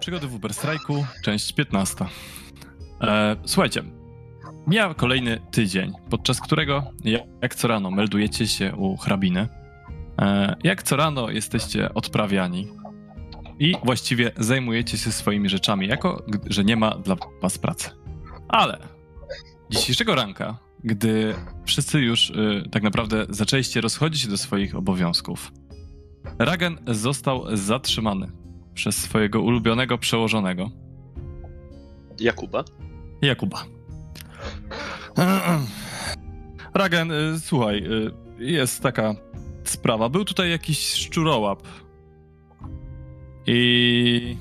Przygody w Ubersreiku, część 15. Słuchajcie, mija kolejny tydzień, podczas którego jak co rano meldujecie się u hrabiny. Jak co rano jesteście odprawiani i właściwie zajmujecie się swoimi rzeczami, jako że nie ma dla was pracy. Ale dzisiejszego ranka, gdy wszyscy już tak naprawdę zaczęliście rozchodzić się do swoich obowiązków, Ragen został zatrzymany przez swojego ulubionego przełożonego. Jakuba. Ragen, słuchaj, jest taka sprawa. Był tutaj jakiś szczurołap i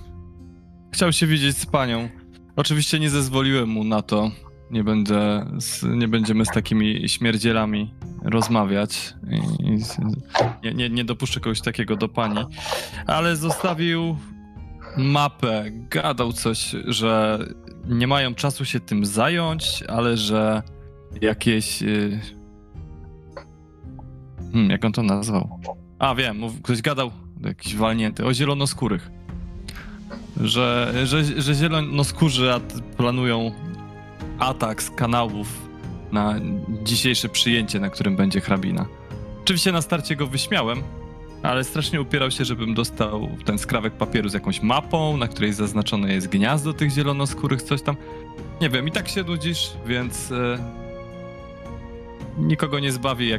chciał się widzieć z panią. Oczywiście nie zezwoliłem mu na to. Nie będziemy z takimi śmierdzielami rozmawiać. Nie dopuszczę kogoś takiego do pani. Ale zostawił mapę. Gadał coś, że nie mają czasu się tym zająć, ale że jakieś... jak on to nazwał? A, wiem, ktoś gadał, jakiś walnięty, o zielonoskórych. Że zielonoskórzy planują atak z kanałów na dzisiejsze przyjęcie, na którym będzie hrabina. Oczywiście na starcie go wyśmiałem, ale strasznie upierał się, żebym dostał ten skrawek papieru z jakąś mapą, na której zaznaczone jest gniazdo tych zielonoskórych, coś tam. Nie wiem, i tak się nudzisz, więc nikogo nie zbawi,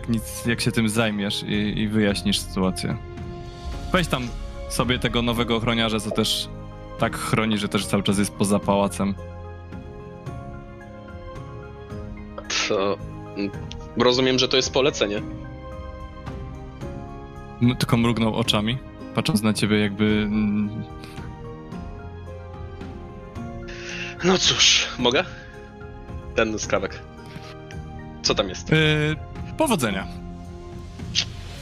jak się tym zajmiesz i wyjaśnisz sytuację. Weź tam sobie tego nowego ochroniarza, co też tak chroni, że też cały czas jest poza pałacem. To rozumiem, że to jest polecenie. No, tylko mrugnął oczami, patrząc na ciebie jakby... No cóż, mogę? Ten skrawek. Co tam jest? Powodzenia.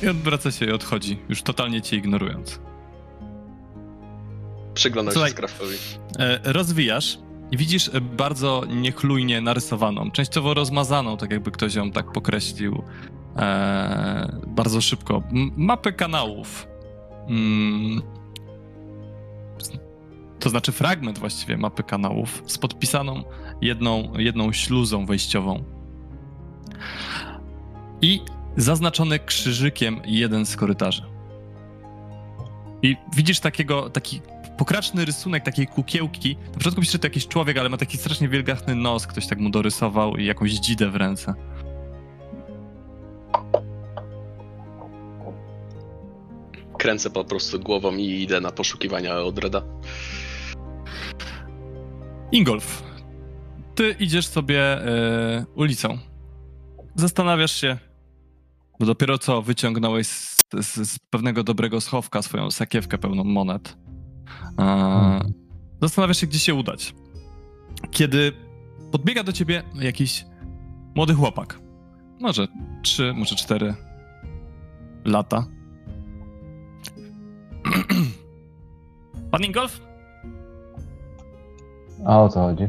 I odwraca się i odchodzi, już totalnie cię ignorując. Przyglądam się skrawkowi. Rozwijasz i widzisz bardzo niechlujnie narysowaną, częściowo rozmazaną, tak jakby ktoś ją tak pokreślił bardzo szybko, mapę kanałów. To znaczy fragment właściwie mapy kanałów z podpisaną jedną śluzą wejściową. I zaznaczony krzyżykiem jeden z korytarzy. I widzisz taki pokraczny rysunek takiej kukiełki. Na początku myślę, że to jakiś człowiek, ale ma taki strasznie wielgachny nos. Ktoś tak mu dorysował i jakąś dzidę w ręce. Kręcę po prostu głową i idę na poszukiwania Eodreda. Ingolf, ty idziesz sobie ulicą. Zastanawiasz się, bo dopiero co wyciągnąłeś z pewnego dobrego schowka swoją sakiewkę pełną monet. Zastanawiasz się, gdzie się udać. Kiedy podbiega do ciebie jakiś młody chłopak. Może 3, może 4 lata. Pan Ingolf? A o co chodzi?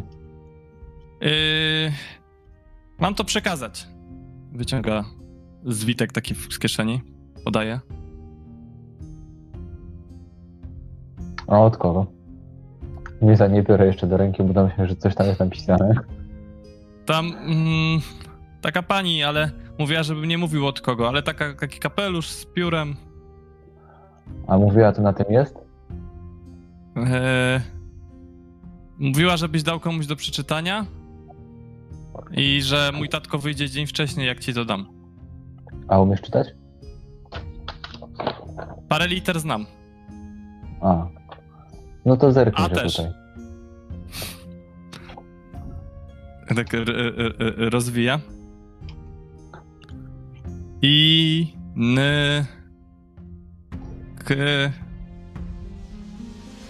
Mam to przekazać. Wyciąga zwitek taki z kieszeni. Podaje. A od kogo? Nie biorę jeszcze do ręki, bo myślę, że coś tam jest napisane. Tam taka pani, ale mówiła, żebym nie mówił od kogo, ale taki kapelusz z piórem. A mówiła, co na tym jest? Mówiła, żebyś dał komuś do przeczytania i że mój tatko wyjdzie dzień wcześniej, jak ci to dam. A umiesz czytać? Parę liter znam. A, no to zerknij też tutaj. Tak rozwija.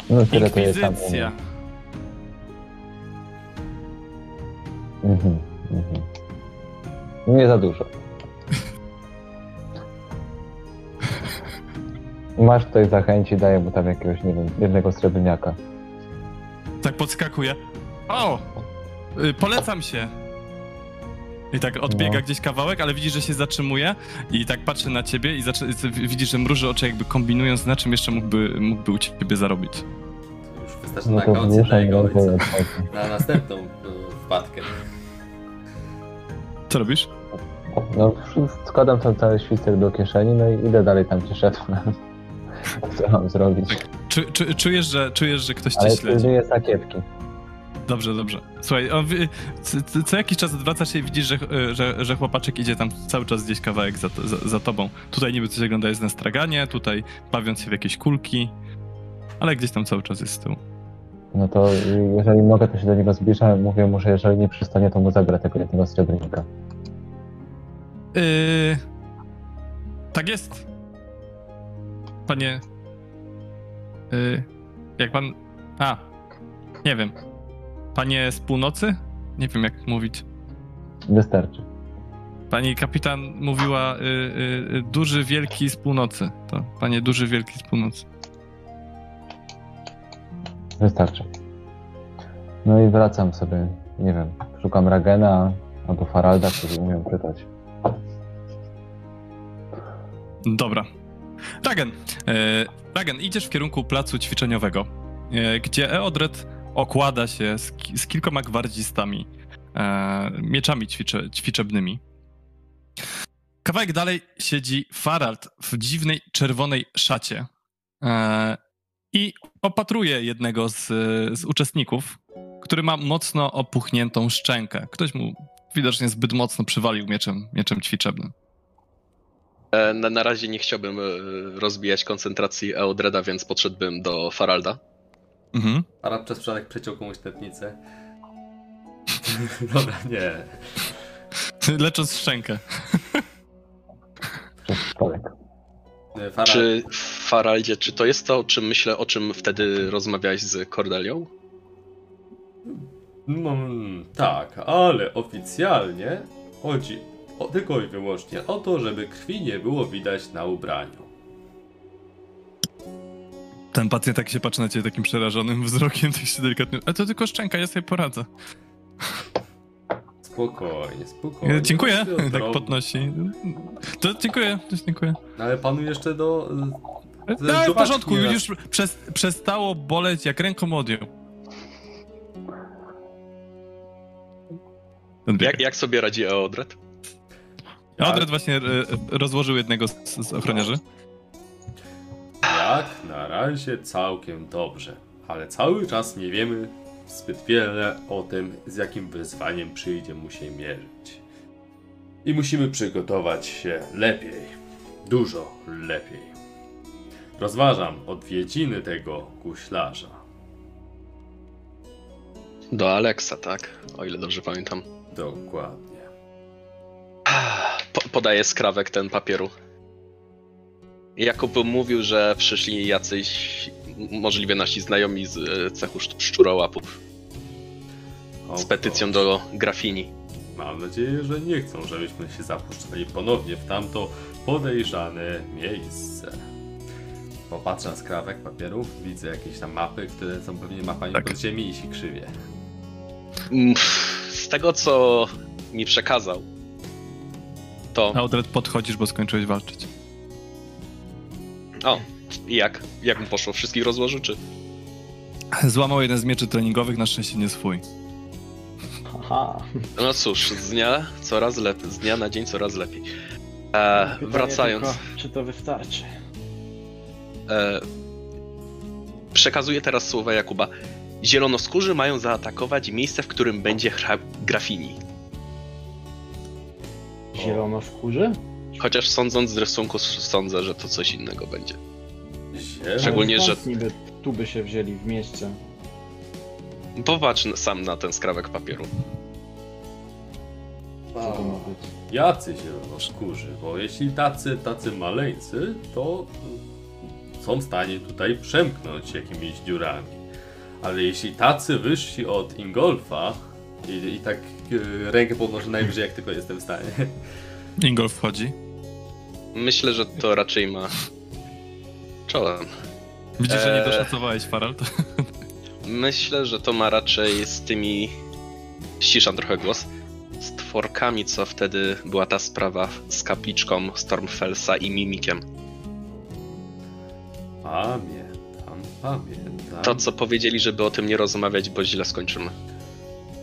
No tyle to jest tam. Nie za dużo. Masz tutaj zachęci, daję mu tam jakiegoś, nie wiem, jednego srebrniaka. Tak podskakuje. O! Polecam się! I tak odbiega gdzieś kawałek, ale widzisz, że się zatrzymuje i tak patrzy na ciebie i widzisz, że mruży oczy, jakby kombinując, na czym jeszcze mógłby u ciebie zarobić. wystarczy na kaucję dla jego ojca. Na następną wpadkę. Co robisz? No, składam ten cały świstek do kieszeni, no i idę dalej tam, gdzie szedłem. Co mam zrobić? Tak. Czujesz, że ktoś cię śledzi. Ale pilnuję sakiewki. Dobrze, dobrze. Słuchaj, co jakiś czas odwracasz się i widzisz, że chłopaczek idzie tam cały czas gdzieś kawałek za tobą. Tutaj niby coś ogląda, jest na straganie, tutaj bawiąc się w jakieś kulki, ale gdzieś tam cały czas jest z tyłu. No to jeżeli mogę, to się do niego zbliżam. Mówię mu, że jeżeli nie przystanie, to mu zabiorę tego jednego srebrnika. Tak jest. Panie... jak pan... A, nie wiem. Panie z północy? Nie wiem, jak mówić. Wystarczy. Pani kapitan mówiła duży, wielki z północy. To panie duży, wielki z północy. Wystarczy. No i wracam sobie, nie wiem, szukam Ragena albo Faralda, którzy umieją czytać. Dobra. Ragen, idziesz w kierunku placu ćwiczeniowego, gdzie Eodred okłada się z kilkoma gwardzistami, mieczami ćwiczebnymi. Kawałek dalej siedzi Farald w dziwnej, czerwonej szacie i opatruje jednego z uczestników, który ma mocno opuchniętą szczękę. Ktoś mu widocznie zbyt mocno przywalił mieczem ćwiczebnym. Na razie nie chciałbym rozbijać koncentracji Eodreda, więc podszedłbym do Faralda. Mhm. Farald przez przypadek przeciął komuś tętnicę. Dobra, nie. Lecząc szczękę. Czy Faraldzie, czy to jest to, o czym myślę, o czym wtedy rozmawiałeś z Kordelią? No, tak, ale oficjalnie chodzi tylko i wyłącznie o to, żeby krwi nie było widać na ubraniu. Ten pacjent tak się patrzy na ciebie takim przerażonym wzrokiem, tak się delikatnie... A to tylko szczęka, ja sobie poradzę. Spokojnie, spokojnie. Dziękuję, tak podnosi. To dziękuję, też dziękuję. Ale panu jeszcze do w porządku, już przestało boleć, jak ręką odjął. Jak sobie radzi Eodred? Eodred właśnie rozłożył jednego z ochroniarzy. Jak na razie całkiem dobrze, ale cały czas nie wiemy zbyt wiele o tym, z jakim wyzwaniem przyjdzie mu się mierzyć. I musimy przygotować się lepiej, dużo lepiej. Rozważam odwiedziny tego guślarza. Do Aleksa, tak? O ile dobrze pamiętam. Dokładnie. Podaję skrawek ten papieru. Jakub mówił, że przyszli jacyś możliwie nasi znajomi z cechu szczurołapów. Z petycją do grafini. Mam nadzieję, że nie chcą, żebyśmy się zapuszczali ponownie w tamto podejrzane miejsce. Popatrzę na skrawek papieru, widzę jakieś tam mapy, które są pewnie mapami pod ziemi i się krzywie. Z tego, co mi przekazał, to... Eodred, podchodzisz, bo skończyłeś walczyć. O, i jak? Jak mu poszło? Wszystkich rozłożył, czy? Złamał jeden z mieczy treningowych, na szczęście nie swój. Aha. No cóż, z dnia na dzień coraz lepiej. Wracając... Tylko, czy to wystarczy? Przekazuję teraz słowa Jakuba. Zielonoskórzy mają zaatakować miejsce, w którym będzie grafini. Zielonoskórzy? Chociaż sądząc z rysunku, sądzę, że to coś innego będzie. Szczególnie, że... niby tu by się wzięli w mieście. Popatrz sam na ten skrawek papieru. Co to ma być? Jacy zielonoskórzy, bo jeśli tacy maleńcy, to są w stanie tutaj przemknąć jakimiś dziurami. Ale jeśli tacy wyżsi od Ingolfa, i tak rękę podnoszę najwyżej, jak tylko jestem w stanie. Ingolf wchodzi. Myślę, że to raczej ma czołem. Widzisz, że nie doszacowałeś, Farald? Myślę, że to ma raczej z tymi... Ściszam trochę głos. Z tworkami, co wtedy była ta sprawa z kapliczką Stormfelsa i Mimikiem. Pamiętam. pamiętam. To, co powiedzieli, żeby o tym nie rozmawiać, bo źle skończymy.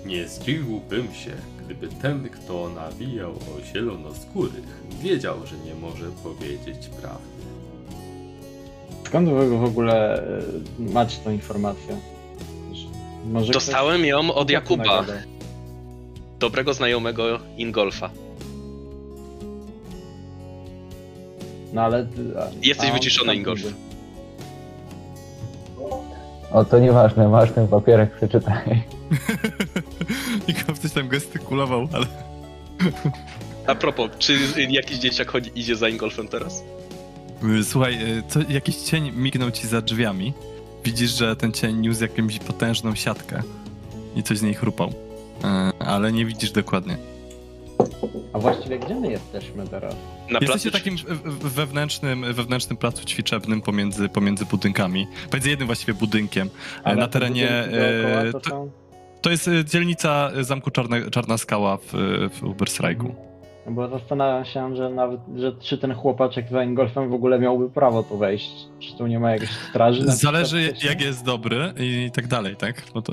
Nie zdziwiłbym się, gdyby ten, kto nawijał o zielonoskórych, wiedział, że nie może powiedzieć prawdy. Skąd wy w ogóle macie tę informację? Może dostałem ją od Jakuba, dobrego znajomego Ingolfa. No ale... Jesteś wyciszony, Ingolf. O, to nieważne, masz ten papierek, przeczytaj. Nikomu coś tam gestykulował, ale... A propos, czy jakiś dzieciak idzie za Ingolfem teraz? Słuchaj, jakiś cień mignął ci za drzwiami. Widzisz, że ten cień niósł jakąś potężną siatkę i coś z niej chrupał. Ale nie widzisz dokładnie. A właściwie gdzie my jesteśmy teraz? Na jesteście takim wewnętrznym placu ćwiczebnym pomiędzy budynkami. Pomiędzy jednym właściwie budynkiem. Ale na terenie... To jest dzielnica Zamku Czarna Skała w Ubersreiku. Bo zastanawiam się, że czy ten chłopaczek za Ingolfem w ogóle miałby prawo tu wejść. Czy tu nie ma jakiejś straży? Zależy jak jest dobry i tak dalej, tak? Bo to...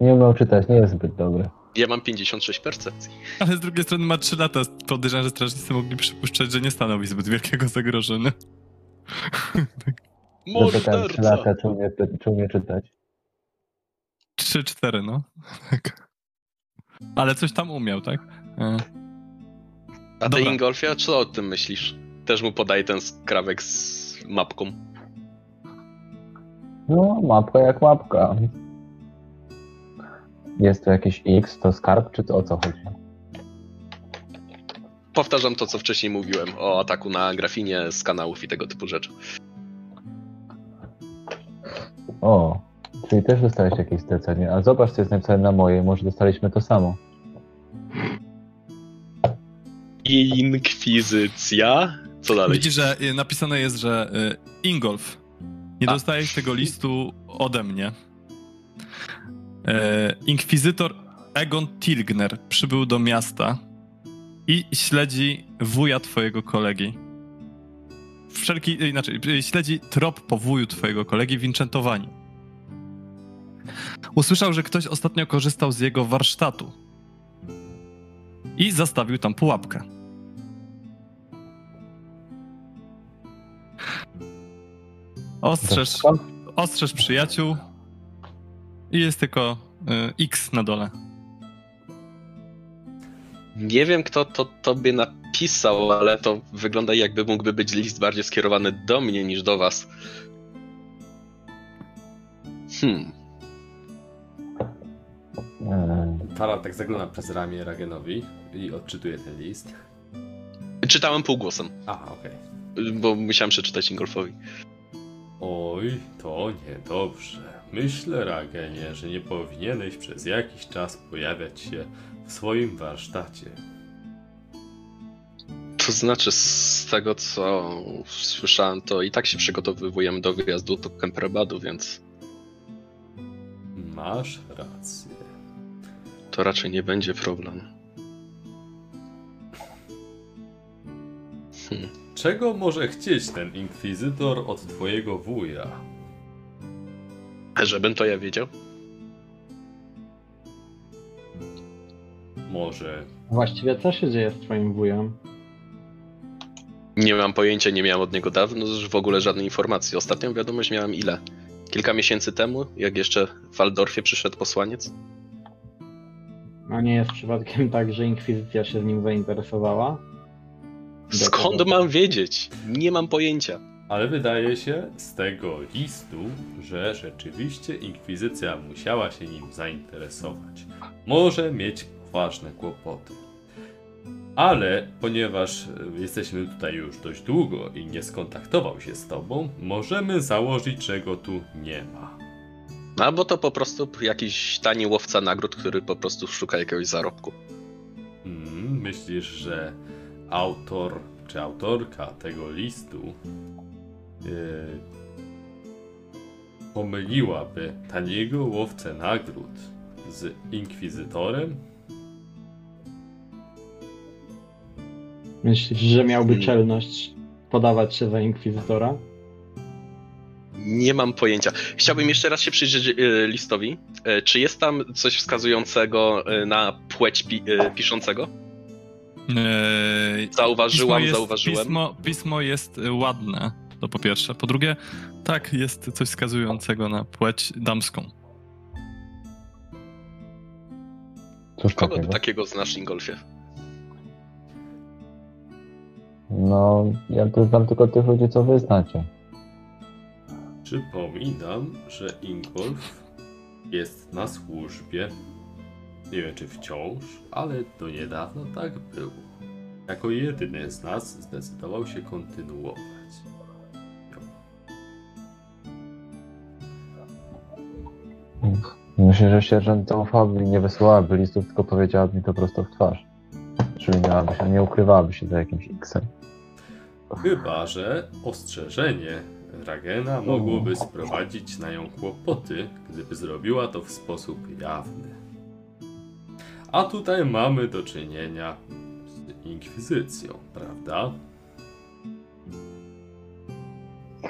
Nie umiał czytać, nie jest zbyt dobry. Ja mam 56 percepcji. Ale z drugiej strony ma 3 lata. Podejrzewam, że strażnicy mogli przypuszczać, że nie stanowi zbyt wielkiego zagrożenia. Morderca! 3 lata, czy umie czytać? 3-4, no. Ale coś tam umiał, tak? A ty, Ingolfia, co o tym myślisz? Też mu podaj ten skrawek z mapką. No, mapka jak mapka. Jest to jakieś X, to skarb, czy to o co chodzi? Powtarzam to, co wcześniej mówiłem o ataku na grafinie z kanałów i tego typu rzeczy. O, czyli też dostałeś jakieś zlecenie, a zobacz, co jest napisane na mojej, może dostaliśmy to samo. Inkwizycja? Co dalej? Widzisz, że napisane jest, że Ingolf, nie dostajesz tego listu ode mnie. Inkwizytor Egon Tilgner przybył do miasta i śledzi wuja twojego kolegi. Śledzi trop po wuju twojego kolegi w inczętowaniu. Usłyszał, że ktoś ostatnio korzystał z jego warsztatu i zastawił tam pułapkę. Ostrzeż przyjaciół. I jest tylko X na dole. Nie wiem, kto to tobie napisał, ale to wygląda, jakby mógłby być list bardziej skierowany do mnie niż do was. Farald tak zagląda przez ramię Ragenowi i odczytuje ten list. Czytałem półgłosem. Aha, okej. Okay. Bo musiałem przeczytać Ingolfowi. Oj, to niedobrze. Myślę, Ragenie, że nie powinieneś przez jakiś czas pojawiać się w swoim warsztacie. To znaczy, z tego co słyszałem, to i tak się przygotowywujemy do wyjazdu do Kemperabadu, więc... Masz rację. To raczej nie będzie problem. Czego może chcieć ten inkwizytor od twojego wuja? Żebym to ja wiedział? Może... Właściwie co się dzieje z twoim wujem? Nie mam pojęcia, nie miałem od niego dawno w ogóle żadnej informacji. Ostatnią wiadomość miałem ile? Kilka miesięcy temu, jak jeszcze w Aldorfie przyszedł posłaniec? A nie jest przypadkiem tak, że Inkwizycja się z nim zainteresowała? Skąd mam wiedzieć? Nie mam pojęcia. Ale wydaje się z tego listu, że rzeczywiście Inkwizycja musiała się nim zainteresować. Może mieć ważne kłopoty. Ale ponieważ jesteśmy tutaj już dość długo i nie skontaktował się z tobą, możemy założyć, że go tu nie ma. Albo to po prostu jakiś tani łowca nagród, który po prostu szuka jakiegoś zarobku. Myślisz, że autor czy autorka tego listu pomyliłaby taniego łowcę nagród z inkwizytorem? Myślisz, że miałby czelność podawać się za inkwizytora? Nie mam pojęcia. Chciałbym jeszcze raz się przyjrzeć listowi. Czy jest tam coś wskazującego na płeć piszącego? Zauważyłem. Pismo jest ładne, to po pierwsze. Po drugie, tak, jest coś wskazującego na płeć damską. Kogo ty takiego znasz, Ingolfie? No, ja tu znam tylko tych ludzi, co wy znacie. Przypominam, że Ingolf jest na służbie. Nie wiem, czy wciąż, ale do niedawna tak było. Jako jedyny z nas zdecydował się kontynuować. Myślę, że sierżant zaufałby i nie wysyłałaby listów, tylko powiedziałaby mi to prosto w twarz. Czyli nie ukrywałaby się za jakimś X-em. Chyba że ostrzeżenie Ragena mogłoby sprowadzić na nią kłopoty, gdyby zrobiła to w sposób jawny. A tutaj mamy do czynienia z inkwizycją, prawda?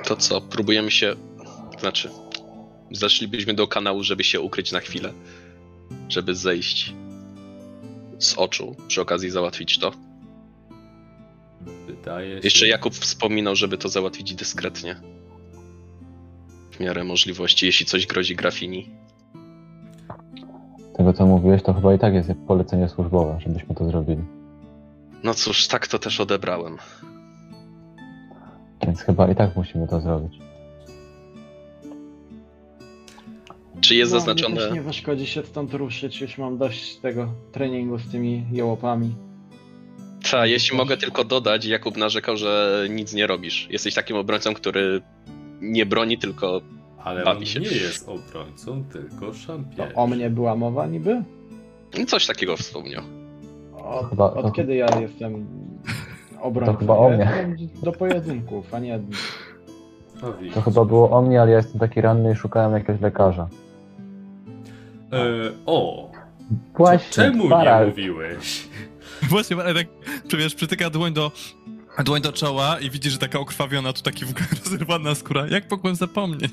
To co, próbujemy się... Znaczy, zeszlibyśmy do kanału, żeby się ukryć na chwilę. Żeby zejść z oczu, przy okazji załatwić to. Wydaje się... Jeszcze Jakub wspominał, żeby to załatwić dyskretnie. W miarę możliwości, jeśli coś grozi grafini. Tego co mówiłeś, to chyba i tak jest polecenie służbowe, żebyśmy to zrobili. No cóż, tak to też odebrałem. Więc chyba i tak musimy to zrobić. Czy jest zaznaczone... Też nie zaszkodzi się stąd ruszyć, już mam dość tego treningu z tymi jołopami. Ta, jeśli mogę tylko dodać, Jakub narzekał, że nic nie robisz. Jesteś takim obrońcą, który nie broni, tylko... Ale on nie jest obrońcą, tylko szampionem. To o mnie była mowa niby? Coś takiego wspomniał. Od kiedy ja jestem obrońcą? To chyba o mnie. Do pojedynków, a nie... To chyba było o mnie, ale ja jestem taki ranny i szukałem jakiegoś lekarza. Właśnie, czemu Farald nie mówiłeś? Właśnie, ale tak, wiesz, przytyka dłoń do czoła i widzi, że taka okrwawiona, tu taki w ogóle rozerwana skóra. Jak mogłem zapomnieć?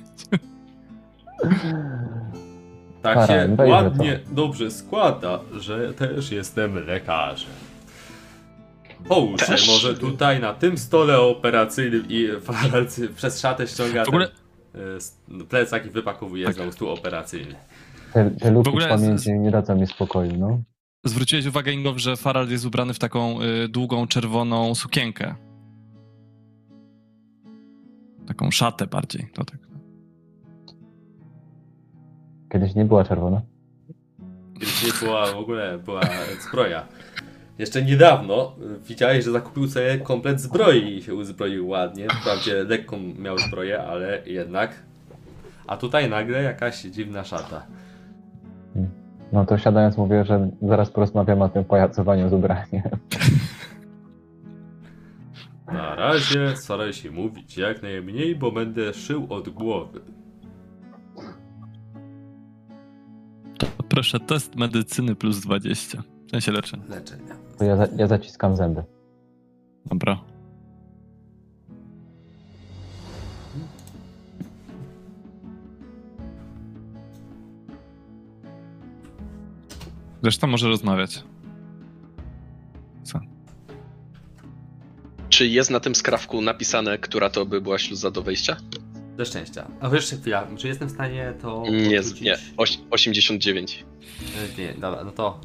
Tak się ładnie, dobrze składa, że też jestem lekarzem. Połóż się może tutaj na tym stole operacyjnym i przez szatę ściąga plecak i wypakowuje znowu stół operacyjny. Te luki w pamięci nie dadzą mi spokoju, no. Zwróciłeś uwagę, Ingolf, że Farald jest ubrany w taką długą, czerwoną sukienkę. Taką szatę bardziej, to tak. Kiedyś nie była czerwona. Kiedyś nie była, w ogóle była zbroja. Jeszcze niedawno widziałeś, że zakupił sobie komplet zbroi i się uzbroił ładnie. Wprawdzie lekką miał zbroję, ale jednak. A tutaj nagle jakaś dziwna szata. No to siadając mówię, że zaraz porozmawiam o tym pajacowaniu z ubraniem. Na razie staraj się mówić jak najmniej, bo będę szył od głowy. To proszę, test medycyny plus 20. W sensie leczenia. To ja zaciskam zęby. Dobra. Zresztą może rozmawiać. Co? Czy jest na tym skrawku napisane, która to by była śluza do wejścia? Ze szczęścia. A wiesz, ja, czy jestem w stanie to... Nie, odrzucić? Nie. 89. Nie, dobra, no to...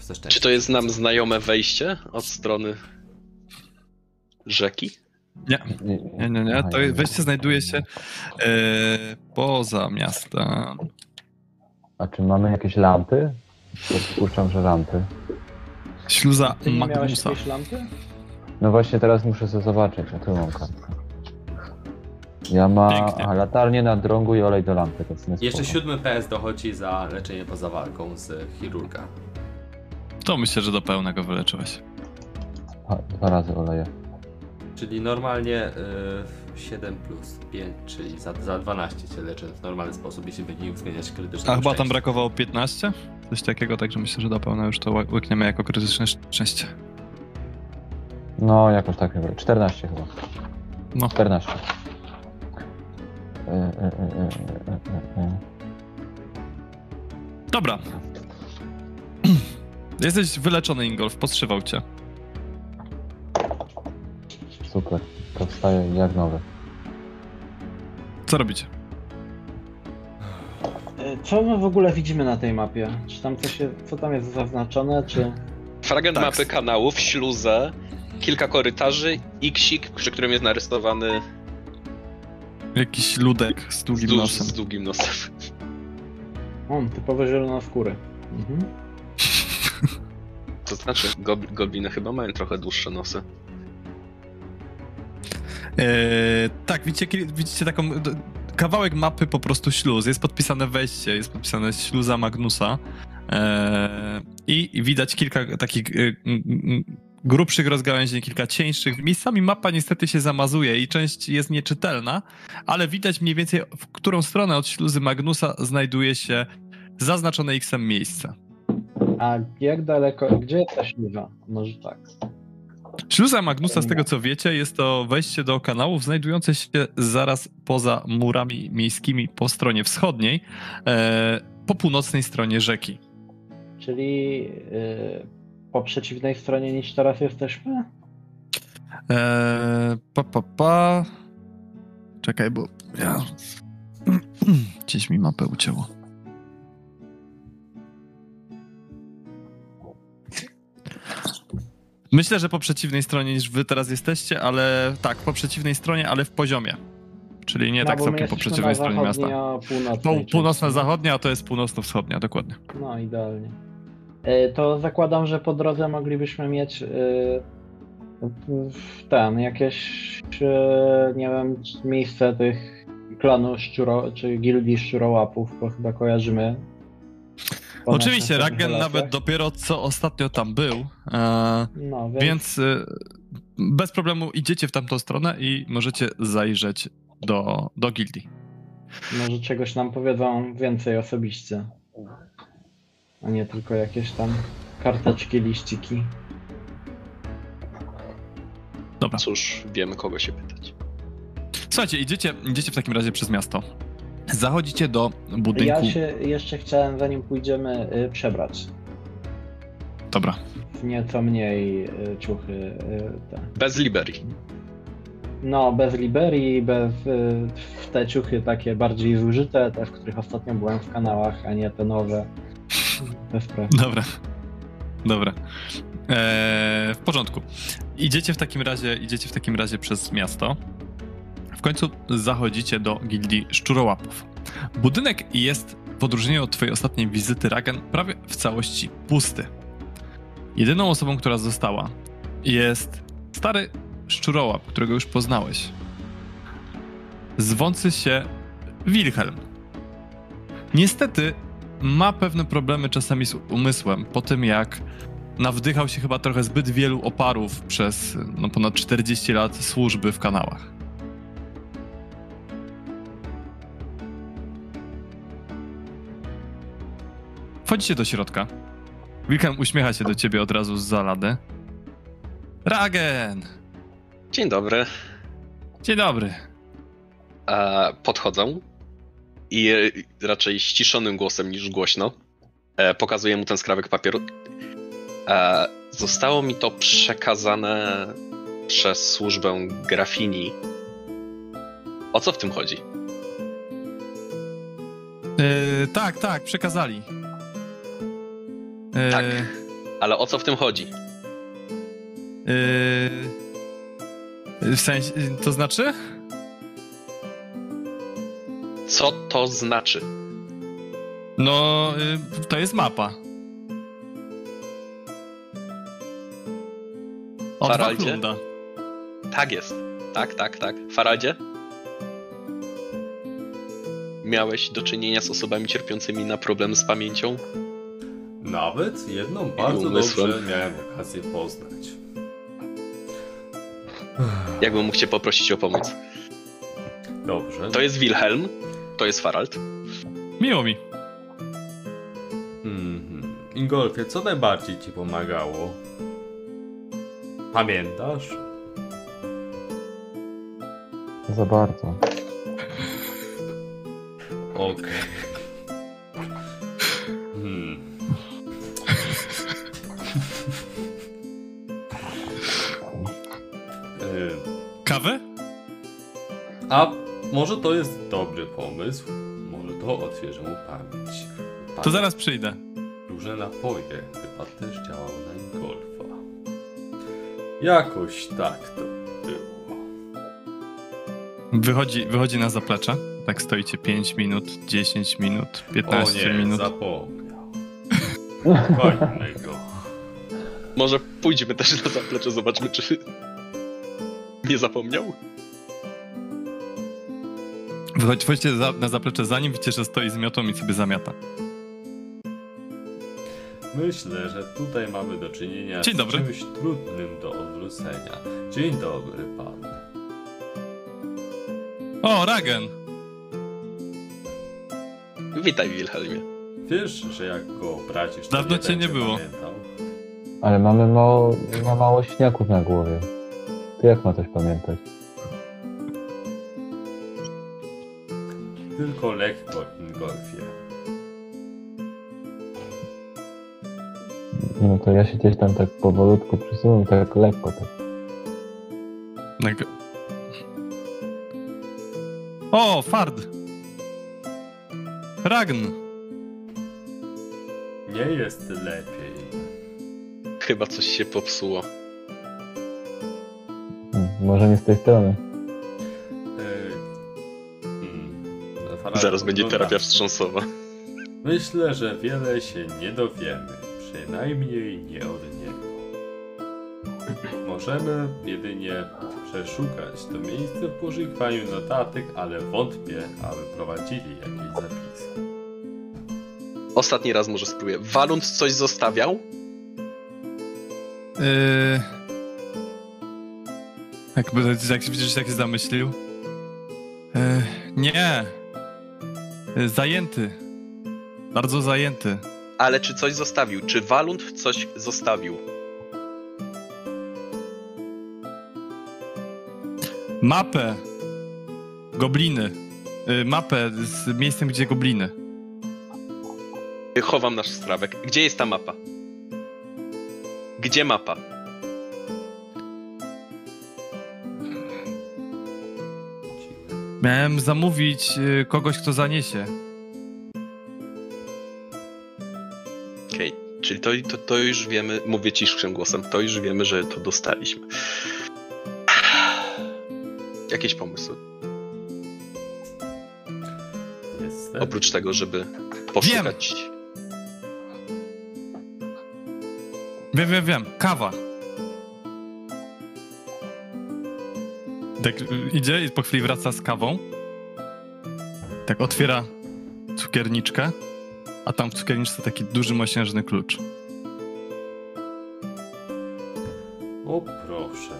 Ze szczęścia. Czy to jest nam znajome wejście od strony rzeki? Nie. To wejście znajduje się poza miastem. A czy mamy jakieś lampy? Przypuszczam, że lampy. Śluza Magnusa. Jakieś lampy? No właśnie teraz muszę sobie zobaczyć, a tu mam kartkę. Ja mam latarnię na drągu i olej do lampy. Jeszcze 7 PS dochodzi za leczenie poza walką z chirurga. To myślę, że do pełnego wyleczyłeś. 2 razy oleje. Czyli normalnie 7 plus 5, czyli za 12 cię leczę w normalny sposób, jeśli będzie nie uwzględniać krytycznego. A chyba tam brakowało 15? Coś takiego, także myślę, że do pełna już to łykniemy jako krytyczne szczęście. No jakoś tak, 14 chyba. No. 14. Dobra. Jesteś wyleczony, Ingolf, podstrzywał cię. Super, to wstaje jak nowy. Co robicie? Co my w ogóle widzimy na tej mapie? Czy tam coś się, co tam jest zaznaczone, czy... Fragment mapy kanałów, śluzę, kilka korytarzy, iksik, przy którym jest narysowany... Jakiś ludek z długim nosem. Z długim nosem. On, typowo zielonoskóry. Mhm. To znaczy, gobliny chyba mają trochę dłuższe nosy. Tak, widzicie taką... Kawałek mapy po prostu śluz, jest podpisane wejście, jest podpisane śluza Magnusa i widać kilka takich grubszych rozgałęzień, kilka cieńszych. Miejscami mapa niestety się zamazuje i część jest nieczytelna, ale widać mniej więcej, w którą stronę od śluzy Magnusa znajduje się zaznaczone X-em miejsce. A jak daleko, gdzie jest ta śluza? Może tak. Śluza Magnusa, z tego co wiecie, jest to wejście do kanałów znajdujące się zaraz poza murami miejskimi po stronie wschodniej, po północnej stronie rzeki. Czyli po przeciwnej stronie niż teraz jesteśmy? Czekaj, bo ja... Gdzieś mi mapę ucięło. Myślę, że po przeciwnej stronie niż wy teraz jesteście, ale tak, po przeciwnej stronie, ale w poziomie. Czyli nie tak całkiem po przeciwnej stronie miasta. Północna-zachodnia, a to jest północno-wschodnia, dokładnie. No, idealnie. To zakładam, że po drodze moglibyśmy mieć jakieś, nie wiem, miejsce tych klanów czy gildii szczurołapów, bo chyba kojarzymy. Oczywiście, Ragen nawet dopiero co ostatnio tam był, więc bez problemu idziecie w tamtą stronę i możecie zajrzeć do gildii. Może czegoś nam powiedzą więcej osobiście, a nie tylko jakieś tam karteczki, liściki. Dobra. Cóż, wiemy kogo się pytać. Słuchajcie, idziecie w takim razie przez miasto. Zachodzicie do budynku. Ja się jeszcze chciałem, zanim pójdziemy, przebrać. Dobra. Nieco mniej ciuchy. Bez liberii. No, bez liberii, w te ciuchy takie bardziej zużyte, te, w których ostatnio byłem w kanałach, a nie te nowe. Dobra. W porządku. Idziecie w takim razie przez miasto. W końcu zachodzicie do gildii szczurołapów. Budynek jest, w odróżnieniu od twojej ostatniej wizyty, Ragen, prawie w całości pusty. Jedyną osobą, która została, jest stary szczurołap, którego już poznałeś. Zwący się Wilhelm. Niestety ma pewne problemy czasami z umysłem, po tym jak nawdychał się chyba trochę zbyt wielu oparów przez ponad 40 lat służby w kanałach. Wchodzicie do środka. Wilhelm uśmiecha się do ciebie od razu z zalady. Ragen! Dzień dobry. Dzień dobry. Podchodzą i raczej ściszonym głosem niż głośno pokazuję mu ten skrawek papieru. Zostało mi to przekazane przez służbę grafini. O co w tym chodzi? Tak, przekazali. Tak, ale o co w tym chodzi? W sensie, to znaczy? Co to znaczy? No, to jest mapa. Od Faraldzie? Tak jest. Tak. Faraldzie? Miałeś do czynienia z osobami cierpiącymi na problem z pamięcią? Nawet jedną bardzo dobrze miałem okazję poznać. Jakbym mógł cię poprosić o pomoc? Dobrze. To jest Wilhelm, to jest Farald. Miło mi. Ingolfie, co najbardziej ci pomagało? Pamiętasz? Za bardzo. Okej. Kawę? A może to jest dobry pomysł? Może to otworzy mu pamięć. To zaraz przyjdę. Różne napoje chyba też działały na Ingolfa. Jakoś tak to było. Wychodzi na zaplecze. Tak stoicie 5 minut, 10 minut, 15 minut. O nie, zapomniał. Fajnego. Może pójdźmy też na zaplecze, zobaczmy czy... nie zapomniał? Wchodźcie na zaplecze za nim, widzicie, że stoi z miotą i sobie zamiata. Myślę, że tutaj mamy do czynienia z czymś trudnym do odwrócenia. Dzień dobry, pan. O, Ragen! Witaj, Wilhelmie. Wiesz, że jak go obracisz, to dawno cię nie było. Pamiętał. Ale mamy mało śniaków na głowie. To jak ma coś pamiętać? Tylko lekko, Ingolfie. No to ja się gdzieś tam tak powolutku przesunę, tak lekko. Tak. O, Fard! Ragn! Nie jest lepiej. Chyba coś się popsuło. Może nie z tej strony. Zaraz będzie terapia wstrząsowa. Myślę, że wiele się nie dowiemy. Przynajmniej nie od niego. Możemy jedynie przeszukać to miejsce w poszukiwaniu notatek, ale wątpię, aby prowadzili jakieś zapisy. Ostatni raz może spróbuję. Walunt coś zostawiał? Jak widzisz, jak się zamyślił? Nie. Zajęty. Bardzo zajęty. Ale czy coś zostawił? Czy Walunt coś zostawił? Mapę. Gobliny. Mapę z miejscem, gdzie gobliny. Chowam nasz strawek. Gdzie jest ta mapa? Gdzie mapa? Miałem zamówić kogoś, kto zaniesie. Okej, czyli to już wiemy, mówię ciszym głosem, to już wiemy, że to dostaliśmy. Jakieś pomysły? Jestem. Oprócz tego, żeby poszukać... Wiem. Kawa. Tak idzie i po chwili wraca z kawą. Tak otwiera cukierniczkę, a tam w cukierniczce taki duży, mosiężny klucz. O proszę.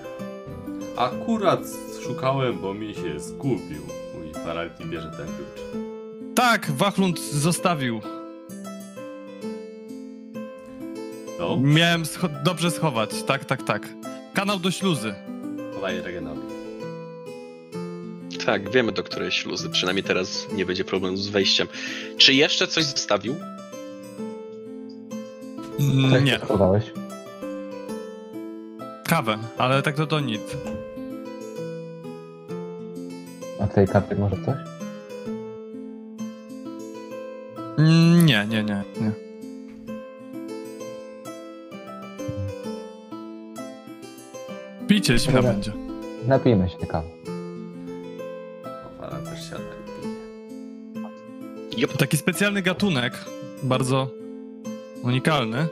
Akurat szukałem, bo mi się zgubił. Mój Farald i bierze ten klucz. Tak, Walunt zostawił. No. Miałem dobrze schować. Tak. Kanał do śluzy. Podaj Regenowi. Tak, wiemy, do której śluzy. Przynajmniej teraz nie będzie problemu z wejściem. Czy jeszcze coś zostawił? Nie. Kawę, ale tak to nic. A tej kawy może coś? Nie. Pijcie, śmiało będzie. Napijmy się kawę. Jop. Taki specjalny gatunek, bardzo unikalny.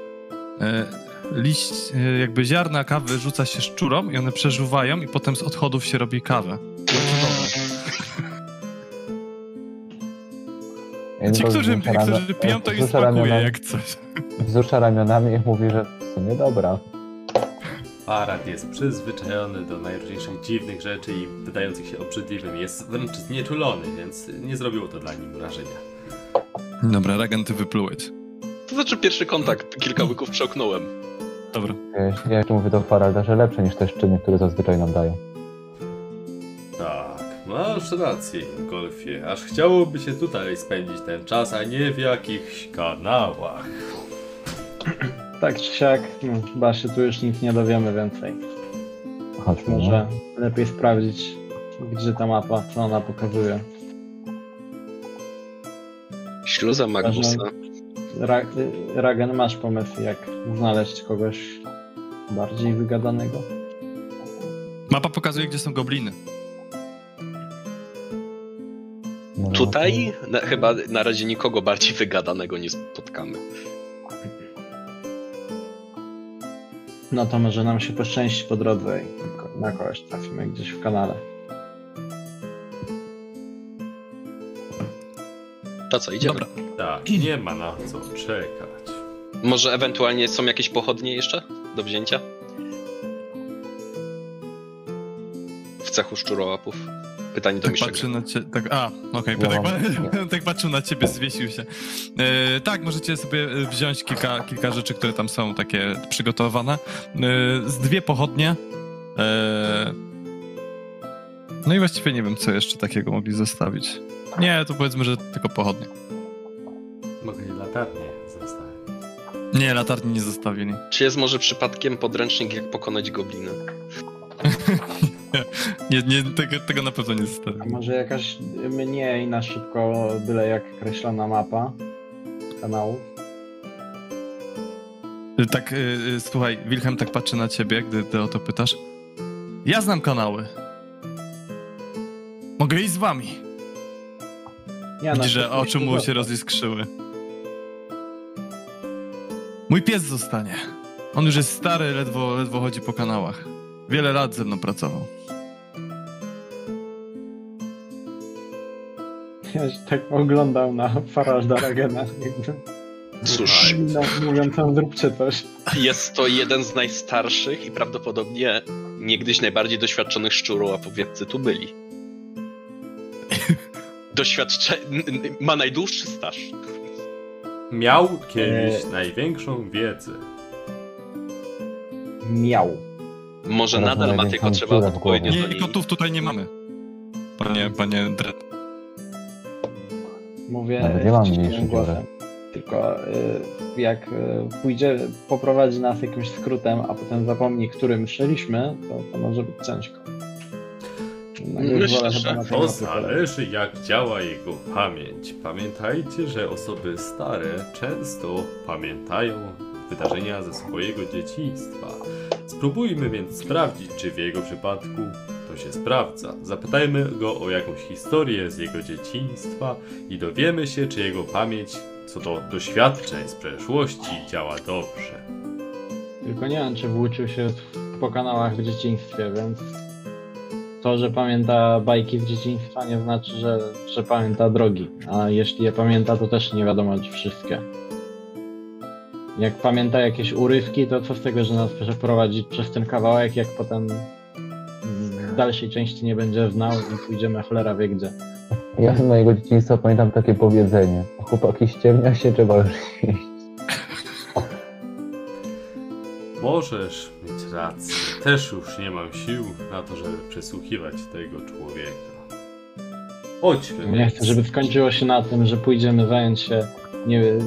Liść, jakby ziarna kawy rzuca się szczurom i one przeżuwają i potem z odchodów się robi kawę. Ci, którzy piją, to im smakuje jak coś. Wzrusza ramionami i mówi, że w sumie dobra. Farald jest przyzwyczajony do najróżniejszych dziwnych rzeczy i wydających się obrzydliwym. Jest wręcz znieczulony, więc nie zrobiło to dla nim wrażenia. Dobra, Ragen, ty wyplułeś. To znaczy pierwszy kontakt, kilka łyków przełknąłem. Dobra. Ja jeszcze mówię do Faralda, że lepsze niż te szczyny, które zazwyczaj nam dają. Tak, Masz rację, Ingolfie. Aż chciałoby się tutaj spędzić ten czas, a nie w jakichś kanałach. Tak czy siak, no, chyba się tu już nic nie dowiemy więcej. Chodźmy. Może lepiej sprawdzić, gdzie ta mapa, co ona pokazuje. Śluza Magnusa. Ragen, masz pomysł, jak znaleźć kogoś bardziej wygadanego? Mapa pokazuje, gdzie są gobliny. No, tutaj chyba na razie nikogo bardziej wygadanego nie spotkamy. No to może nam się poszczęści po drodze i na kogoś trafimy gdzieś w kanale. To co, idziemy? Dobra. Tak, nie ma na co czekać. Może ewentualnie są jakieś pochodnie jeszcze do wzięcia? W cechu szczurołapów. Pytanie do mistrza. Tak, okej, tak patrzył na ciebie, zwiesił się. Tak, możecie sobie wziąć kilka rzeczy, które tam są takie przygotowane. Z dwie pochodnie. No i właściwie nie wiem, co jeszcze takiego mogli zostawić. Nie, to powiedzmy, że tylko pochodnie. Mogli latarnie zostawić. Nie, latarni nie zostawili. Czy jest może przypadkiem podręcznik, jak pokonać goblina? Tego na pewno nie zostawię. A może jakaś mniej na szybko, byle jak kreślona mapa kanału? Tak, słuchaj, Wilhelm tak patrzy na ciebie, gdy ty o to pytasz. Ja znam kanały. Mogę iść z wami. Ja widzisz, że oczy mu się roziskrzyły. Mój pies zostanie. On już jest stary, ledwo chodzi po kanałach. Wiele lat ze mną pracował. Ja się tak oglądał na Faralda Ragena. Cóż. Mówią tam, zróbcie coś. Jest to jeden z najstarszych i prawdopodobnie niegdyś najbardziej doświadczonych szczurołapów, jacy tu byli. Ma najdłuższy staż. Miał kiedyś największą wiedzę. Miał. Może teraz nadal ma, tylko trzeba odpowiednio do niej. Nie, kotów tutaj nie mamy. Panie Dredd. Mówię mniejszym głosem. Tylko jak pójdzie, poprowadzi nas jakimś skrótem, a potem zapomni, którym szliśmy, to może być ciężko. Myślę, że to zależy, jak działa jego pamięć. Pamiętajcie, że osoby stare często pamiętają wydarzenia ze swojego dzieciństwa. Spróbujmy więc sprawdzić, czy w jego przypadku to się sprawdza. Zapytajmy go o jakąś historię z jego dzieciństwa i dowiemy się, czy jego pamięć co do doświadczeń z przeszłości działa dobrze. Tylko nie wiem, czy włóczył się po kanałach w dzieciństwie, więc to, że pamięta bajki z dzieciństwa, nie znaczy, że pamięta drogi. A jeśli je pamięta, to też nie wiadomo, czy wszystkie. Jak pamięta jakieś urywki, to co z tego, że nas przeprowadzi przez ten kawałek, jak potem w dalszej części nie będzie znał i pójdziemy cholera wie gdzie. Ja z mojego dzieciństwa pamiętam takie powiedzenie. Chłopaki, ściemnia się, trzeba już iść. Możesz mieć rację. Też już nie mam sił na to, żeby przesłuchiwać tego człowieka. Chodźmy. Nie chcę, żeby skończyło się na tym, że pójdziemy zająć się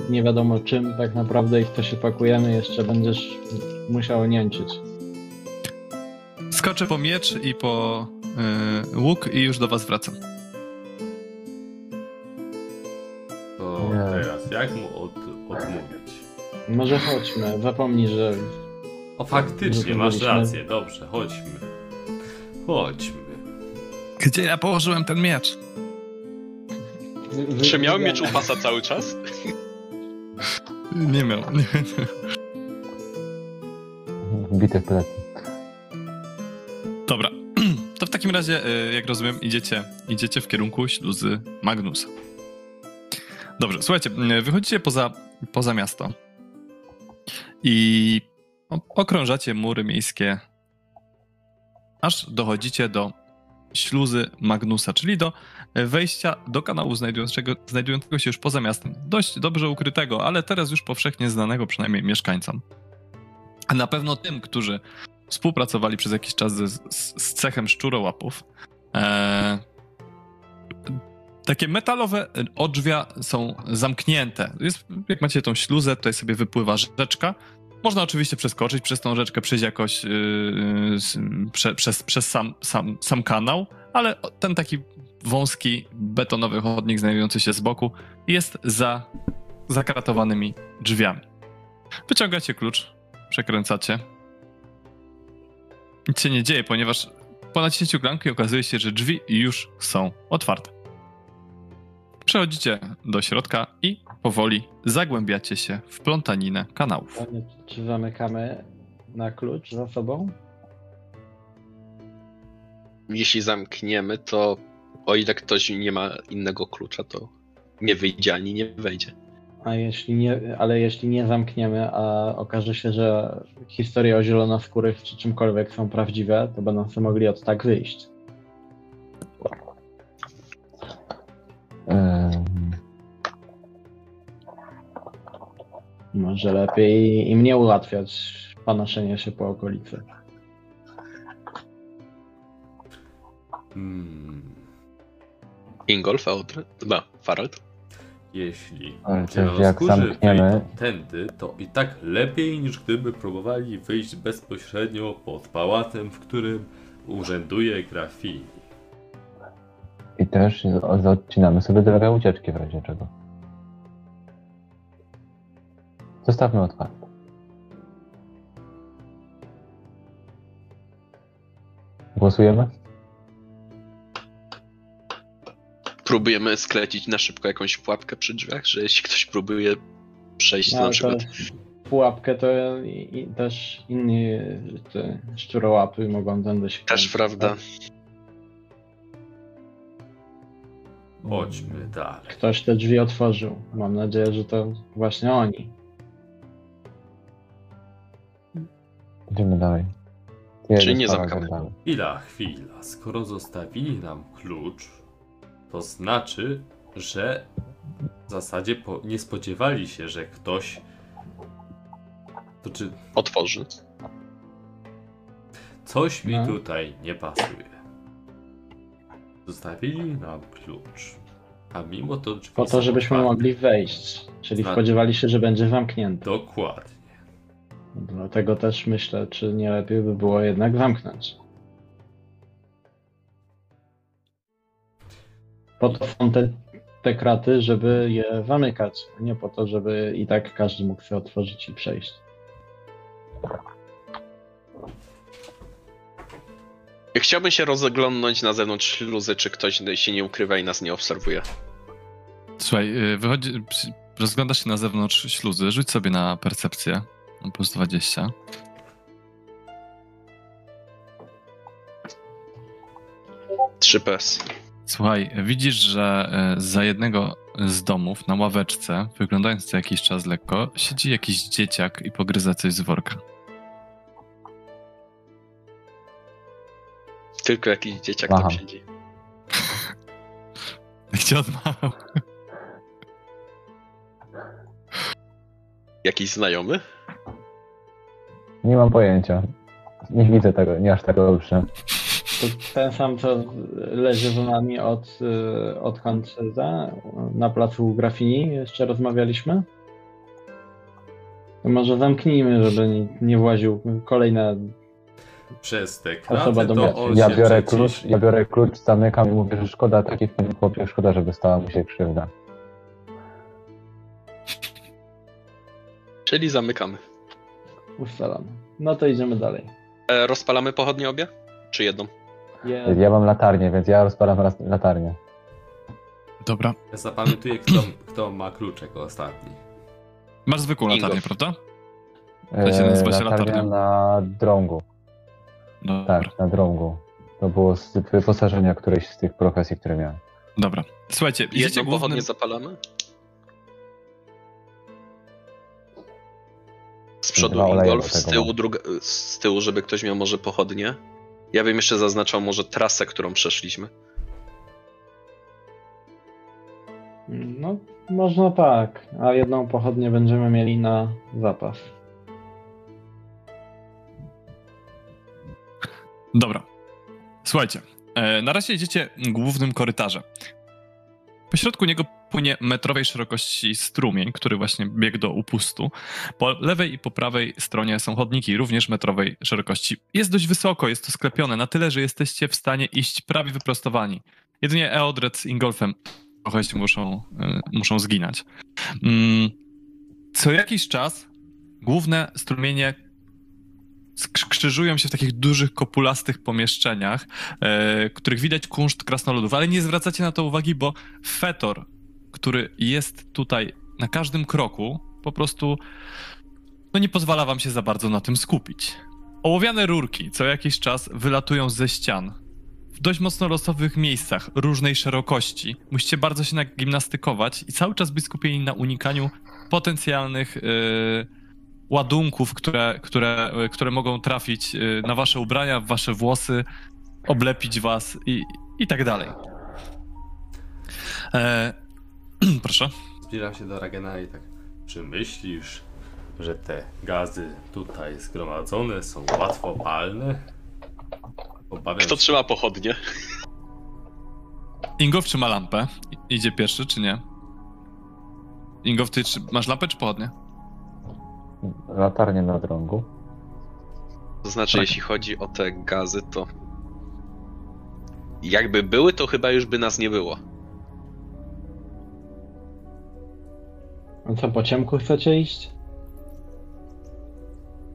nie wiadomo czym tak naprawdę i w to się pakujemy. Jeszcze będziesz musiał nięczyć. Skoczę po miecz i po łuk i już do was wracam. To teraz jak mu odmówić? Może chodźmy, zapomnij, że... O, faktycznie, masz rację, dobrze, chodźmy. Chodźmy. Gdzie ja położyłem ten miecz? Czy miał miecz u pasa cały czas? Nie miał. Bite w plecy. Dobra, to w takim razie, jak rozumiem, idziecie w kierunku śluzy Magnusa. Dobrze, słuchajcie, wychodzicie poza miasto i okrążacie mury miejskie, aż dochodzicie do śluzy Magnusa, czyli do wejścia do kanału znajdującego się już poza miastem. Dość dobrze ukrytego, ale teraz już powszechnie znanego przynajmniej mieszkańcom. Na pewno tym, którzy współpracowali przez jakiś czas z cechem szczurołapów. Takie metalowe odrzwia są zamknięte. Jest, jak macie tą śluzę, tutaj sobie wypływa rzeczka. Można oczywiście przeskoczyć przez tą rzeczkę, przejść jakoś przez sam kanał, ale ten taki wąski, betonowy chodnik znajdujący się z boku jest za zakratowanymi drzwiami. Wyciągacie klucz, przekręcacie. Nic się nie dzieje, ponieważ po naciśnięciu klamki okazuje się, że drzwi już są otwarte. Przechodzicie do środka i powoli zagłębiacie się w plątaninę kanałów. Czy zamykamy na klucz za sobą? Jeśli zamkniemy, to o ile ktoś nie ma innego klucza, to nie wyjdzie ani nie wejdzie. Ale jeśli nie zamkniemy, a okaże się, że historie o zielonoskórych czy czymkolwiek są prawdziwe, to będą sobie mogli od tak wyjść. Może lepiej im nie ułatwiać panoszenia się po okolicy. Ingolf, Eodred, Farald. Jeśli zielonoskórzy wejdą tędy, to i tak lepiej niż gdyby próbowali wyjść bezpośrednio pod pałacem, w którym urzęduje Grafini. I też odcinamy sobie drogę ucieczki w razie czego. Zostawmy otwarte. Głosujemy? Próbujemy sklecić na szybko jakąś pułapkę przy drzwiach, że jeśli ktoś próbuje przejść na przykład... Pułapkę to i też inni te szczurołapy mogą tędy się... Też prawda. Chodźmy dalej. Ktoś te drzwi otworzył. Mam nadzieję, że to właśnie oni. Idziemy dalej. Czyli nie zamkamy. Chwila. Skoro zostawili nam klucz, to znaczy, że w zasadzie nie spodziewali się, że ktoś... otworzy. Coś mi tutaj nie pasuje. Zostawili nam klucz, a mimo to drzwi... Po to, żebyśmy mogli wejść, czyli spodziewali się, że będzie zamknięte. Dokładnie. Dlatego też myślę, czy nie lepiej by było jednak zamknąć. Po to są te kraty, żeby je zamykać, nie po to, żeby i tak każdy mógł się otworzyć i przejść. Chciałbym się rozeglądnąć na zewnątrz śluzy, czy ktoś się nie ukrywa i nas nie obserwuje. Słuchaj, rozglądasz się na zewnątrz śluzy, rzuć sobie na percepcję. Plus 20. Słuchaj, widzisz, że za jednego z domów na ławeczce, wyglądając co jakiś czas lekko, siedzi jakiś dzieciak i pogryza coś z worka. Tylko jakiś dzieciak tam siedzi. Gdzie odmachał? Jakiś znajomy? Nie mam pojęcia. Nie widzę tego, nie aż tak dobrze. To ten sam, co leży z nami odkąd na placu Grafini jeszcze rozmawialiśmy? To może zamknijmy, żeby nie właził kolejne... Przez te kraty do 8. Ja biorę klucz, zamykam i mówię, że szkoda takiej chłopie, szkoda, żeby stała mu się krzywda. Czyli zamykamy. Ustalamy. No to idziemy dalej. Rozpalamy pochodnie obie? Czy jedną? Ja mam latarnię, więc ja rozpalam latarnię. Dobra. Ja zapamiętuję, kto ma klucz jako ostatni. Masz zwykłą latarnię, prawda? To się nazywa latarnią na drągu. Dobra. Tak, na drągu. To było z wyposażenia którejś z tych profesji, które miałem. Dobra. Słuchajcie, jedną pochodnię zapalamy? Z przodu Ingolf, z tyłu, żeby ktoś miał może pochodnie. Ja bym jeszcze zaznaczał może trasę, którą przeszliśmy. No, można tak, a jedną pochodnię będziemy mieli na zapas. Dobra. Słuchajcie, na razie idziecie głównym korytarzem. Pośrodku niego płynie metrowej szerokości strumień, który właśnie biegł do upustu. Po lewej i po prawej stronie są chodniki, również metrowej szerokości. Jest dość wysoko, jest to sklepione, na tyle, że jesteście w stanie iść prawie wyprostowani. Jedynie Eodred z Ingolfem trochę się muszą zginać. Co jakiś czas główne strumienie krzyżują się w takich dużych, kopulastych pomieszczeniach, których widać kunszt krasnoludów, ale nie zwracacie na to uwagi, bo fetor, który jest tutaj na każdym kroku, po prostu nie pozwala wam się za bardzo na tym skupić. Ołowiane rurki co jakiś czas wylatują ze ścian w dość mocno losowych miejscach, różnej szerokości. Musicie bardzo się nagimnastykować i cały czas być skupieni na unikaniu potencjalnych ładunków, które mogą trafić na wasze ubrania, w wasze włosy, oblepić was i tak dalej. Proszę. Zbliżam się do Ragena i tak. Czy myślisz, że te gazy tutaj zgromadzone są łatwo palne? Obawiam się. Kto trzyma pochodnie? Ingolf trzyma lampę. Idzie pierwszy, czy nie? Ingolf, ty masz lampę czy pochodnie? Latarnię na drągu. To znaczy, jeśli chodzi o te gazy, to jakby były, to chyba już by nas nie było. A co, po ciemku chcecie iść?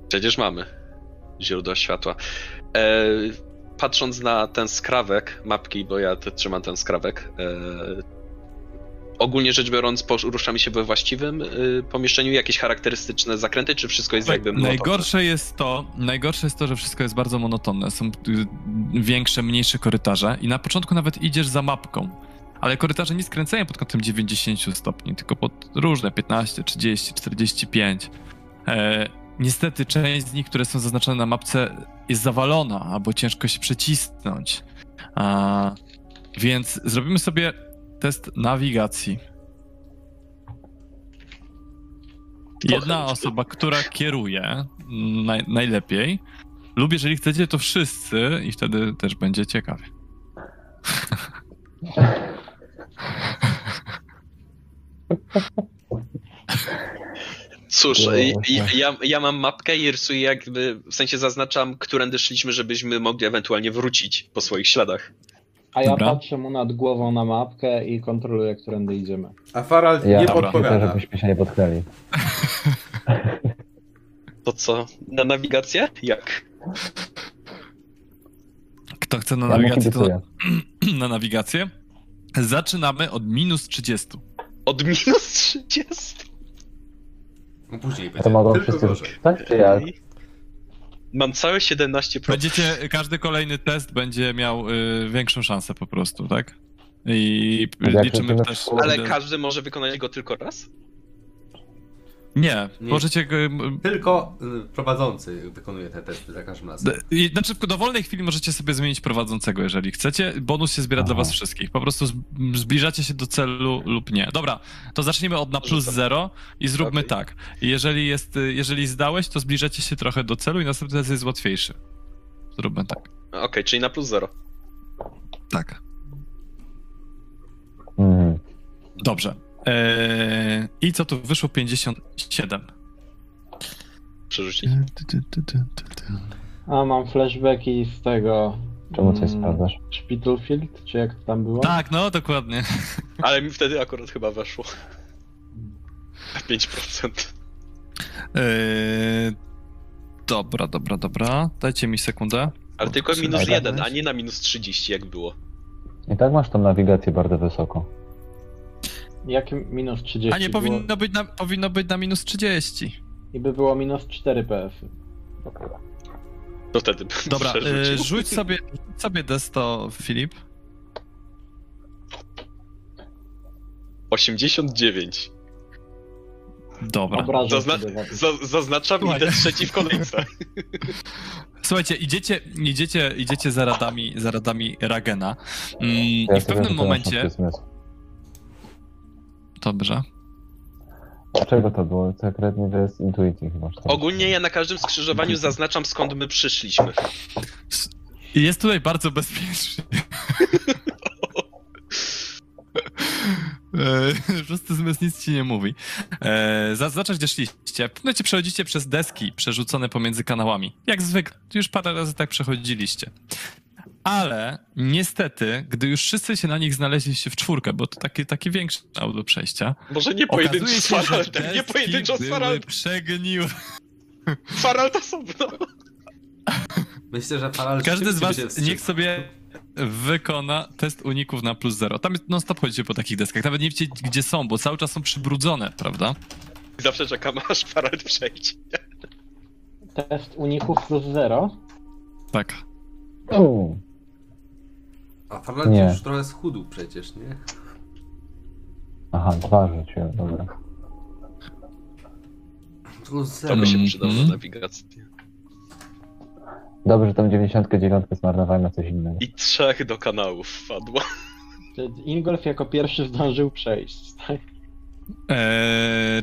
Przecież mamy źródła światła. Patrząc na ten skrawek mapki, bo ja trzymam ten skrawek, ogólnie rzecz biorąc, poruszamy się we właściwym pomieszczeniu, jakieś charakterystyczne zakręty, czy wszystko jest jakby monotonne? Najgorsze jest to, że wszystko jest bardzo monotonne. Są większe, mniejsze korytarze i na początku nawet idziesz za mapką, ale korytarze nie skręcają pod kątem 90 stopni, tylko pod różne 15, 30, 45. Niestety część z nich, które są zaznaczone na mapce, jest zawalona albo ciężko się przecisnąć. Więc zrobimy sobie test nawigacji. Jedna osoba, która kieruje najlepiej, lub jeżeli chcecie, to wszyscy i wtedy też będzie ciekawie. Cóż, ja mam mapkę i rysuję jakby, w sensie zaznaczam, którędy szliśmy, żebyśmy mogli ewentualnie wrócić po swoich śladach. A ja patrzę mu nad głową na mapkę i kontroluję, którędy idziemy. A Farald nie podpowiada. Ja żebyśmy się nie potknęli. To co? Na nawigację? Jak? Kto chce na nawigację, to na nawigację. Zaczynamy od -30. Od -30? No później będzie. To mogą wszyscy tak, czy jak? Mam całe 17%. Będziecie, każdy kolejny test będzie miał większą szansę po prostu, tak? I liczymy też... Ale każdy może wykonać go tylko raz? Nie. Możecie... Tylko prowadzący wykonuje te testy za każdym razem. Znaczy w dowolnej chwili możecie sobie zmienić prowadzącego, jeżeli chcecie. Bonus się zbiera dla was wszystkich. Po prostu zbliżacie się do celu lub nie. Dobra, to zacznijmy od na +0 i zróbmy tak. Jeżeli zdałeś, to zbliżacie się trochę do celu i następny test jest łatwiejszy. Zróbmy tak. Okej, czyli na +0. Tak. Dobrze. I co tu wyszło? 57. Przerzucić. A mam flashbacki z tego. Czemu coś sprawdzasz? Spitalfield? Czy jak to tam było? Tak, no dokładnie. Ale mi wtedy akurat chyba weszło. 5%. Dobra. Dajcie mi sekundę. Ale tylko -1, a nie na -30 jak było. I tak masz tą nawigację bardzo wysoko. Jakim -30? A nie, powinno być na -30. I by było -4 PF. To wtedy. Dobra, rzuć sobie desto, Filip. 89. Dobra. Zaznaczam ten trzeci w kolejce. Słuchajcie, idziecie za radami Ragena. I w pewnym momencie... Dobrze. Dlaczego to było? Konkretnie to jest intuicja chyba. Ogólnie ja na każdym skrzyżowaniu zaznaczam, skąd my przyszliśmy. Jest tutaj bardzo bezpiecznie. Wszyscy zmysł nic ci nie mówi. Zacząć gdzie szliście. No ci przechodzicie przez deski przerzucone pomiędzy kanałami. Jak zwykle, już parę razy tak przechodziliście. Ale niestety, gdy już wszyscy się na nich znaleźliście w czwórkę, bo to takie większe auto przejścia. Może nie pojedynczo z Faraldem, nie pojedynczo z Faraldem. Przegnił. Farald osobno. Myślę, że Farald. Każdy z was niech sobie wykona test uników na +0. Tam no stop chodzicie po takich deskach, nawet nie wiecie gdzie są, bo cały czas są przybrudzone, prawda? Zawsze czekam aż Farald przejdzie. Test uników +0? Tak. O. A Farald już trochę schudł przecież, nie? Aha, 2 rzuciłem, dobra. +0. To by się przydało na nawigację. Dobrze, że tą 99 zmarnowałem na coś innego. I 3 do kanałów wpadło. Ingolf jako pierwszy zdążył przejść, tak?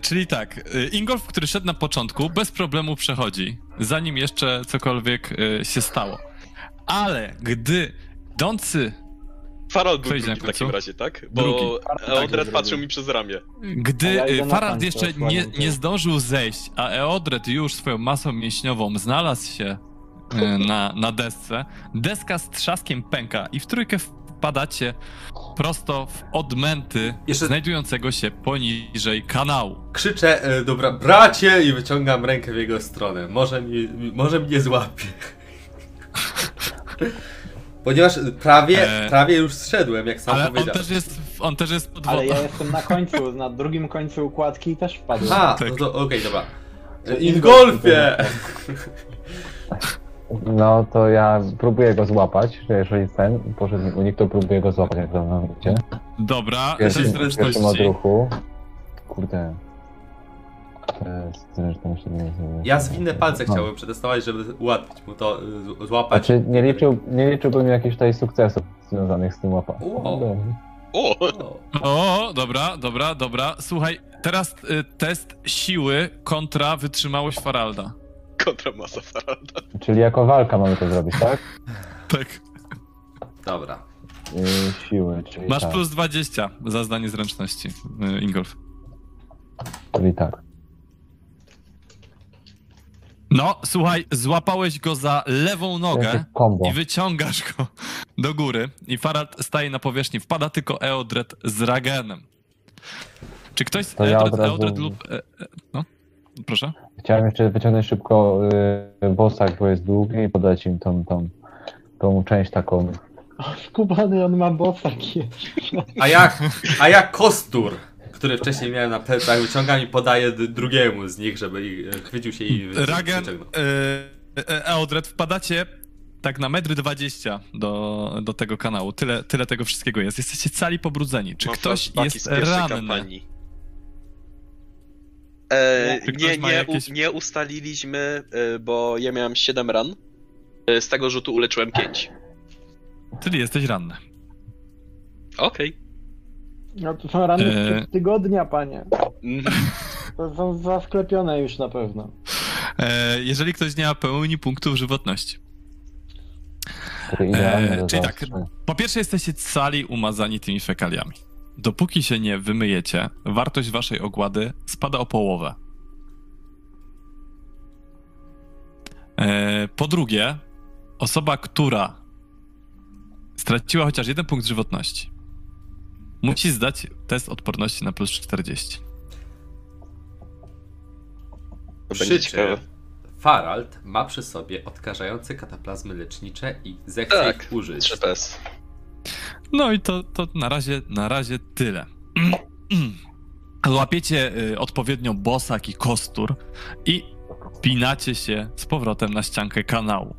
Czyli tak, Ingolf, który szedł na początku, bez problemu przechodzi, zanim jeszcze cokolwiek się stało. Ale gdy idący... Farald był drugi w takim razie, tak? Bo Eodred patrzył mi przez ramię. Gdy Farald jeszcze nie zdążył zejść, a Eodred już swoją masą mięśniową znalazł się na desce, deska z trzaskiem pęka i w trójkę wpadacie prosto w odmęty jeszcze... znajdującego się poniżej kanału. Krzyczę, dobra, bracie, i wyciągam rękę w jego stronę. Może mnie złapie. Ponieważ prawie już zszedłem, jak sam powiedziałem. On też jest pod wodą. Ale ja jestem na końcu, na drugim końcu układki i też wpadłem. A, tak. No to okej, dobra. Ingolfie! No to ja próbuję go złapać, jeżeli ten poszedł unik, to próbuję go złapać, jak tam wiecie. Dobra, w pierwszym odruchu. Kurde. Ja zwinne palce chciałbym przetestować, żeby ułatwić mu to złapać. Znaczy nie liczyłbym jakichś tutaj sukcesów związanych z tym łapaniem. O, dobra. Słuchaj, teraz test siły kontra wytrzymałość Faralda. Kontra masa Faralda. Czyli jako walka mamy to zrobić, tak? Tak. Dobra. Siły, czyli masz tak. +20 za zdanie zręczności, Ingolf. Czyli tak. No, słuchaj, złapałeś go za lewą nogę i wyciągasz go do góry i Farald staje na powierzchni. Wpada tylko Eodred z Ragenem. Czy ktoś z Eodred lub... No, proszę. Chciałem jeszcze wyciągnąć szybko bosak, bo jest długi, i podać im tą część taką... Skubany, on ma bosak jeszcze. A ja kostur, który wcześniej miałem na plecach, wyciągam i podaję drugiemu z nich, żeby chwycił się i Ragen, Eodred, wpadacie tak na 1,20 m do tego kanału. Tyle tego wszystkiego jest. Jesteście cali pobrudzeni. Czy ktoś jest ranny? Nie ustaliliśmy, bo ja miałem 7 ran. Z tego rzutu uleczyłem 5. Czyli jesteś ranny. Okej. No to są rany sprzed tygodnia, panie. To są zasklepione już na pewno. Jeżeli ktoś nie ma pełni punktów żywotności. Czyli tak, po pierwsze jesteście cali umazani tymi fekaliami. Dopóki się nie wymyjecie, wartość waszej ogłady spada o połowę. Po drugie, osoba, która straciła chociaż 1 punkt żywotności, musi zdać test odporności na +40. Przy czym Farald ma przy sobie odkażające kataplazmy lecznicze i zechce ich użyć. No i to na razie tyle. Łapiecie odpowiednio bosak i kostur i pinacie się z powrotem na ściankę kanału.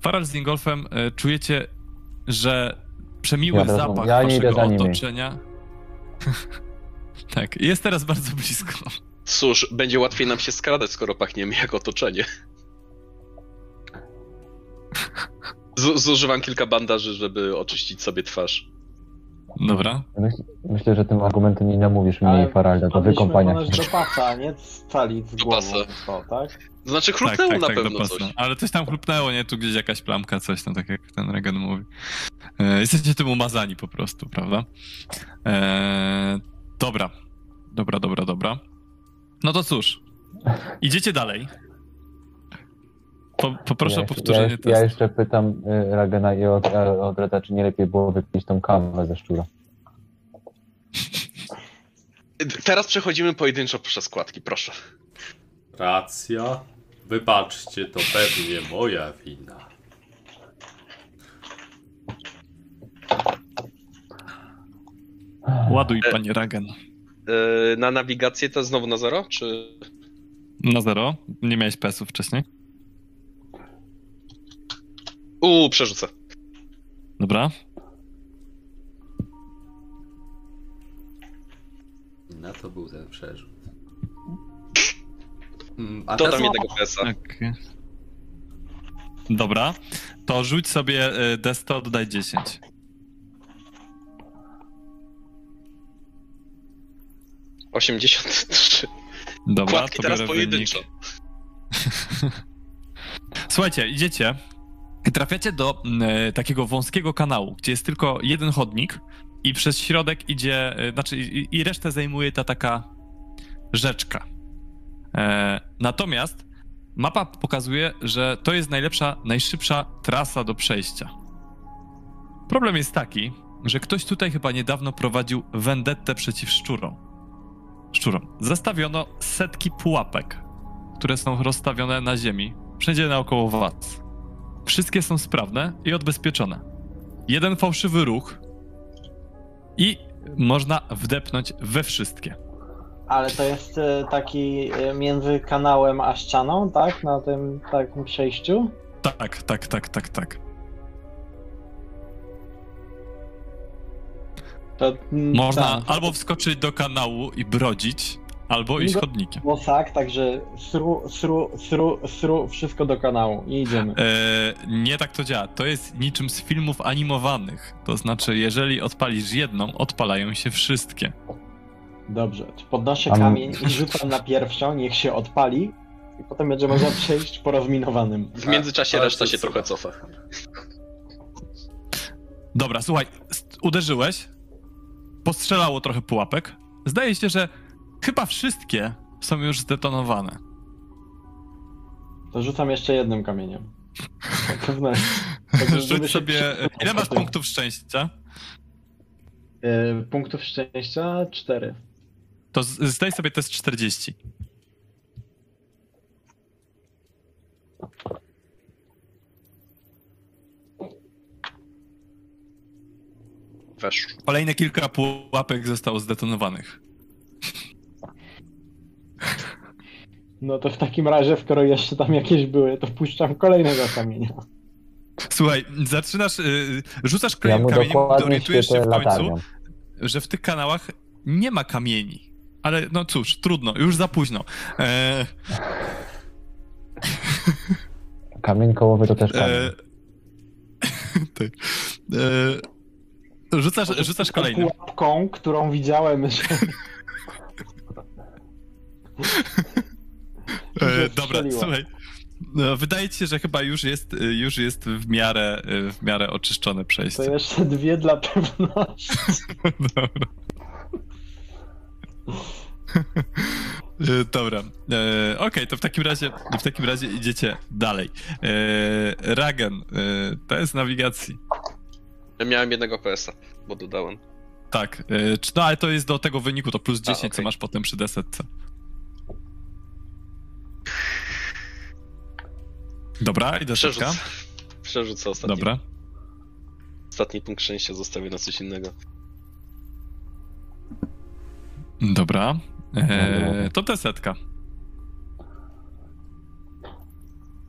Farald z Ingolfem czujecie, że przemiły zapach waszego otoczenia. Tak, jest teraz bardzo blisko. Cóż, będzie łatwiej nam się skradać, skoro pachniemy jak otoczenie. Zużywam kilka bandaży, żeby oczyścić sobie twarz. Dobra. Myślę, że tym argumentem nie namówisz mnie i Faralda do wykąpania się. Do pasa, nie? Stali z głową, to, tak? Znaczy chrupnęło tak, na pewno coś. Ale coś tam chrupnęło, nie? Tu gdzieś jakaś plamka, coś tam, tak jak ten Ragen mówi. Jesteście tym umazani po prostu, prawda? Dobra. No to cóż, idziecie dalej. Poproszę o powtórzenie testu. Ja jeszcze pytam Ragena i Eodreda, czy nie lepiej było wypić tą kawę ze szczura. Teraz przechodzimy pojedynczo przez składki, proszę. Racja. Wybaczcie, to pewnie moja wina. Ładuj, panie Ragen. Na nawigację to znowu na zero, czy...? Na zero. Nie miałeś PS-ów wcześniej. Przerzucę. Dobra. Na to był ten przerzut. To tam jednego PS-a. Okay. Dobra. To rzuć sobie D100, dodaj 10. (83) Dobra, Kładki to teraz pojedynczo. Słuchajcie, idziecie i trafiacie do takiego wąskiego kanału, gdzie jest tylko jeden chodnik i przez środek idzie, znaczy i resztę zajmuje ta taka rzeczka. Natomiast mapa pokazuje, że to jest najlepsza, najszybsza trasa do przejścia. Problem jest taki, że ktoś tutaj chyba niedawno prowadził vendettę przeciw szczurom. Zastawiono setki pułapek, które są rozstawione na ziemi, wszędzie naokoło was. Wszystkie są sprawne i odbezpieczone. Jeden fałszywy ruch i można wdepnąć we wszystkie. Ale to jest taki między kanałem a ścianą, tak? Na tym takim przejściu? Tak. To, można albo wskoczyć do kanału i brodzić, albo iść chodnikiem. No tak, także sru, wszystko do kanału i idziemy. Nie tak to działa. To jest niczym z filmów animowanych. To znaczy, jeżeli odpalisz jedną, odpalają się wszystkie. Dobrze, podnoszę kamień i rzucam na pierwszą, niech się odpali i potem będzie można przejść po rozminowanym. W międzyczasie reszta się trochę cofa. Dobra, słuchaj, uderzyłeś. Postrzelało trochę pułapek. Zdaje się, że chyba wszystkie są już zdetonowane. To rzucam jeszcze jednym kamieniem. Tak, rzuć sobie... Ile masz punktów szczęścia? Punktów szczęścia 4. To zdaj sobie test 40. Kolejne kilka pułapek zostało zdetonowanych. No to w takim razie, skoro jeszcze tam jakieś były, to wpuszczam kolejnego kamienia. Słuchaj, zaczynasz, rzucasz kamieniem, orientujesz się w końcu, że w tych kanałach nie ma kamieni. Ale no cóż, trudno, już za późno. Kamień kołowy to też kamień. Tak. Rzucasz kolejny. Pułapką, którą widziałem, że... Dobra, słuchaj. No, wydaje ci się, że chyba już jest w miarę oczyszczone przejście. To jeszcze dwie dla pewności. Dobra. Dobra. Okej, to w takim razie idziecie dalej. Ragen, to jest nawigacji. Ja miałem jednego PS-a, bo dodałem. Tak, no ale to jest do tego wyniku, to plus 10, okay. Co masz potem przy desetce. Dobra, i desetka. Przerzucę ostatni. Dobra. Ostatni punkt szczęścia zostawię na coś innego. Dobra, to desetka.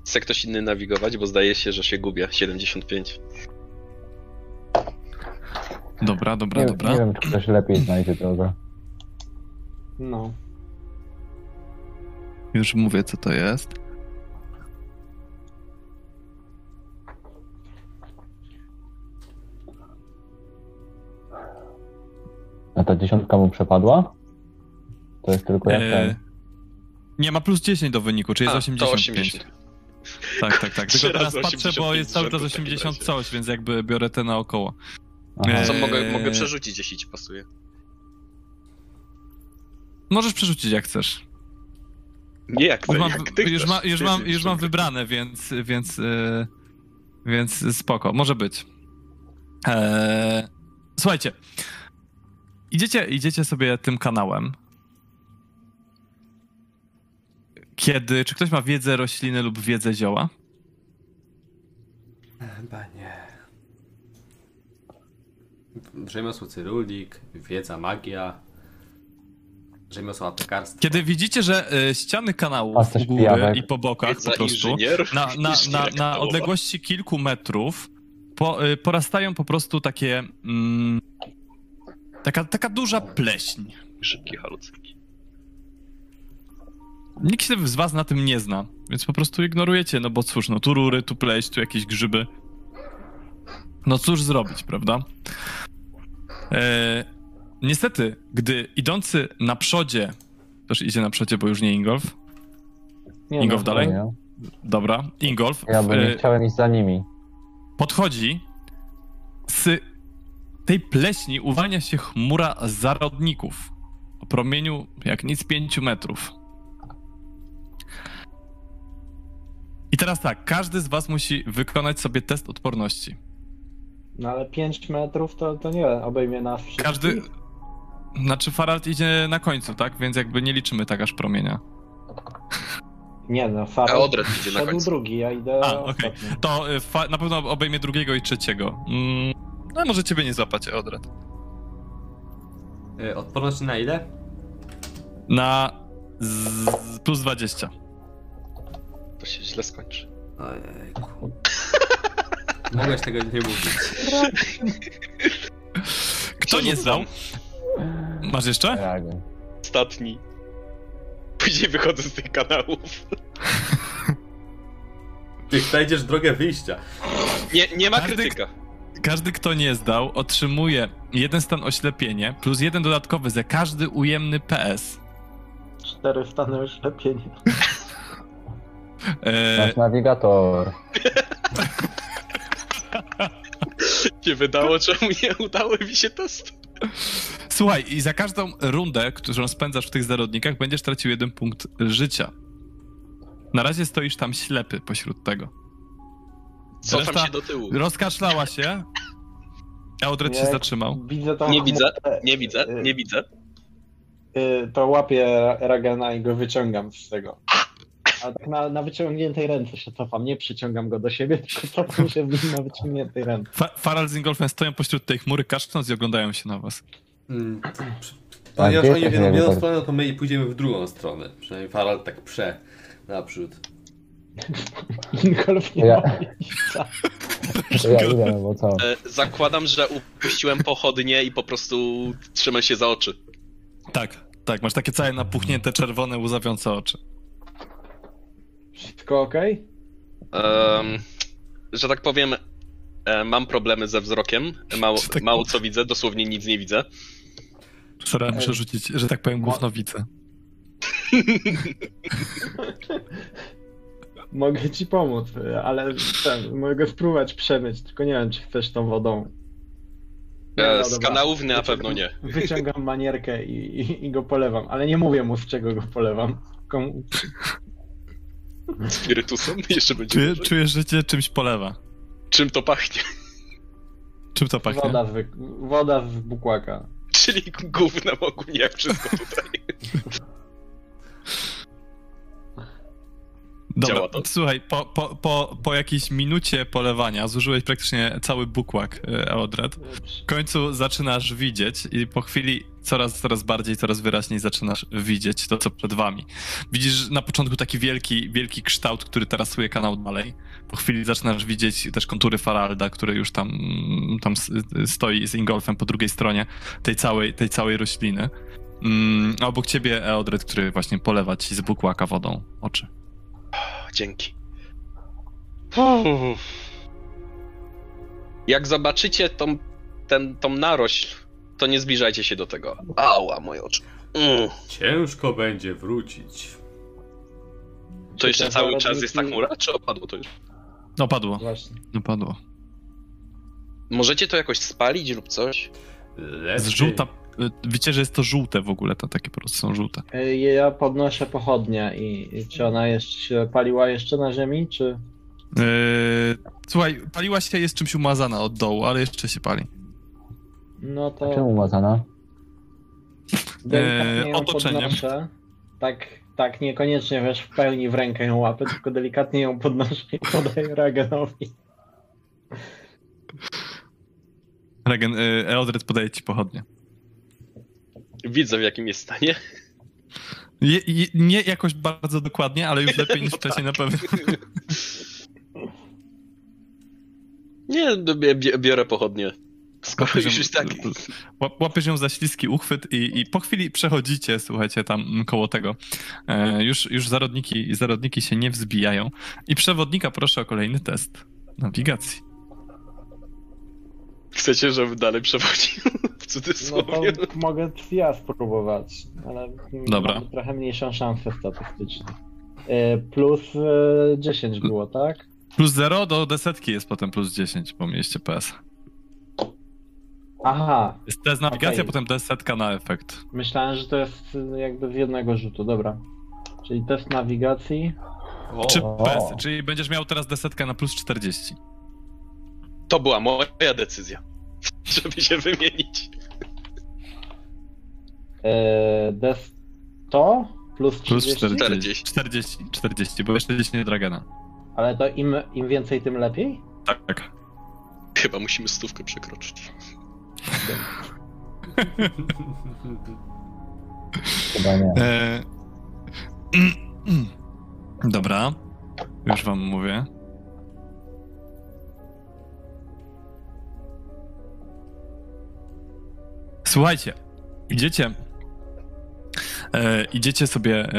Chce ktoś inny nawigować, bo zdaje się, że się gubię. 75. Dobra. Nie wiem, czy ktoś lepiej znajdzie drogę. No. Już mówię, co to jest. A ta 10 mu przepadła? To jest tylko jak ten. Nie, ma plus 10 do wyniku, czyli jest 85. To 80. Tak. Tylko teraz patrzę, bo jest cały czas 80 coś, więc jakby biorę te naokoło. Co mogę przerzucić, jeśli ci pasuje. Możesz przerzucić jak chcesz. Nie jak to, już mam wybrane, więc spoko, może być. Słuchajcie, idziecie sobie tym kanałem. Kiedy, czy ktoś ma wiedzę rośliny lub wiedzę zioła? Chyba nie. Rzemiosło cyrulik, wiedza magia, rzemiosło aptekarstwo. Kiedy widzicie, że ściany kanału u góry i po bokach po prostu na odległości kilku metrów porastają po prostu takie taka duża pleśń. Szybkie halucynki. Nikt się z was na tym nie zna, więc po prostu ignorujecie, no bo cóż, no tu rury, tu pleść, tu jakieś grzyby. No cóż zrobić, prawda? Niestety, gdy idący na przodzie, też idzie na przodzie, bo już nie Ingolf. Ingolf dalej? Nie. Dobra, Ingolf. Ja bym nie chciałem iść za nimi. Podchodzi, z tej pleśni uwalnia się chmura zarodników o promieniu jak nic 5 metrów. I teraz tak, każdy z was musi wykonać sobie test odporności. No ale 5 metrów to nie obejmie na wszystkich. Każdy... Znaczy Farald idzie na końcu, tak? Więc jakby nie liczymy tak aż promienia. Nie no, Farald... Eodred idzie na końcu. Drugi, ja idę... A, okej. Okay. To na pewno obejmie drugiego i trzeciego. No może ciebie nie złapać, Eodred. Odporność na ile? Na... plus 20. To się źle skończy. Ojejku. Mogłeś tego nie mówić. Kto nie znał? Masz jeszcze? Ragen. Ostatni. Później wychodzę z tych kanałów. Ty znajdziesz drogę wyjścia. Nie ma krytyka. Każdy, kto nie zdał, otrzymuje 1 stan oślepienie plus 1 dodatkowy za każdy ujemny PS. 4 stany oślepienie. Nasz nawigator. Nie wydało, czemu nie udało mi się test. Słuchaj, i za każdą rundę, którą spędzasz w tych zarodnikach, będziesz tracił 1 punkt życia. Na razie stoisz tam ślepy pośród tego. Cofam się do tyłu. Rozkaszlała się, a Eodred się zatrzymał. Nie widzę. To łapię Ragena i go wyciągam z tego. A tak na wyciągniętej ręce się cofam, nie przyciągam go do siebie, tylko cofam się na wyciągniętej ręce. Farald z Ingolfem stoją pośród tej chmury, kaszcząc i oglądają się na was. Ponieważ oni w jedną stronę, to my pójdziemy w drugą stronę. Przynajmniej Farald tak naprzód. Ingolf nie ma miejsca. Ja idę, bo co? Zakładam, że upuściłem pochodnie i po prostu trzymam się za oczy. Tak, masz takie całe napuchnięte, czerwone, łzawiące oczy. Wszystko okej? Że tak powiem, mam problemy ze wzrokiem. Mało co widzę, dosłownie nic nie widzę. Sorry, muszę rzucić, że tak powiem, gówno widzę. Mogę ci pomóc, ale mogę spróbować przemyć, tylko nie wiem, czy chcesz tą wodą. Z kanałów na pewno nie. Wyciągam manierkę i go polewam, ale nie mówię mu, z czego go polewam. Spirytusem jeszcze będzie. Czujesz, że cię czymś polewa. Czym to pachnie? Czym to pachnie? Woda z bukłaka. Czyli gównem ogólnie, jak wszystko tutaj. Dobra, to? Słuchaj, po jakiejś minucie polewania zużyłeś praktycznie cały bukłak, Eodred. W końcu zaczynasz widzieć i po chwili coraz bardziej, coraz wyraźniej zaczynasz widzieć to, co przed wami. Widzisz na początku taki wielki kształt, który tarasuje kanał dalej. Po chwili zaczynasz widzieć też kontury Faralda, który już tam stoi z Ingolfem po drugiej stronie tej całej rośliny. Obok ciebie Eodred, który właśnie polewa ci z bukłaka wodą oczy. Dzięki. Jak zobaczycie tą narośl, to nie zbliżajcie się do tego. Ała, moje oczy. Ciężko będzie wrócić. To jeszcze cały czas jest ta chmura, czy opadło to już? Opadło. Właśnie. Opadło. Możecie to jakoś spalić lub coś? Lepiej. Wiecie, że jest to żółte w ogóle, to takie po prostu są żółte. Ja podnoszę pochodnię i czy ona jeszcze się paliła jeszcze na ziemi, czy... Słuchaj, paliła się, jest czymś umazana od dołu, ale jeszcze się pali. No to... A czemu umazana? Delikatnie ją podnoszę. Tak, niekoniecznie wiesz, w pełni w rękę ją łapę, tylko delikatnie ją podnoszę i podaję Ragenowi. Ragen, Eodred podaje ci pochodnie. Widzę, w jakim jest stanie. Nie jakoś bardzo dokładnie, ale już lepiej niż wcześniej na pewno. Nie, biorę pochodnie. Skoro już tak. Łapiesz ją za śliski uchwyt i po chwili przechodzicie, słuchajcie, tam koło tego. Już zarodniki się nie wzbijają. I przewodnika proszę o kolejny test nawigacji. Chcecie, żeby dalej przewodził? W cudzysłowie. No to mogę ja spróbować, ale dobra. Mam trochę mniejszą szansę statystycznie. Plus 10 było, tak? Plus 0 do desetki jest potem plus 10, bo mieliście PS. Aha. Jest test nawigacja, okay. Potem desetka na efekt. Myślałem, że to jest jakby z jednego rzutu, dobra. Czyli test nawigacji. PS, czyli będziesz miał teraz desetkę na plus 40. To była moja decyzja, żeby się wymienić. To plus 30? Plus 40, bo jeszcze 10 Dragana. Ale to im więcej, tym lepiej? Tak. Chyba musimy 100 przekroczyć. Chyba nie. Dobra, już wam mówię. Słuchajcie, idziecie sobie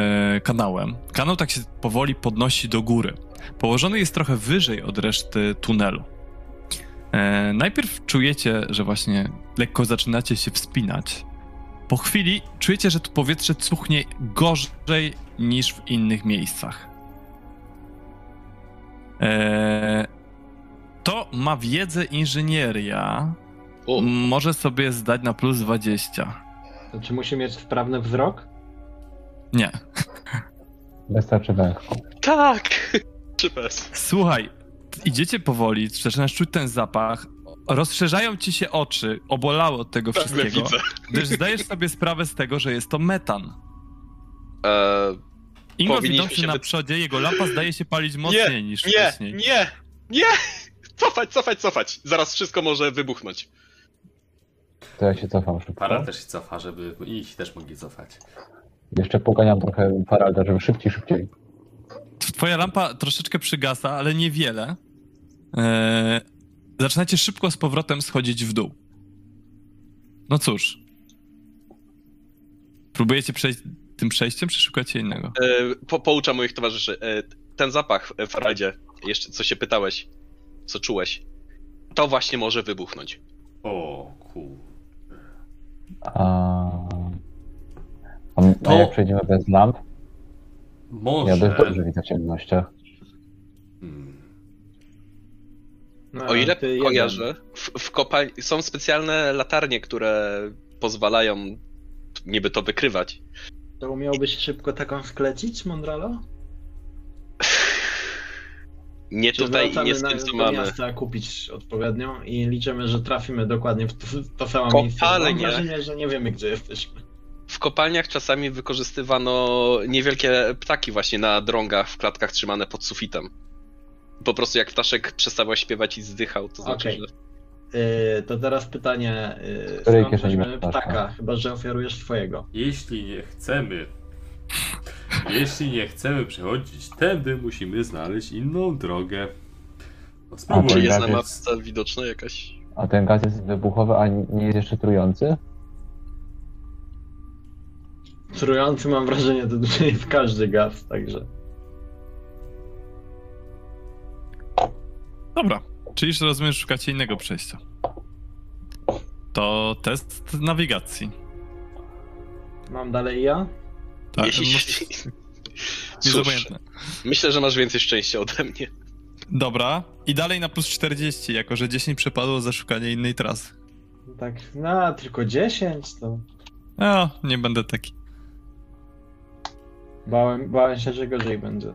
kanałem. Kanał tak się powoli podnosi do góry. Położony jest trochę wyżej od reszty tunelu. Najpierw czujecie, że właśnie lekko zaczynacie się wspinać. Po chwili czujecie, że tu powietrze cuchnie gorzej niż w innych miejscach. To ma wiedzę inżynieria. Może sobie zdać na plus 20. To czy musi mieć sprawny wzrok? Nie. Wystarczy tak. Tak! Czy bez? Słuchaj, idziecie powoli, zaczynasz czuć ten zapach, rozszerzają ci się oczy, obolały od tego tak wszystkiego, gdyż zdajesz sobie sprawę z tego, że jest to metan. Ingolf idący na przodzie, jego lampa zdaje się palić mocniej niż wcześniej. Nie! Cofać! Zaraz wszystko może wybuchnąć. To ja się cofam szybko. Farald też się cofa, żeby ich też mogli cofać. Jeszcze poganiam trochę Faralda, żeby szybciej. Twoja lampa troszeczkę przygasa, ale niewiele. Zaczynacie szybko z powrotem schodzić w dół. No cóż. Próbujecie przejść tym przejściem, czy szukacie innego? Pouczam moich towarzyszy. Ten zapach, Faraldzie, jeszcze co się pytałeś, co czułeś, to właśnie może wybuchnąć. O kur... A jak przejdziemy bez lamp? Może... Ja dość dobrze widzę w ciemnościach. O ile kojarzę, w kopalni są specjalne latarnie, które pozwalają niby to wykrywać. To umiałbyś szybko taką wklecić, Mondralo? Nie tutaj i nie z tym, co mamy. Miasta kupić odpowiednią i liczymy, że trafimy dokładnie w to samo miejsce. Mam wrażenie, że nie wiemy, gdzie jesteśmy. W kopalniach czasami wykorzystywano niewielkie ptaki właśnie na drągach w klatkach trzymane pod sufitem. Po prostu jak ptaszek przestawał śpiewać i zdychał, to znaczy, że... to teraz pytanie, skąd weźmiemy ptaka, chyba że ofiarujesz swojego. Jeśli nie chcemy przechodzić tędy, musimy znaleźć inną drogę. Spróbuj. Czy jest na mapce widoczna jakaś? A ten gaz jest wybuchowy, a nie jest jeszcze trujący? Trujący mam wrażenie, to tutaj w każdy gaz, także... Dobra, czyli rozumiem, że szukacie innego przejścia. To test nawigacji. Mam dalej ja? Tak, myślę, że masz więcej szczęścia ode mnie. Dobra, i dalej na plus 40, jako że 10 przepadło za szukanie innej trasy. Tak, no, tylko 10 to... No, nie będę taki. Bałem się, że gorzej będzie.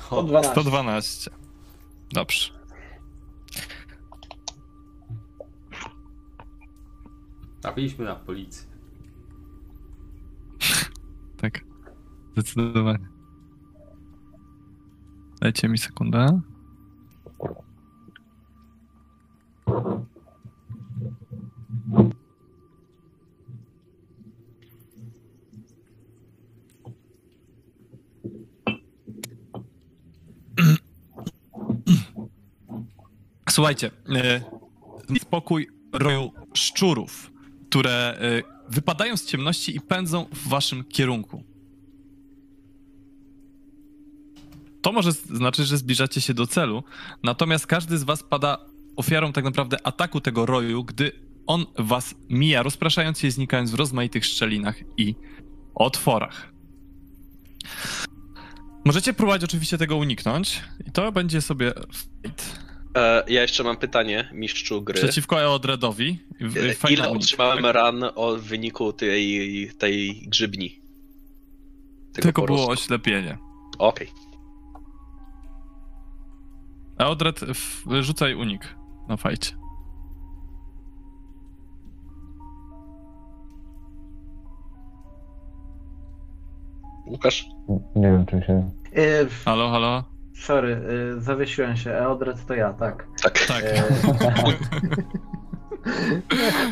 112. 112. Dobrze. Trafiliśmy na policję. Tak, zdecydowanie. Dajcie mi sekundę. Słuchajcie, spokój roju szczurów, które wypadają z ciemności i pędzą w waszym kierunku. To może znaczyć, że zbliżacie się do celu, natomiast każdy z was pada ofiarą tak naprawdę ataku tego roju, gdy on was mija, rozpraszając się i znikając w rozmaitych szczelinach i otworach. Możecie próbować oczywiście tego uniknąć i to będzie sobie fight. Ja jeszcze mam pytanie, mistrzu gry. Przeciwko Eodredowi. Ile otrzymałem ran w wyniku tej grzybni? Tylko było oślepienie. Okej. Okay. Eodred, rzucaj unik na fajcie. Łukasz? Nie wiem, czy się... Halo, halo? Sorry, zawiesiłem się. Eodred to ja, tak. Tak, tak.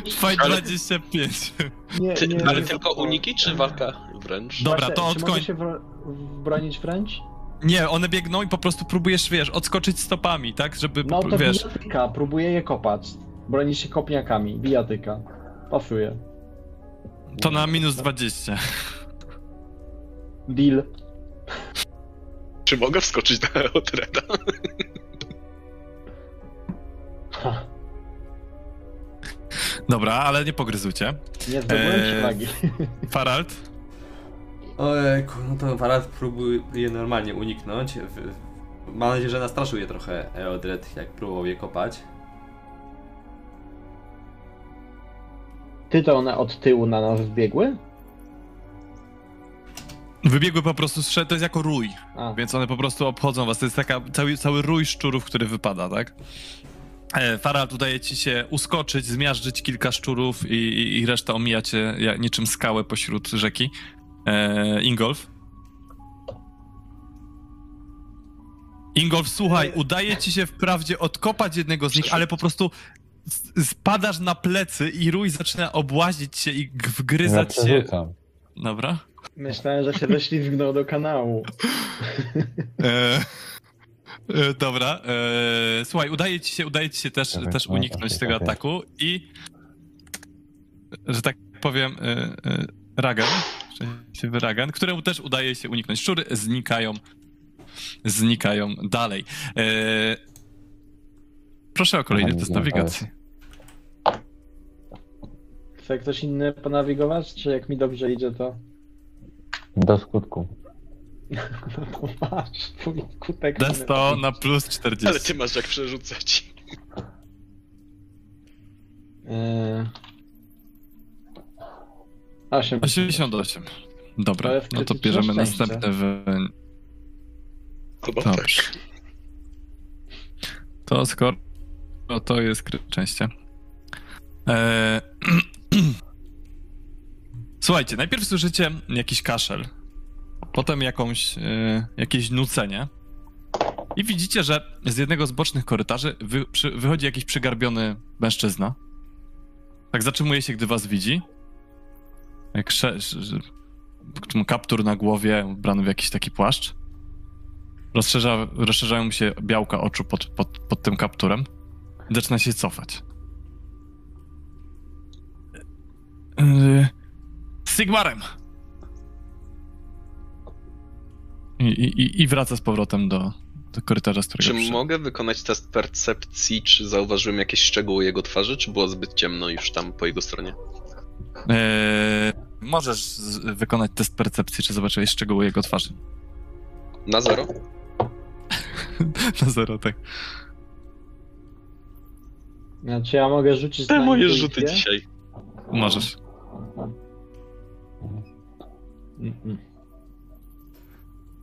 Fight 25. Ale tylko uniki, czy walka wręcz? Dobra, to odkończ. Czy mogę się bronić wręcz? Nie, one biegną i po prostu próbujesz, wiesz, odskoczyć stopami, tak, żeby, no to wiesz... bijatyka, próbuję je kopać. Broni się kopniakami, bijatyka. Pasuje. To na minus 20. Deal. Czy mogę wskoczyć na Eodreda? Dobra, ale nie pogryzujcie. Nie zdobyłem szlagi. Farald? Ojejku, no to Farald próbuje normalnie uniknąć. Mam nadzieję, że nastraszył je trochę Eodred, jak próbował je kopać. Ty to one od tyłu na nas wbiegły? Wybiegły po prostu z to jest jako rój, więc one po prostu obchodzą was. To jest taka cały rój szczurów, który wypada, tak? Farald, udaje ci się uskoczyć, zmiażdżyć kilka szczurów i reszta omija cię niczym skałę pośród rzeki. Ingolf? Ingolf, słuchaj, udaje ci się wprawdzie odkopać jednego z nich, ale po prostu spadasz na plecy i rój zaczyna obłazić się i wgryzać się... Dobra. Myślałem, że się doślizgnął do kanału. Dobra. Słuchaj, udaje ci się też uniknąć tego ataku i, że tak powiem, Ragen, któremu też udaje się uniknąć. Szczury znikają dalej. Proszę o kolejny test nawigacji. Chce ktoś inny ponawigować, czy jak mi dobrze idzie, to... Do skutku. No to masz, twój skutek... Desto na plus 40. Ale ty masz jak przerzucać. Osiem. 88. Dobra, no to bierzemy następne wynik. Dobrze. To skoro... to jest szczęście. Słuchajcie, najpierw słyszycie jakiś kaszel, potem jakieś nucenie i widzicie, że z jednego z bocznych korytarzy wychodzi jakiś przygarbiony mężczyzna. Tak zatrzymuje się, gdy was widzi. Kaptur na głowie, ubrany w jakiś taki płaszcz. Rozszerzają mu się białka oczu pod tym kapturem. Zaczyna się cofać. Sigmarem! I wraca z powrotem do korytarza, z którego... Czy mogę wykonać test percepcji, czy zauważyłem jakieś szczegóły jego twarzy, czy było zbyt ciemno już tam po jego stronie? Możesz wykonać test percepcji, czy zobaczyłeś szczegóły jego twarzy. Na 0? Na 0, tak. Znaczy ja mogę rzucić. Te moje rzuty dzisiaj. Możesz.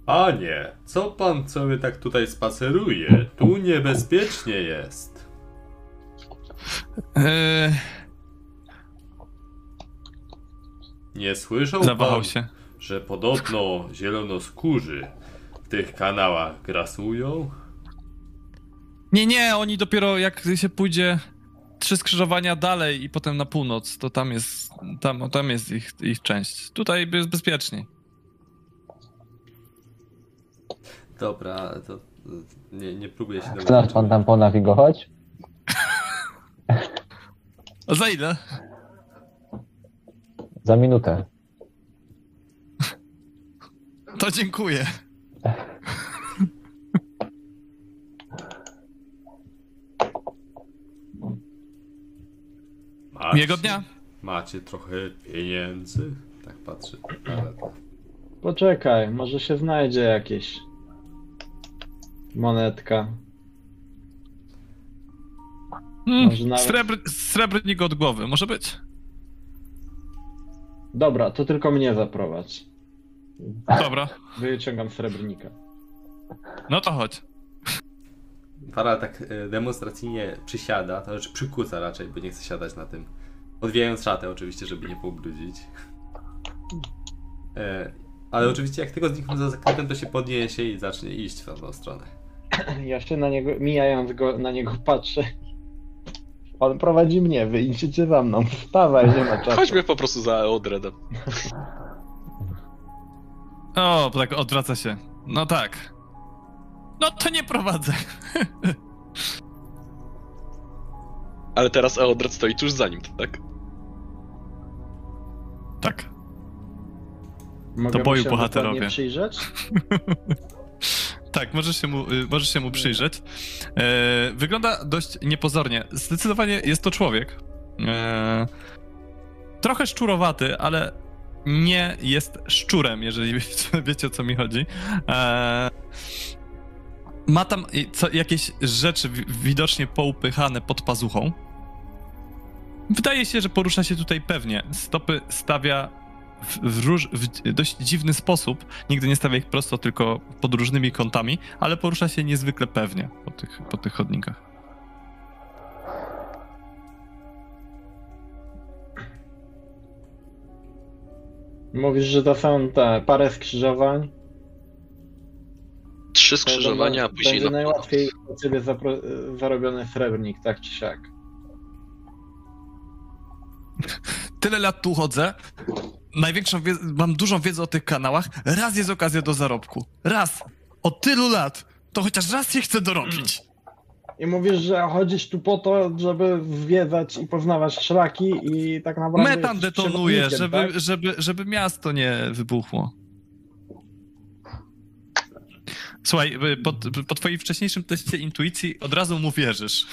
Panie, co pan sobie tak tutaj spaceruje? Tu niebezpiecznie jest. Nie słyszał pan, że podobno zielonoskórzy w tych kanałach grasują? Nie, nie, oni dopiero jak się pójdzie 3 skrzyżowania dalej i potem na północ, to tam jest ich część. Tutaj jest bezpieczniej. Dobra, to nie próbuję się... Chcesz pan tam ponawigować? Za ile? Za minutę. To dziękuję. Miłego dnia. Macie trochę pieniędzy? Tak patrzę. Poczekaj, może się znajdzie jakieś monetka. Nawet... Srebrnik od głowy, może być. Dobra, to tylko mnie zaprowadź. Dobra. Wyciągam srebrnika. No to chodź. Farald tak demonstracyjnie przysiada, to znaczy przykuca raczej, bo nie chce siadać na tym. Odwijając szatę oczywiście, żeby nie poubrudzić. Ale oczywiście jak tego zniknął za zakrętem, to się podniesie i zacznie iść w tą stronę. Ja się na niego, mijając go, na niego patrzę. On prowadzi mnie, wy idziecie za mną, wstawaj, nie ma czasu. Chodźmy po prostu za Eodredem. O, tak odwraca się. No tak. No to nie prowadzę. Ale teraz Eodred stoi tuż za nim, tak? Tak. Mogę do boju bohaterowie. Przyjrzeć? Tak, możesz się mu przyjrzeć. Wygląda dość niepozornie. Zdecydowanie jest to człowiek. Trochę szczurowaty, ale nie jest szczurem, jeżeli wiecie o co mi chodzi. Ma tam jakieś rzeczy widocznie poupychane pod pazuchą. Wydaje się, że porusza się tutaj pewnie. Stopy stawia w dość dziwny sposób. Nigdy nie stawia ich prosto, tylko pod różnymi kątami, ale porusza się niezwykle pewnie po tych chodnikach. Mówisz, że to są te parę skrzyżowań? 3 skrzyżowania, a później będzie najłatwiej u ciebie zarobiony srebrnik, tak czy siak. Tyle lat tu chodzę. Mam dużą wiedzę o tych kanałach. Raz jest okazja do zarobku. Raz! Od tylu lat! To chociaż raz się chcę dorobić. I mówisz, że chodzisz tu po to, żeby zwiedzać i poznawać szlaki i tak naprawdę... Metan detonuje, żeby miasto nie wybuchło. Słuchaj, po twoim wcześniejszym teście intuicji od razu mu wierzysz.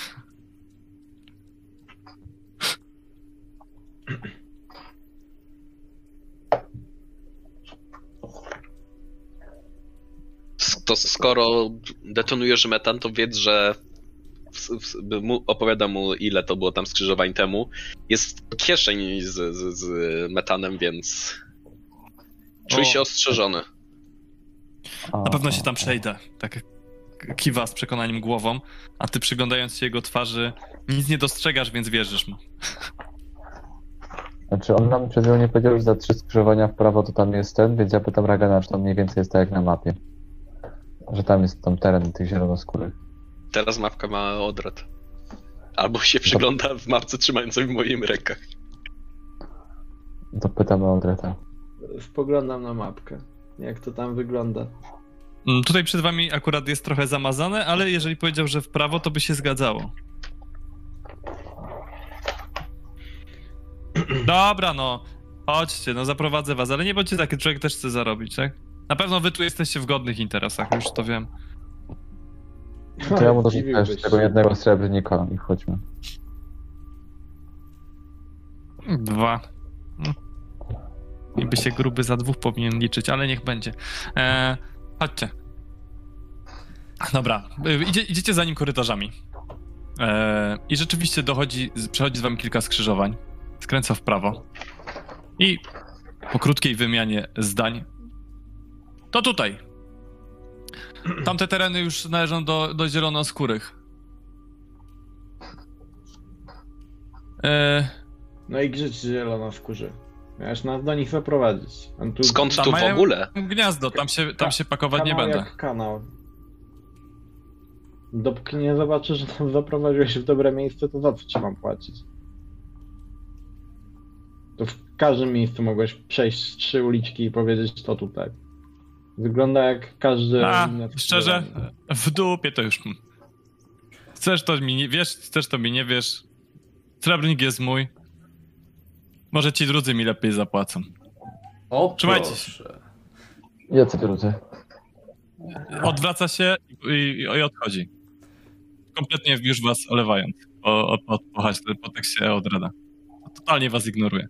To skoro detonujesz metan, to wiedz, że opowiadam mu, ile to było tam skrzyżowań temu. Jest kieszeń z metanem, więc czuj się ostrzeżony. Na pewno się tam przejdę, tak kiwa z przekonaniem głową, a ty przyglądając się jego twarzy nic nie dostrzegasz, więc wierzysz mu. Znaczy on nam przed chwilą nie powiedział, że za 3 skrzyżowania w prawo to tam jest ten, więc ja pytam Ragena, czy tam mniej więcej jest tak jak na mapie. Że tam jest tam teren tych zielonoskórych. Teraz mapka ma odwrót. Albo się przygląda w mapce trzymającej w moim rękach. To pytam o odwrota. Spoglądam na mapkę. Jak to tam wygląda? Tutaj przed wami akurat jest trochę zamazane, ale jeżeli powiedział, że w prawo, to by się zgadzało. Dobra, no. Chodźcie, no zaprowadzę was, ale nie bądźcie taki, człowiek też chce zarobić, tak? Na pewno wy tu jesteście w godnych interesach, już to wiem. To ja mu dorzucę tego jednego srebrnika i chodźmy. 2. Niby się gruby za 2 powinien liczyć, ale niech będzie. Chodźcie. Dobra, idziecie za nim korytarzami. I rzeczywiście przechodzi z wami kilka skrzyżowań, skręca w prawo i po krótkiej wymianie zdań to tutaj. Tamte tereny już należą do zielonoskórych. No i grzecz zielonoskórzy. Miałeś nas do nich zaprowadzić. Tu... Skąd tu w ogóle? Gniazdo, tam się pakować nie będę. Jak kanał. Dopóki nie zobaczysz, że tam zaprowadziłeś w dobre miejsce, to za co ci mam płacić? To w każdym miejscu mogłeś przejść 3 uliczki i powiedzieć to tutaj. Wygląda jak każdy... Szczerze, w dupie to już... Chcesz to mi nie wiesz, chcesz to mi nie wiesz. Srebrnik jest mój. Może ci drudzy mi lepiej zapłacą. O, trzymajcie się. Jacy drudzy? Odwraca się i odchodzi. Kompletnie już was olewając po tekście Eodreda. Totalnie was ignoruje.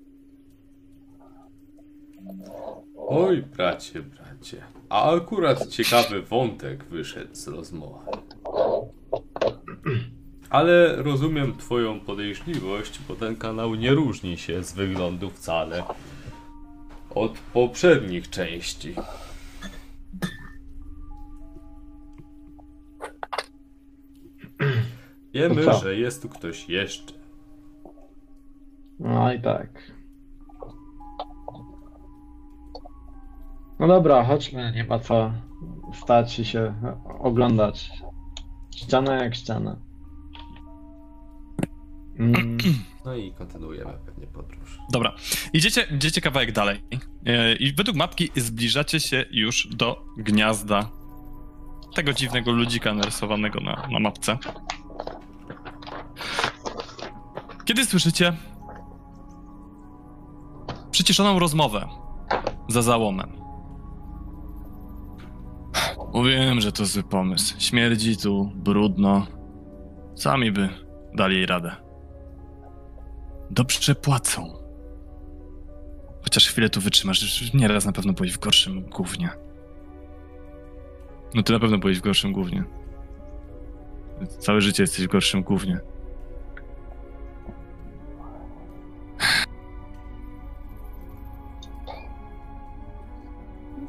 Oj, bracie. A akurat ciekawy wątek wyszedł z rozmowy. Ale rozumiem twoją podejrzliwość, bo ten kanał nie różni się z wyglądu wcale od poprzednich części. Wiemy, że jest tu ktoś jeszcze. No i tak. No dobra, chodźmy, nie ma co stać i się oglądać. Ściana jak ściana. No i kontynuujemy pewnie podróż. Dobra, idziecie kawałek dalej i według mapki zbliżacie się już do gniazda tego dziwnego ludzika narysowanego na mapce. Kiedy słyszycie przyciszoną rozmowę za załomem. Mówiłem, że to zły pomysł. Śmierdzi tu, brudno. Sami by dali jej radę. Dobrze płacą. Chociaż chwilę tu wytrzymasz. Nieraz na pewno byłeś w gorszym gównie. No ty na pewno byłeś w gorszym gównie. Całe życie jesteś w gorszym gównie.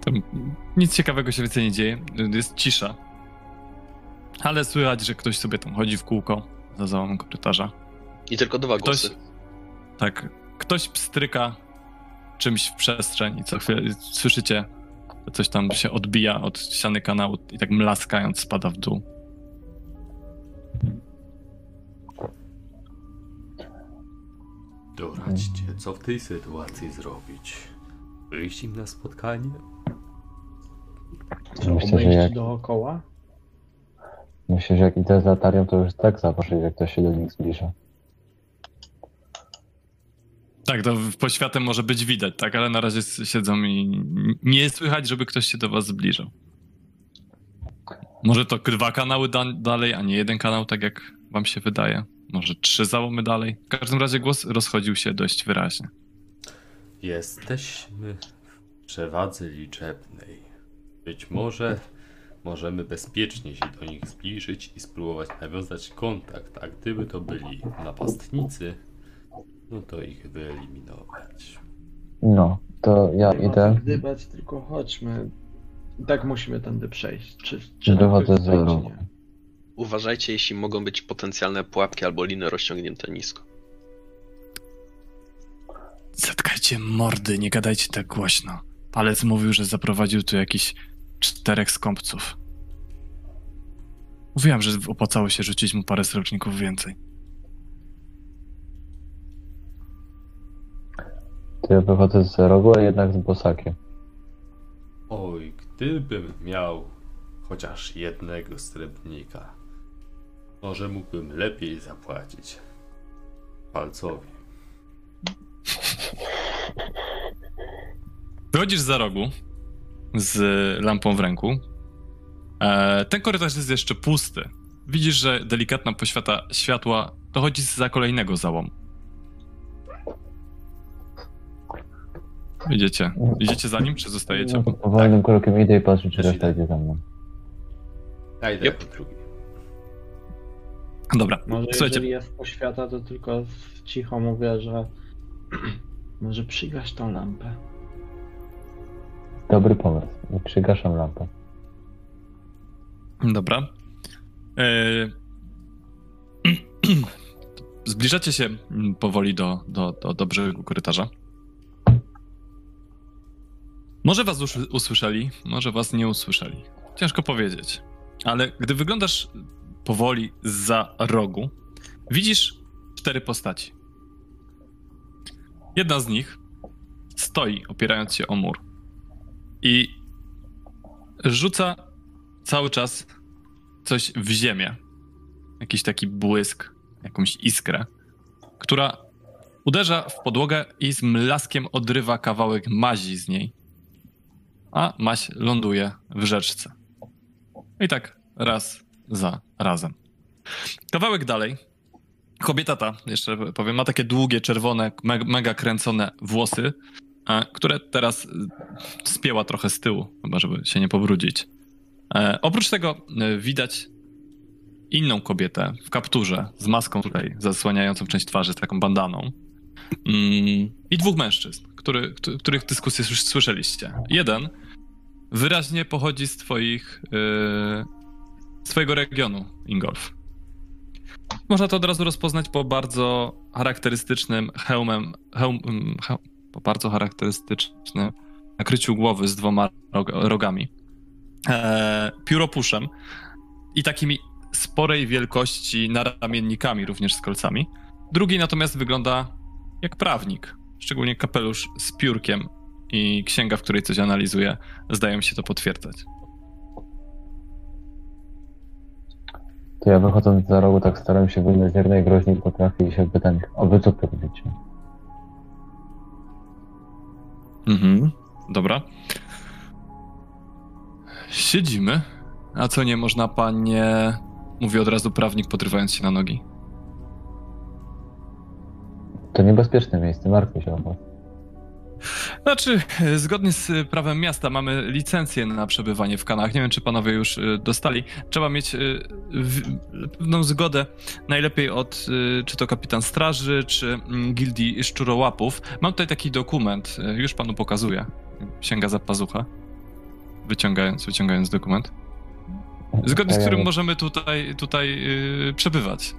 Tam nic ciekawego się więcej nie dzieje. Jest cisza. Ale słychać, że ktoś sobie tam chodzi w kółko za załamem korytarza. I tylko 2 głosy. Tak. Ktoś pstryka czymś w przestrzeń i co chwilę słyszycie, że coś tam się odbija od ściany kanału i tak mlaskając spada w dół. Doradźcie, co w tej sytuacji zrobić? Wyjść im na spotkanie? Myślę, że dookoła? Myślę, że jak idę z latarią, to już tak zobaczyć, jak ktoś się do nich zbliża. Tak, to poświatem może być widać, tak? Ale na razie siedzą i nie słychać, żeby ktoś się do was zbliżał. Może to 2 kanały dalej, a nie 1 kanał, tak jak wam się wydaje. Może 3 załomy dalej. W każdym razie głos rozchodził się dość wyraźnie. Jesteśmy w przewadze liczebnej. Być może możemy bezpiecznie się do nich zbliżyć i spróbować nawiązać kontakt, a gdyby to byli napastnicy, no to ich wyeliminować. No, to ja idę. Gdybać, tylko chodźmy. I tak musimy tędy przejść. Czy dochodzę z ruchu. Uważajcie, jeśli mogą być potencjalne pułapki albo liny rozciągnięte nisko. Zatkajcie mordy, nie gadajcie tak głośno. Palec mówił, że zaprowadził tu jakiś 4 skąpców. Mówiłem, że opłacało się rzucić mu parę srebrników więcej. To ja wychodzę z rogu, a jednak z bosakiem. Oj, gdybym miał chociaż 1 srebrnika, może mógłbym lepiej zapłacić palcowi. Wychodzisz za rogu z lampą w ręku. Ten korytarz jest jeszcze pusty. Widzisz, że delikatna poświata światła dochodzi za kolejnego załomu. Idziecie. Idziecie za nim, czy zostajecie? No, powolnym krokiem idę i patrzę, czy reszta idzie za mną. Ja idę. Yep. Dobra, może słuchajcie. Jeżeli jest poświata, to tylko cicho mówię, że może przygasz tą lampę. Dobry pomysł. Przygaszam lampę. Dobra. Zbliżacie się powoli do brzegu korytarza. Może was usłyszeli, może was nie usłyszeli. Ciężko powiedzieć. Ale gdy wyglądasz powoli zza rogu, widzisz 4 postaci. Jedna z nich stoi, opierając się o mur i rzuca cały czas coś w ziemię. Jakiś taki błysk, jakąś iskrę, która uderza w podłogę i z mlaskiem odrywa kawałek mazi z niej, a maź ląduje w rzeczce. I tak raz za razem. Kawałek dalej kobieta ta, jeszcze powiem, ma takie długie, czerwone, mega kręcone włosy, które teraz spięła trochę z tyłu, chyba żeby się nie pobrudzić. Oprócz tego widać inną kobietę w kapturze, z maską tutaj zasłaniającą część twarzy, z taką bandaną. I 2 mężczyzn, których dyskusję już słyszeliście. Jeden wyraźnie pochodzi z swojego regionu, Ingolf. Można to od razu rozpoznać po bardzo charakterystycznym charakterystycznym nakryciu głowy z 2 rogami, pióropuszem i takimi sporej wielkości naramiennikami, również z kolcami. Drugi natomiast wygląda jak prawnik, szczególnie kapelusz z piórkiem i księga, w której coś analizuje, zdaje mi się to potwierdzać. To ja, wychodząc za rogu, tak staram się wyjść z jednej groźni potrafi i się pytam ich, oby co powiedzieć. Dobra. Siedzimy. A co nie można, panie... Mówi od razu prawnik, podrywając się na nogi. To niebezpieczne miejsce, martwię się o was. Znaczy, zgodnie z prawem miasta mamy licencję na przebywanie w kanałach. Nie wiem, czy panowie już dostali. Trzeba mieć pewną zgodę, najlepiej od czy to kapitan straży, czy gildii szczurołapów. Mam tutaj taki dokument, już panu pokazuję. Sięga za pazuchę, wyciągając dokument. Zgodnie z którym możemy tutaj przebywać.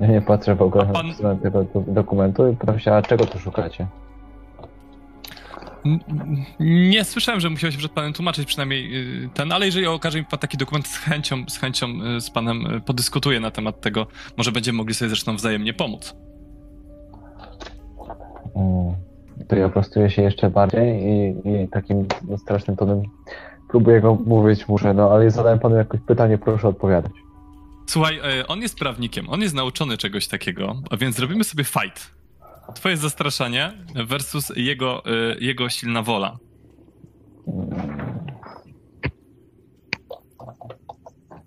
Ja nie patrzę w ogóle na tego dokumentu i pytam się, a czego tu szukacie? Nie słyszałem, że musiał się przed panem tłumaczyć, przynajmniej ten, ale jeżeli okaże mi pan taki dokument, z chęcią z panem podyskutuję na temat tego. Może będziemy mogli sobie zresztą wzajemnie pomóc. To ja prostuję się jeszcze bardziej i takim strasznym tonem próbuję go mówić, muszę, no ale zadałem panu jakieś pytanie, proszę odpowiadać. Słuchaj, on jest prawnikiem, on jest nauczony czegoś takiego, a więc zrobimy sobie fight. Twoje zastraszanie versus jego silna wola.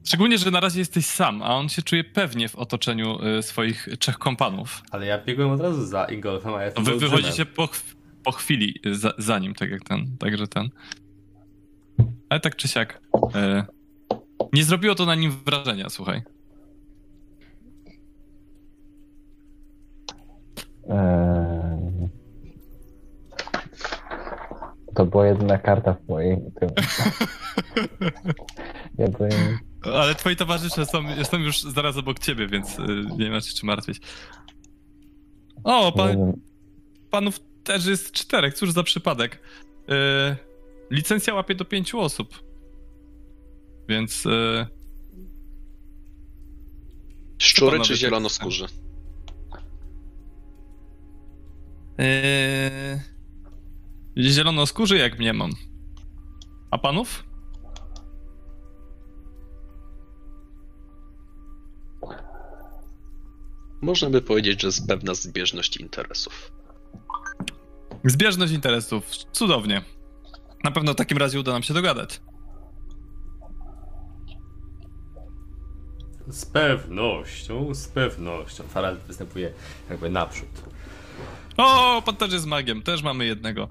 Szczególnie, że na razie jesteś sam, a on się czuje pewnie w otoczeniu swoich 3 kompanów. Ale ja biegłem od razu za Ingolfem, a ja jestem olbrzymem. Wy wychodzicie po chwili za nim, tak jak ten, także ten. Ale tak czy siak, nie zrobiło to na nim wrażenia, słuchaj. To była jedyna karta w mojej tym. Ja byłem... Ale twoi towarzysze są już zaraz obok ciebie, więc nie masz się czym martwić. O, panów też jest 4, cóż za przypadek. Licencja łapie do 5 osób. Więc... Szczury panowie, czy zielonoskórzy? Zielonoskórzy, jak mnie mam. A panów? Można by powiedzieć, że jest pewna zbieżność interesów. Zbieżność interesów. Cudownie. Na pewno w takim razie uda nam się dogadać. Z pewnością. Farald występuje jakby naprzód. O, pan też jest magiem, też mamy jednego.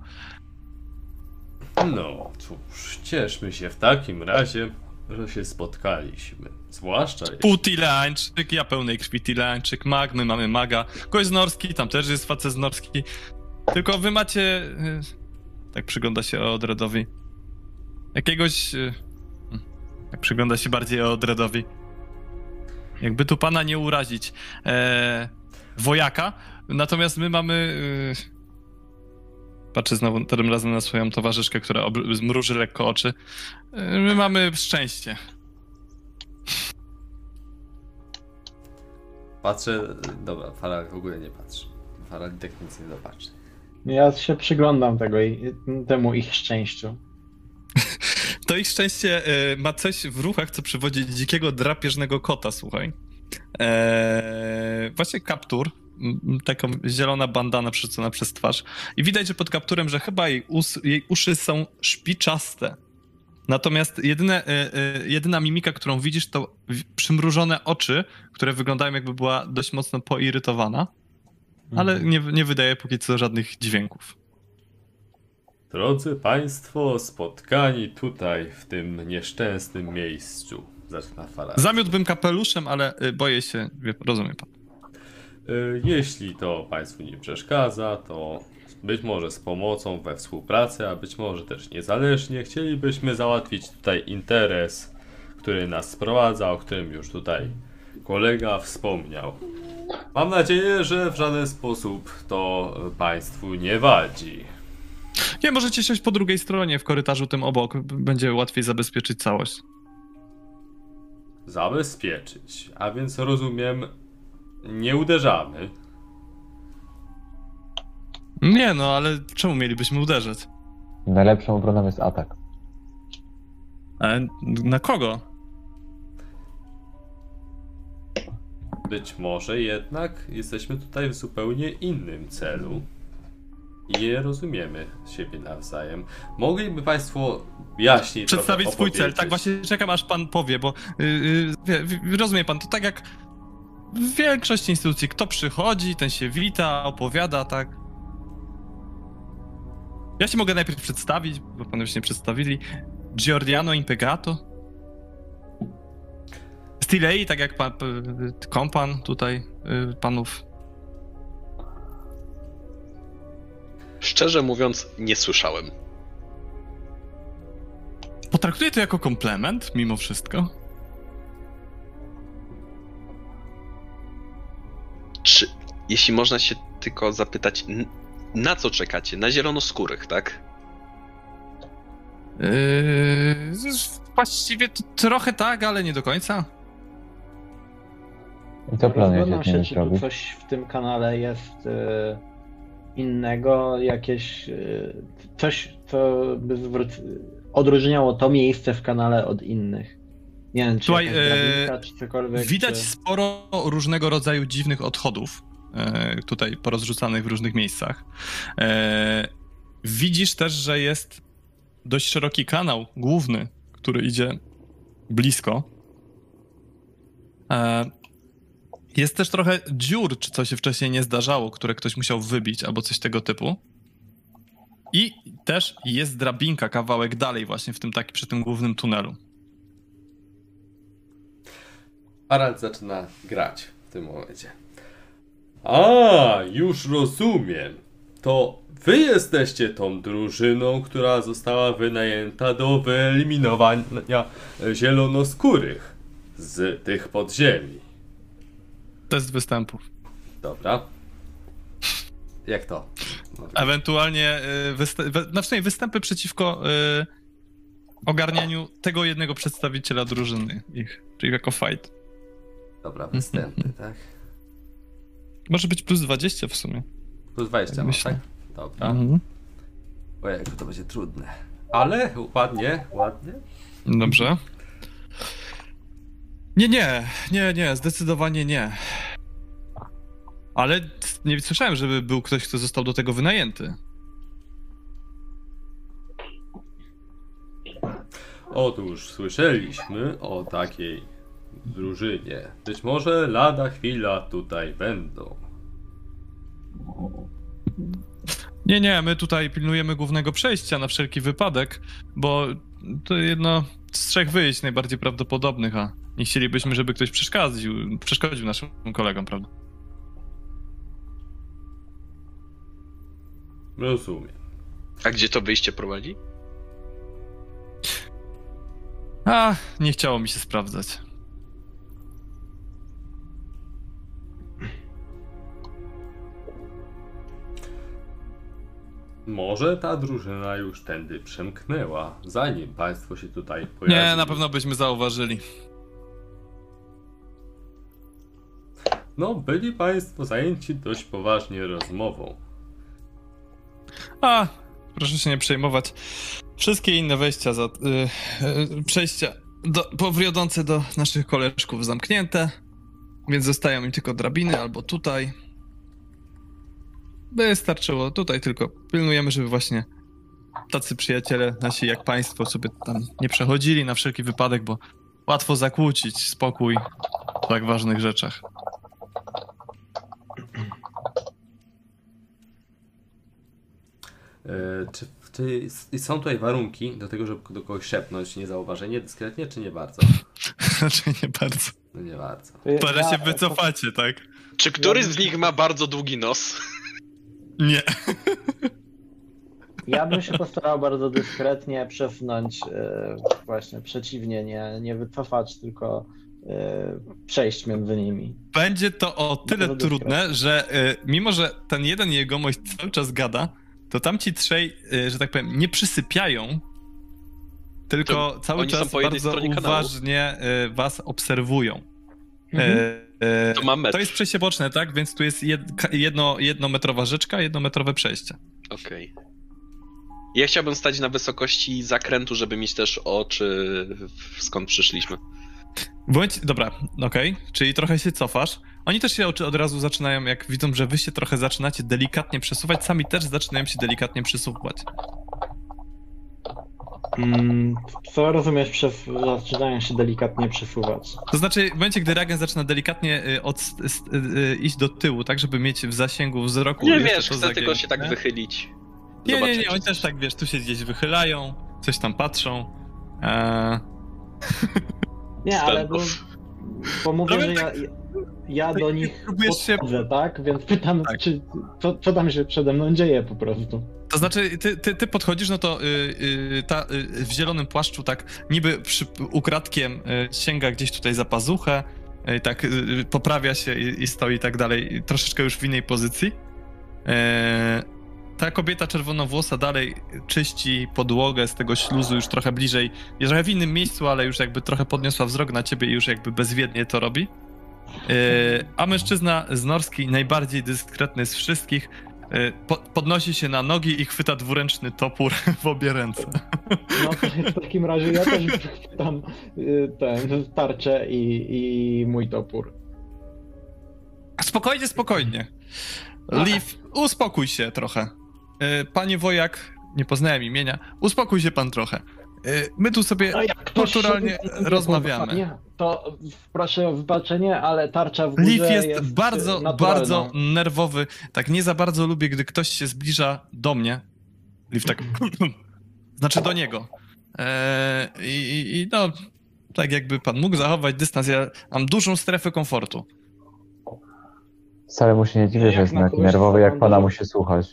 No cóż, cieszmy się w takim razie. że się spotkaliśmy. Zwłaszcza jeśli... Półtileańczyk, ja pełnej krwi Tileańczyk, mag, my mamy maga, gość z Norski, tam też jest facet z Norski. Tylko wy macie... Tak przygląda się Eodredowi. Jakiegoś... Tak przygląda się bardziej Eodredowi. Jakby tu pana nie urazić. Wojaka. Natomiast my mamy... Patrzę znowu tym razem na swoją towarzyszkę, która zmruży lekko oczy. My mamy szczęście. Patrzę... Dobra, Farald w ogóle nie patrzy. Farald tak nic nie zobaczy. Ja się przyglądam temu ich szczęściu. To ich szczęście ma coś w ruchach, co przywodzi dzikiego, drapieżnego kota, słuchaj. Właśnie kaptur, taką zielona bandana przerzucona przez twarz. I widać, że pod kapturem, że chyba jej uszy są szpiczaste. Natomiast jedyna mimika, którą widzisz, to przymrużone oczy, które wyglądają, jakby była dość mocno poirytowana. Ale nie wydaje póki co żadnych dźwięków. Drodzy Państwo, spotkani tutaj, w tym nieszczęsnym miejscu. Zaczyna Farald. Zamiótłbym kapeluszem, ale boję się, rozumie pan. Jeśli to Państwu nie przeszkadza, to być może z pomocą we współpracy, a być może też niezależnie, chcielibyśmy załatwić tutaj interes, który nas sprowadza, o którym już tutaj kolega wspomniał. Mam nadzieję, że w żaden sposób to Państwu nie wadzi. Nie, możecie siąść po drugiej stronie, w korytarzu tym obok. Będzie łatwiej zabezpieczyć całość. Zabezpieczyć, a więc rozumiem, nie uderzamy. Nie no, ale czemu mielibyśmy uderzać? Najlepszą obroną jest atak. Ale na kogo? Być może jednak jesteśmy tutaj w zupełnie innym celu. Nie rozumiemy siebie nawzajem. Mogliby Państwo jaśniej przedstawić swój cel. Tak właśnie czekam, aż Pan powie, bo rozumie Pan, to tak jak w większości instytucji, kto przychodzi, ten się wita, opowiada, tak? Ja się mogę najpierw przedstawić, bo Panowie się nie przedstawili. Giordano Impegato. Z Tilei, tak jak pan, kompan tutaj Panów. Szczerze mówiąc, nie słyszałem. Potraktuję to jako komplement, mimo wszystko. Czy, jeśli można się tylko zapytać, na co czekacie? Na zielonoskórych, tak? Właściwie to trochę tak, ale nie do końca. I to planujecie, się, czy tu coś w tym kanale jest... innego, jakieś coś, co by odróżniało to miejsce w kanale od innych. Nie wiem, czy słuchaj, czy cokolwiek. Widać sporo różnego rodzaju dziwnych odchodów tutaj porozrzucanych w różnych miejscach. Widzisz też, że jest dość szeroki kanał główny, który idzie blisko. Jest też trochę dziur, czy coś się wcześniej nie zdarzało, które ktoś musiał wybić, albo coś tego typu. I też jest drabinka kawałek dalej właśnie w tym przy tym głównym tunelu. Farald zaczyna grać w tym momencie. A, już rozumiem. To wy jesteście tą drużyną, która została wynajęta do wyeliminowania zielonoskórych z tych podziemi. Test występów. Dobra. Jak to? Ewentualnie występy przeciwko ogarnianiu tego jednego przedstawiciela drużyny ich, czyli jako fight. Dobra, występy, tak? Może być plus 20 w sumie. Plus 20, masz, tak? Dobra. Ojej, to będzie trudne. Ale ładnie, ładnie. Dobrze. Nie, zdecydowanie nie. Ale nie słyszałem, żeby był ktoś, kto został do tego wynajęty. Otóż słyszeliśmy o takiej drużynie. Być może lada chwila tutaj będą. Nie, my tutaj pilnujemy głównego przejścia na wszelki wypadek, bo to jedno z trzech wyjść najbardziej prawdopodobnych, a nie chcielibyśmy, żeby ktoś przeszkodził naszym kolegom, prawda? Rozumiem. A gdzie to wyjście prowadzi? A, nie chciało mi się sprawdzać. Może ta drużyna już tędy przemknęła, zanim państwo się tutaj pojawili. Nie, na pewno byśmy zauważyli. No, byli państwo zajęci dość poważnie rozmową. A, proszę się nie przejmować. Wszystkie inne wejścia, przejścia powiodące do naszych koleżków zamknięte, więc zostają im tylko drabiny albo tutaj. Wystarczyło, tutaj tylko pilnujemy, żeby właśnie tacy przyjaciele nasi jak państwo sobie tam nie przechodzili na wszelki wypadek, bo łatwo zakłócić spokój w tak ważnych rzeczach. Czy są tutaj warunki do tego, żeby do kogoś szepnąć niezauważenie, dyskretnie, czy nie bardzo? Znaczy nie bardzo. No nie bardzo. Teraz się wycofacie, tak? Czy któryś z nich ma bardzo długi nos? Nie. Ja bym się postarał bardzo dyskretnie przepchnąć, właśnie przeciwnie, nie wycofać, tylko przejść między nimi. Będzie to o tyle trudne, że mimo, że ten jeden jegomość cały czas gada, to tamci trzej, że tak powiem, nie przysypiają, tylko to cały czas bardzo uważnie was obserwują. Mhm. To ma metr. To jest przejście boczne, tak? Więc tu jest jednometrowa rzeczka, jednometrowe przejście. Okej. Okay. Ja chciałbym stać na wysokości zakrętu, żeby mieć też oczy, skąd przyszliśmy. Dobra, okej. Okay. Czyli trochę się cofasz. Oni też się oczy od razu zaczynają, jak widzą, że wy się trochę zaczynacie delikatnie przesuwać, sami też zaczynają się delikatnie przesuwać. Co rozumiesz przez zaczynają się delikatnie przesuwać? To znaczy w momencie, gdy Ragen zaczyna delikatnie iść do tyłu, tak żeby mieć w zasięgu wzroku... Nie wiesz, chcę tylko się tak wychylić. Nie, oni też tak, wiesz, tu się gdzieś wychylają, coś tam patrzą. Nie, ale bo mówię, że ja do nich podchodzę, tak? Więc pytam, tak. Co tam się przede mną dzieje po prostu. To znaczy, ty podchodzisz, no to w zielonym płaszczu tak niby ukradkiem sięga gdzieś tutaj za pazuchę, tak poprawia się i stoi i tak dalej, troszeczkę już w innej pozycji. Ta kobieta czerwonowłosa dalej czyści podłogę z tego śluzu już trochę bliżej, trochę w innym miejscu, ale już jakby trochę podniosła wzrok na ciebie i już jakby bezwiednie to robi. A mężczyzna z Norski, najbardziej dyskretny z wszystkich, podnosi się na nogi i chwyta dwuręczny topór w obie ręce. No w takim razie ja też chwytam tę tarczę i mój topór. Spokojnie. Liv, uspokój się trochę. Panie wojak, nie poznałem imienia, uspokój się pan trochę. My tu sobie kulturalnie rozmawiamy. To proszę o wybaczenie, ale tarcza w górze Leaf jest bardzo, naturalna. Bardzo nerwowy. Tak nie za bardzo lubię, gdy ktoś się zbliża do mnie. Leaf tak... znaczy do niego. No, tak jakby pan mógł zachować dystans. Ja mam dużą strefę komfortu. Wcale mu się nie dziwię, że jest taki nerwowy, jak pana musi słuchać.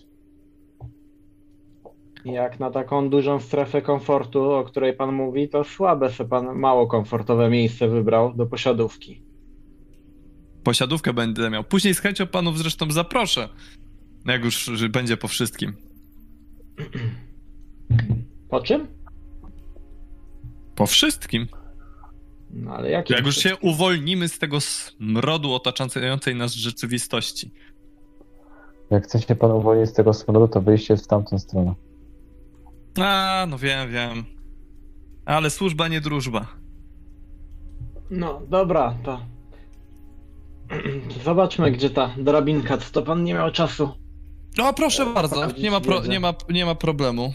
Jak na taką dużą strefę komfortu, o której pan mówi, to słabe, że pan mało komfortowe miejsce wybrał do posiadówki. Posiadówkę będę miał. Później z chęcią panów zresztą zaproszę, jak już będzie po wszystkim. Po czym? Po wszystkim. No, ale jak już się uwolnimy z tego smrodu otaczającej nas rzeczywistości. Jak chce się pan uwolnić z tego smrodu, to wyjście w tamtą stronę. A, no wiem. Ale służba nie drużba. No, dobra, to... Zobaczmy, gdzie ta drabinka, to pan nie miał czasu. No, proszę bardzo, nie ma problemu.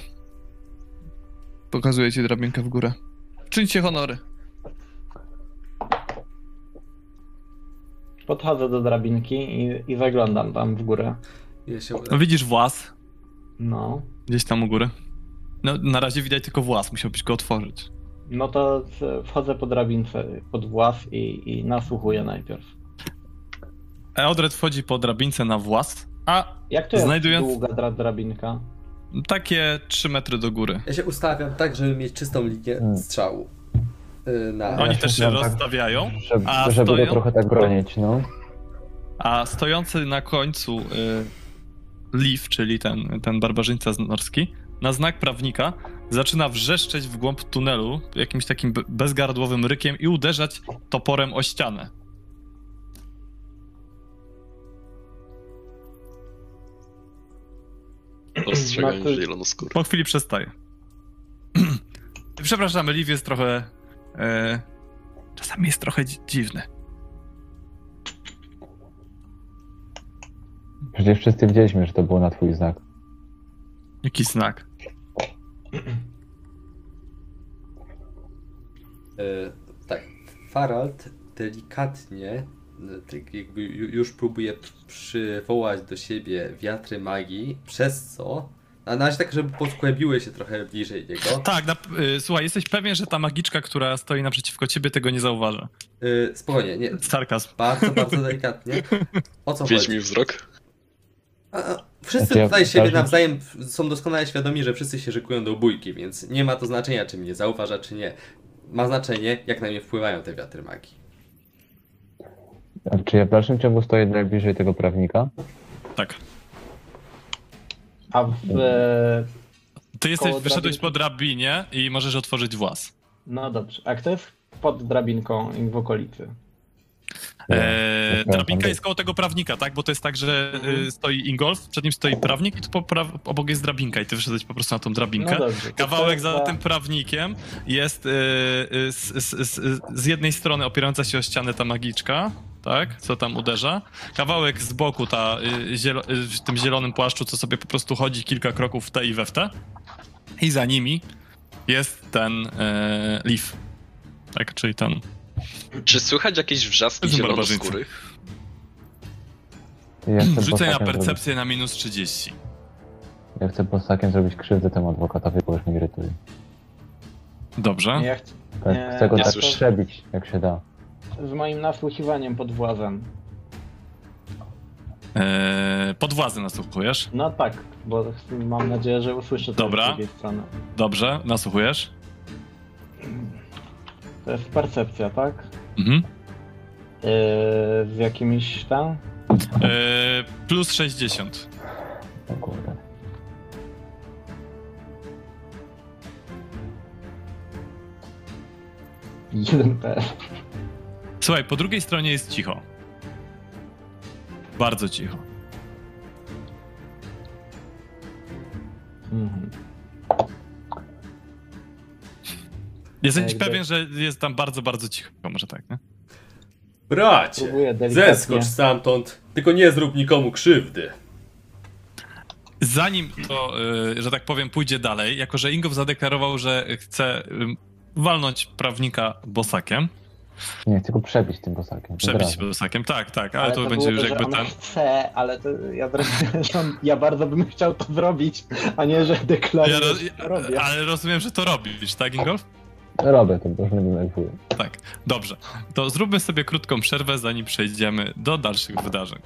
Pokazuję ci drabinkę w górę. Czyńcie honory. Podchodzę do drabinki i zaglądam tam w górę. No, widzisz włas? No. Gdzieś tam u góry. No, na razie widać tylko włas, musiałbyś go otworzyć. No to wchodzę po drabince pod włas i nasłuchuję najpierw. Eodred wchodzi po drabince na włas, a jak to jest znajdując... długa drabinka? Takie 3 metry do góry. Ja się ustawiam tak, żeby mieć czystą linię strzału. Na... Oni też się rozstawiają, tak, żeby go trochę tak bronić, no. A stojący na końcu Leaf, czyli ten barbarzyńca norski, na znak prawnika zaczyna wrzeszczeć w głąb tunelu jakimś takim bezgardłowym rykiem i uderzać toporem o ścianę. Dostrzegam, że zielonoskóry. Po chwili przestaje. Przepraszamy, Liv jest trochę... czasami jest trochę dziwny. Przecież wszyscy widzieliśmy, że to było na twój znak. Jaki znak? Tak. Farald delikatnie, tak jakby już próbuje przywołać do siebie wiatry magii, przez co... Na razie tak, żeby podkłębiły się trochę bliżej niego. Tak, słuchaj, jesteś pewien, że ta magiczka, która stoi naprzeciwko ciebie, tego nie zauważa? Spokojnie, nie. Sarkazm. Bardzo, bardzo delikatnie. O co chodzi? Mi wzrok. Wszyscy tutaj siebie nawzajem są doskonale świadomi, że wszyscy się szykują do bójki, więc nie ma to znaczenia, czy mnie zauważa, czy nie. Ma znaczenie, jak na mnie wpływają te wiatry magii. A czy ja w dalszym ciągu stoję najbliżej tego prawnika? Tak. A ty jesteś, wyszedłeś po drabinie i możesz otworzyć włas. No dobrze. A kto jest pod drabinką w okolicy? Drabinka jest koło tego prawnika, tak? Bo to jest tak, że stoi Ingolf, przed nim stoi prawnik i tu obok jest drabinka i ty wyszedłeś po prostu na tą drabinkę. No dobrze, kawałek za tym prawnikiem jest z jednej strony opierająca się o ścianę ta magiczka, tak? Co tam uderza. Kawałek z boku ta w tym zielonym płaszczu, co sobie po prostu chodzi kilka kroków w te i we w te. I za nimi jest ten Leaf, tak? Czyli ten... Czy słychać jakieś wrzaski zielonoskórych? Rzucaj na percepcję na minus 30. Ja chcę bosakiem zrobić krzywdę temu adwokatowi, bo już mnie irytuje. Dobrze. Ja chcę go tak przebić, jak się da. Z moim nasłuchiwaniem pod włazem. Pod włazem nasłuchujesz? No tak, bo mam nadzieję, że usłyszę to z drugiej strony. Dobrze, nasłuchujesz? To jest percepcja, tak? Mhm. Z jakimiś tam? Plus 60. O kurde. Słuchaj, po drugiej stronie jest cicho. Bardzo cicho. Mhm. Jesteś pewien, że jest tam bardzo, bardzo cicho, może tak, nie? Bracie, zeskocz stamtąd, tylko nie zrób nikomu krzywdy. Zanim to, że tak powiem, pójdzie dalej, jako że Ingolf zadeklarował, że chce walnąć prawnika bosakiem. Nie, tylko przebić tym bosakiem. Przebić bosakiem, tak, tak, ale to będzie już to, jakby ten... Chcę, ale to ja bardzo bym chciał to zrobić, a nie, że deklaruję, robię. Ale rozumiem, że to robisz, tak, Ingolf? Robię to, bo już nie denerwuję. Tak, dobrze. To zróbmy sobie krótką przerwę, zanim przejdziemy do dalszych wydarzeń.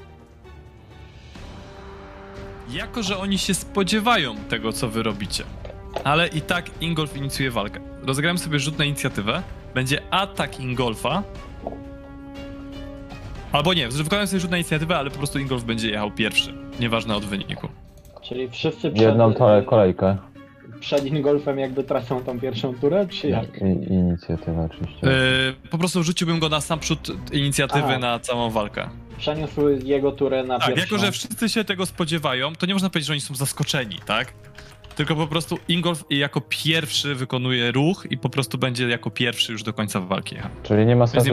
Jako że oni się spodziewają tego, co wy robicie, ale i tak Ingolf inicjuje walkę. Rozegrałem sobie rzut na inicjatywę. Będzie atak Ingolfa. Albo nie, wykonałem sobie rzut na inicjatywę, ale po prostu Ingolf będzie jechał pierwszy. Nieważne od wyniku. Czyli wszyscy przed... Jedną kolejkę. Przed Ingolfem jakby tracą tą pierwszą turę, czy jak? Inicjatywa oczywiście. Po prostu rzuciłbym go na sam przód inicjatywy na całą walkę. Przeniósł jego turę na pierwszą. Jako że wszyscy się tego spodziewają, to nie można powiedzieć, że oni są zaskoczeni, tak? Tylko po prostu Ingolf jako pierwszy wykonuje ruch i po prostu będzie jako pierwszy już do końca walki. Czyli nie ma sensu.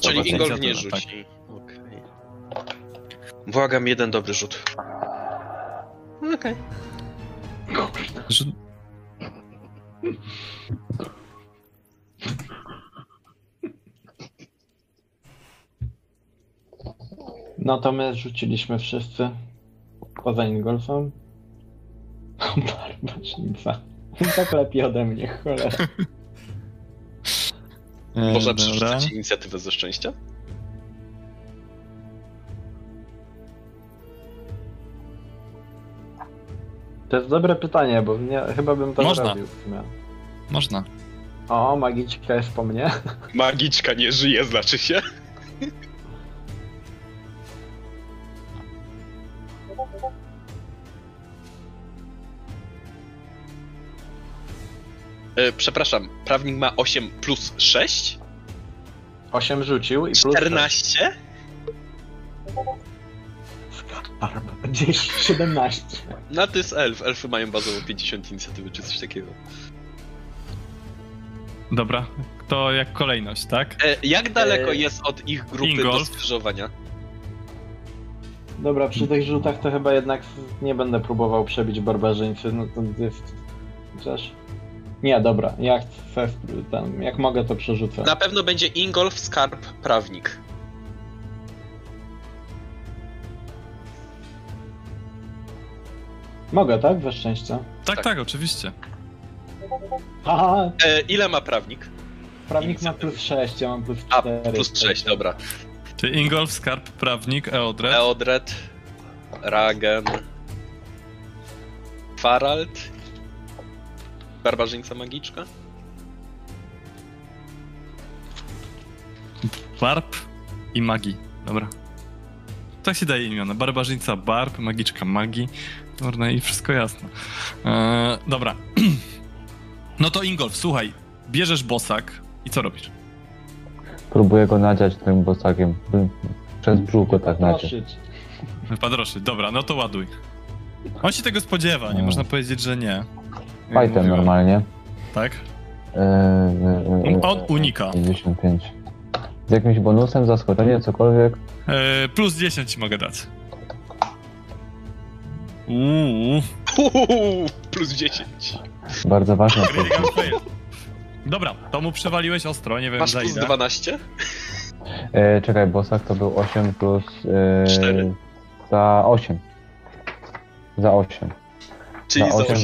Czyli Ingolf nie rzuci. Tak. Okay. Błagam, jeden dobry rzut. Okej. Okay. No to my rzuciliśmy wszyscy. Poza Ingolfem. Barbarzyńca. Tak lepiej ode mnie, cholera. Można przerzucać inicjatywę ze szczęścia? To jest dobre pytanie, bo nie, chyba bym to zrobił. Można. O, magiczka jest po mnie. Magiczka nie żyje, znaczy się. Przepraszam, prawnik ma 8 plus 6? 8 rzucił i plus 14? Skarb, gdzieś 17. No to jest elf, elfy mają bazowo 50 inicjatywy czy coś takiego. Dobra, to jak kolejność, tak? Jak daleko jest od ich grupy Ingolf do skrzyżowania? Dobra, przy tych rzutach to chyba jednak nie będę próbował przebić barbarzyńcy, no to jest... Chociaż... Nie, dobra, ja chcę, tam, jak mogę to przerzucę. Na pewno będzie Ingolf, Skarb, Prawnik. Mogę, tak? We szczęście. Tak, tak, tak, oczywiście. Aha. Ile ma Prawnik? Prawnik ma plus 6, ja mam plus 4. A, plus 6, dobra. Czyli Ingolf, Skarb, Prawnik, Eodred. Eodred, Ragen, Farald, barbarzyńca magiczka. Barb i magii, dobra. Tak się daje imiona. Barbarzyńca barb, magiczka magii. Dobra, i wszystko jasne. Dobra. No to Ingolf, słuchaj, bierzesz bosak i co robisz? Próbuję go nadziać tym bosakiem. Przez brzuch go tak nadzieć. Padroszyć, dobra, no to ładuj. On się tego spodziewa, nie można powiedzieć, że nie. Fajtem normalnie. Tak? On unika. 55. Z jakimś bonusem, zaskoczenie, cokolwiek? Plus 10 ci mogę dać. Plus 10. Bardzo ważne. Dobra, to mu przewaliłeś ostro, nie wiem. Masz plus 12? Czekaj, bosak to był 8 plus... 4. Za 8. Za 8. Czyli za 8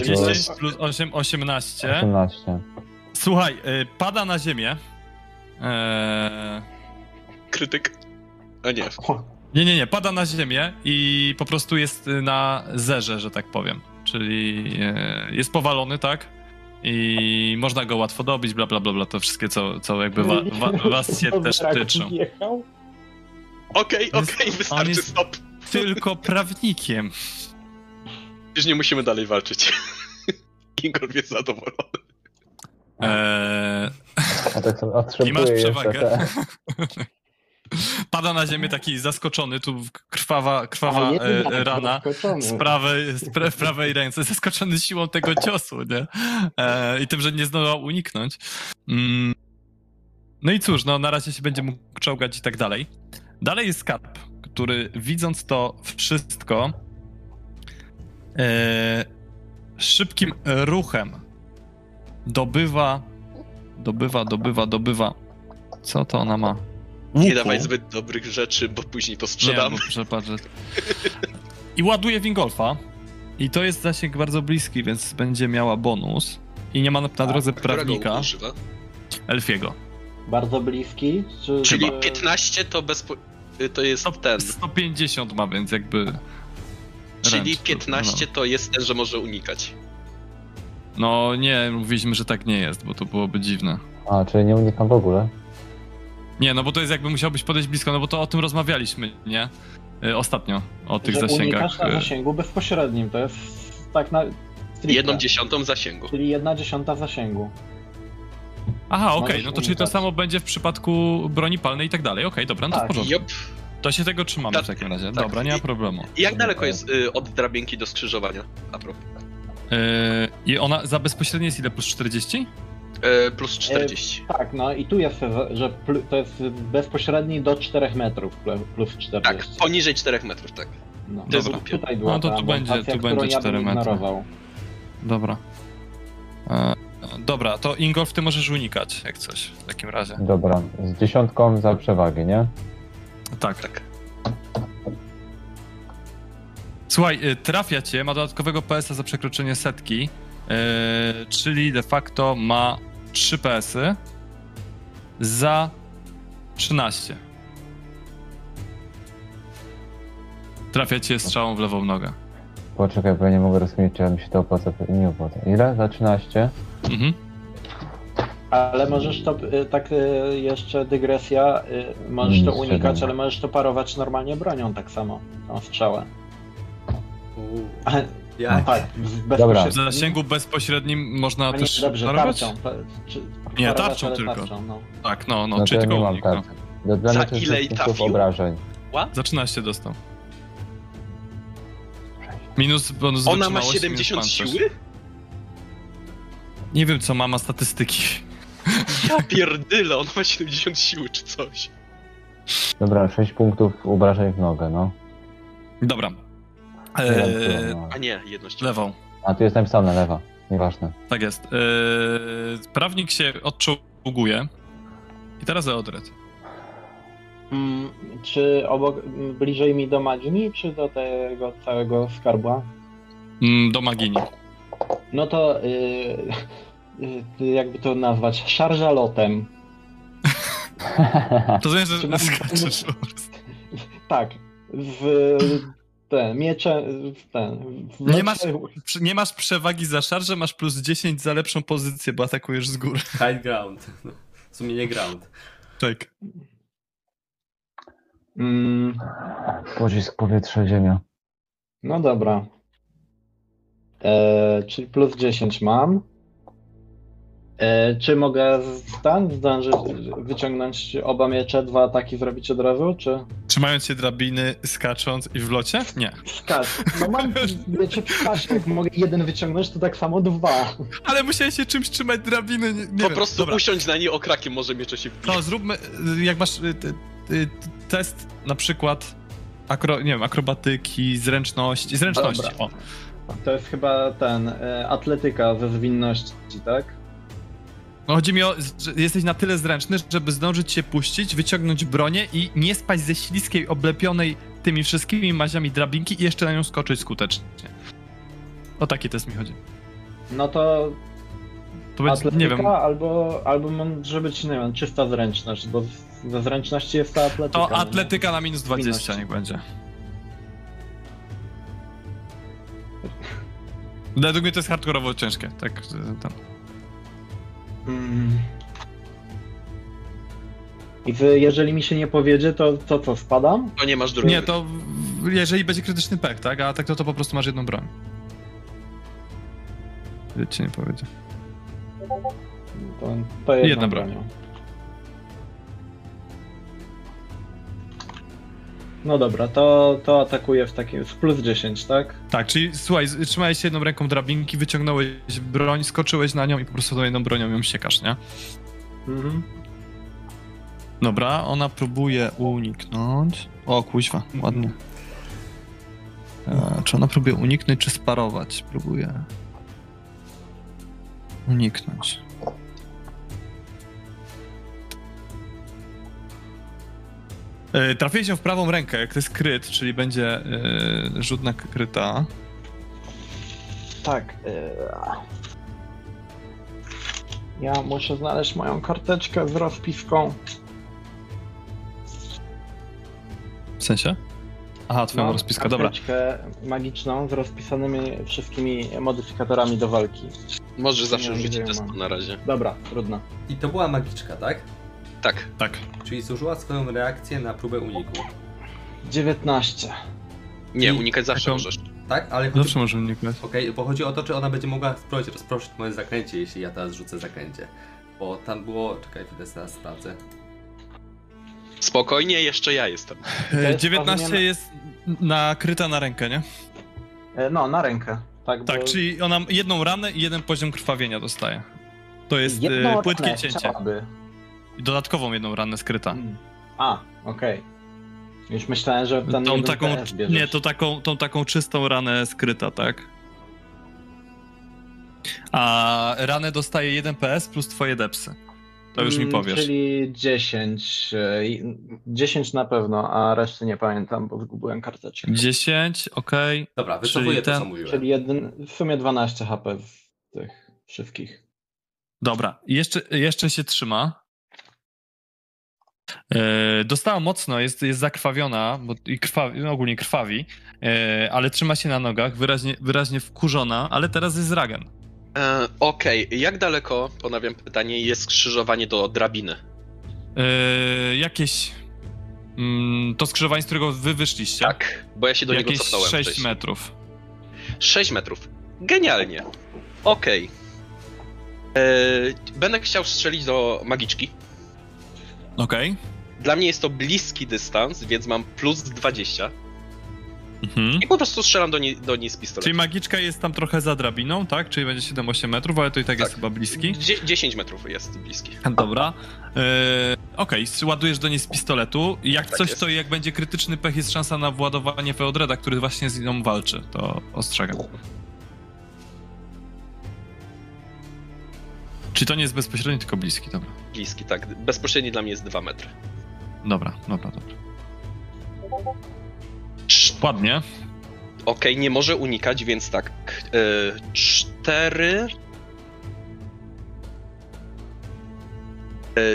plus 8, 18. 18. Słuchaj, pada na ziemię. Krytyk. A nie. Nie, pada na ziemię i po prostu jest na zerze, że tak powiem. Czyli jest powalony, tak? I można go łatwo dobić, bla, bla, bla, bla. To wszystkie, co jakby was się też tyczą. Okej, wystarczy, jest stop. Tylko prawnikiem. Już nie musimy dalej walczyć. Ingolf jest zadowolony. I masz przewagę. Pada na ziemię taki zaskoczony, tu krwawa rana w prawej ręce, zaskoczony siłą tego ciosu, nie? I tym, że nie zdołał uniknąć. No i cóż, no na razie się będzie mógł czołgać i tak dalej. Dalej jest Skarb, który widząc to wszystko szybkim ruchem dobywa. Co to ona ma? Łuku. Nie dawaj zbyt dobrych rzeczy, bo później to sprzedam. I ładuje w Ingolfa. I to jest zasięg bardzo bliski, więc będzie miała bonus. I nie ma na drodze prawnika. Elfiego. Bardzo bliski? Czyli 15 to to jest ten. 150 ma, więc jakby. Czyli 15 to jest ten, że może unikać. No nie, mówiliśmy, że tak nie jest, bo to byłoby dziwne. A, czyli nie unikam w ogóle? Nie, no bo to jest jakby musiałbyś podejść blisko, no bo to o tym rozmawialiśmy, nie? Ostatnio, o tych zasięgach. Unikasz na zasięgu bezpośrednim, to jest tak na... Stricte. 1/10 zasięgu. Czyli 1/10 zasięgu. Aha, okej, no to czyli to samo będzie w przypadku broni palnej i tak dalej, okej, dobra, no to w porządku. Yep. To się tego trzymamy w takim razie, dobra, nie ma problemu. I jak daleko jest od drabienki do skrzyżowania? A propos. I ona za bezpośrednie jest ile, plus 40? Plus 40. Tak, no i tu jest, że to jest bezpośredni do 4 metrów plus 40. Tak, poniżej 4 metrów, tak. No, to jest tutaj była ta tu będzie 4 metry. Dobra. Dobra, to Ingolf, ty możesz unikać, jak coś, w takim razie. Dobra, z 10 za przewagę, nie? Tak. Słuchaj, trafia cię, ma dodatkowego PS-a za przekroczenie setki. czyli de facto ma 3 PS-y za 13. Trafia cię strzałą w lewą nogę. Poczekaj, bo ja nie mogę rozumieć, czy mi się to opłaca, nie opłaca. Ile? Za 13? Mhm. Ale możesz to, tak jeszcze dygresja, możesz to unikać, ale możesz to parować normalnie bronią tak samo, tą strzałę. Ja. Tak, dobra. W zasięgu bezpośrednim można nie, też dobrze, parować? Nie, tarczą tylko. Tarczą, no. Tak, no czyli tylko unik. No. Za ile i trafił? Za 13 dostał. Minus, bonus. Ona ma 70 siły? Nie wiem, co ma statystyki. Ja pierdyle, on ma 70 siły czy coś. Dobra, 6 punktów obrażeń w nogę, no. Dobra. A nie, jednością. Lewą. A tu jest napisane lewa, nieważne. Tak jest. Prawnik się odczołguje. I teraz Eodred. Czy obok, bliżej mi do Magini, czy do tego całego skarbła? Do Magini. No to jakby to nazwać, szarżalotem. To znaczy, że skaczesz po prostu. Tak, nie masz przewagi za szarżę, masz plus 10 za lepszą pozycję, bo atakujesz z góry. High ground, w sumie nie ground. Tak. Pocisk powietrza, ziemia. No dobra. Czyli plus 10 mam. Czy mogę zdążyć wyciągnąć oba miecze, 2 ataki zrobić od razu, czy? Trzymając się drabiny, skacząc i w locie? Nie. No mam miecze w pasie, jak mogę jeden wyciągnąć, to tak samo 2. Ale musiałeś się czymś trzymać drabiny, nie. Po prostu dobra. Usiądź na niej okrakiem, może miecze się wbije. No zróbmy, jak masz test na przykład akrobatyki, zręczności. O. To jest chyba atletyka ze zwinności, tak? No chodzi mi o, że jesteś na tyle zręczny, żeby zdążyć się puścić, wyciągnąć bronię i nie spaść ze śliskiej, oblepionej tymi wszystkimi maziami drabinki i jeszcze na nią skoczyć skutecznie. O taki test mi chodzi. No to... atletyka, nie wiem. Albo może być, nie wiem, czysta zręczność, bo ze zręczności jest ta atletyka. To atletyka nie? Na minus 20 zwinności. Niech będzie. Według mnie to jest hardkorowo ciężkie, tak? I jeżeli mi się nie powiedzie, to co, spadam? To nie masz drugiego. Nie, to jeżeli będzie krytyczny pech, tak? A tak to po prostu masz jedną broń. Jeżeli ci nie powiedzie. To jedna broń. No dobra, to atakuje w takim z plus 10, tak? Tak, czyli słuchaj, trzymałeś się jedną ręką drabinki, wyciągnąłeś broń, skoczyłeś na nią i po prostu tą jedną bronią ją siekasz, nie? Mhm. Dobra, ona próbuje uniknąć. O, kuźwa, ładnie. Czy ona próbuje uniknąć, czy sparować? Próbuje uniknąć. Trafiłeś się w prawą rękę, jak to jest kryt, czyli będzie rzut na kryta. Tak. Ja muszę znaleźć moją karteczkę z rozpiską. W sensie? Aha, twoją rozpiskę, dobra. Karteczkę magiczną z rozpisanymi wszystkimi modyfikatorami do walki. Możesz zawsze użyć testu na razie. Dobra, trudno. I to była magiczka, tak? Tak. Czyli zużyła swoją reakcję na próbę uniku. 19. Nie, unikać zawsze możesz. Tak, ale zawsze możesz uniknąć. Okej, bo chodzi o to, czy ona będzie mogła spróbować rozproszyć moje zaklęcie, jeśli ja teraz rzucę zaklęcie. Bo tam było... Czekaj, teraz sprawdzę. Spokojnie, jeszcze ja jestem. 19 jest nakryta na rękę, nie? No, na rękę. Tak, bo... czyli ona jedną ranę i jeden poziom krwawienia dostaje. To jest płytkie cięcie. Chciałaby. Dodatkową jedną ranę skryta. A, okej. Już myślałem, że ten tą taką, nie, to tą taką czystą ranę skryta, tak? A ranę dostaje 1 PS plus twoje depsy. To już mi powiesz. Czyli 10. 10 na pewno, a reszty nie pamiętam, bo zgubiłem karteczkę. 10, okej. Dobra, wycofuję to, co mówiłem. Czyli w sumie 12 HP tych szybkich. Dobra, jeszcze się trzyma. Dostała mocno, jest zakrwawiona, bo i krwawi, ogólnie krwawi, ale trzyma się na nogach, wyraźnie wkurzona, ale teraz jest Ragen. Okej. Jak daleko, ponawiam pytanie, jest skrzyżowanie do drabiny? Jakieś... to skrzyżowanie, z którego wy wyszliście? Tak, bo ja się do niego cofnąłem. Jakieś 6 metrów. 6 metrów. Genialnie. Okej. Będę chciał strzelić do magiczki. Okej. Dla mnie jest to bliski dystans, więc mam plus 20. I po prostu strzelam do niej z pistoletu. Czyli magiczka jest tam trochę za drabiną, tak? Czyli będzie 7-8 metrów, ale to i tak jest chyba bliski. 10 metrów jest bliski. Dobra. Okej, ładujesz do niej z pistoletu. Jak tak coś, jest. To jak będzie krytyczny pech, jest szansa na władowanie Feodreda, który właśnie z nią walczy. To ostrzegam. Czyli to nie jest bezpośredni, tylko bliski, dobra. Bliski, tak. Bezpośredni dla mnie jest 2 metry. Dobra. Ładnie. Okej, nie może unikać, więc tak.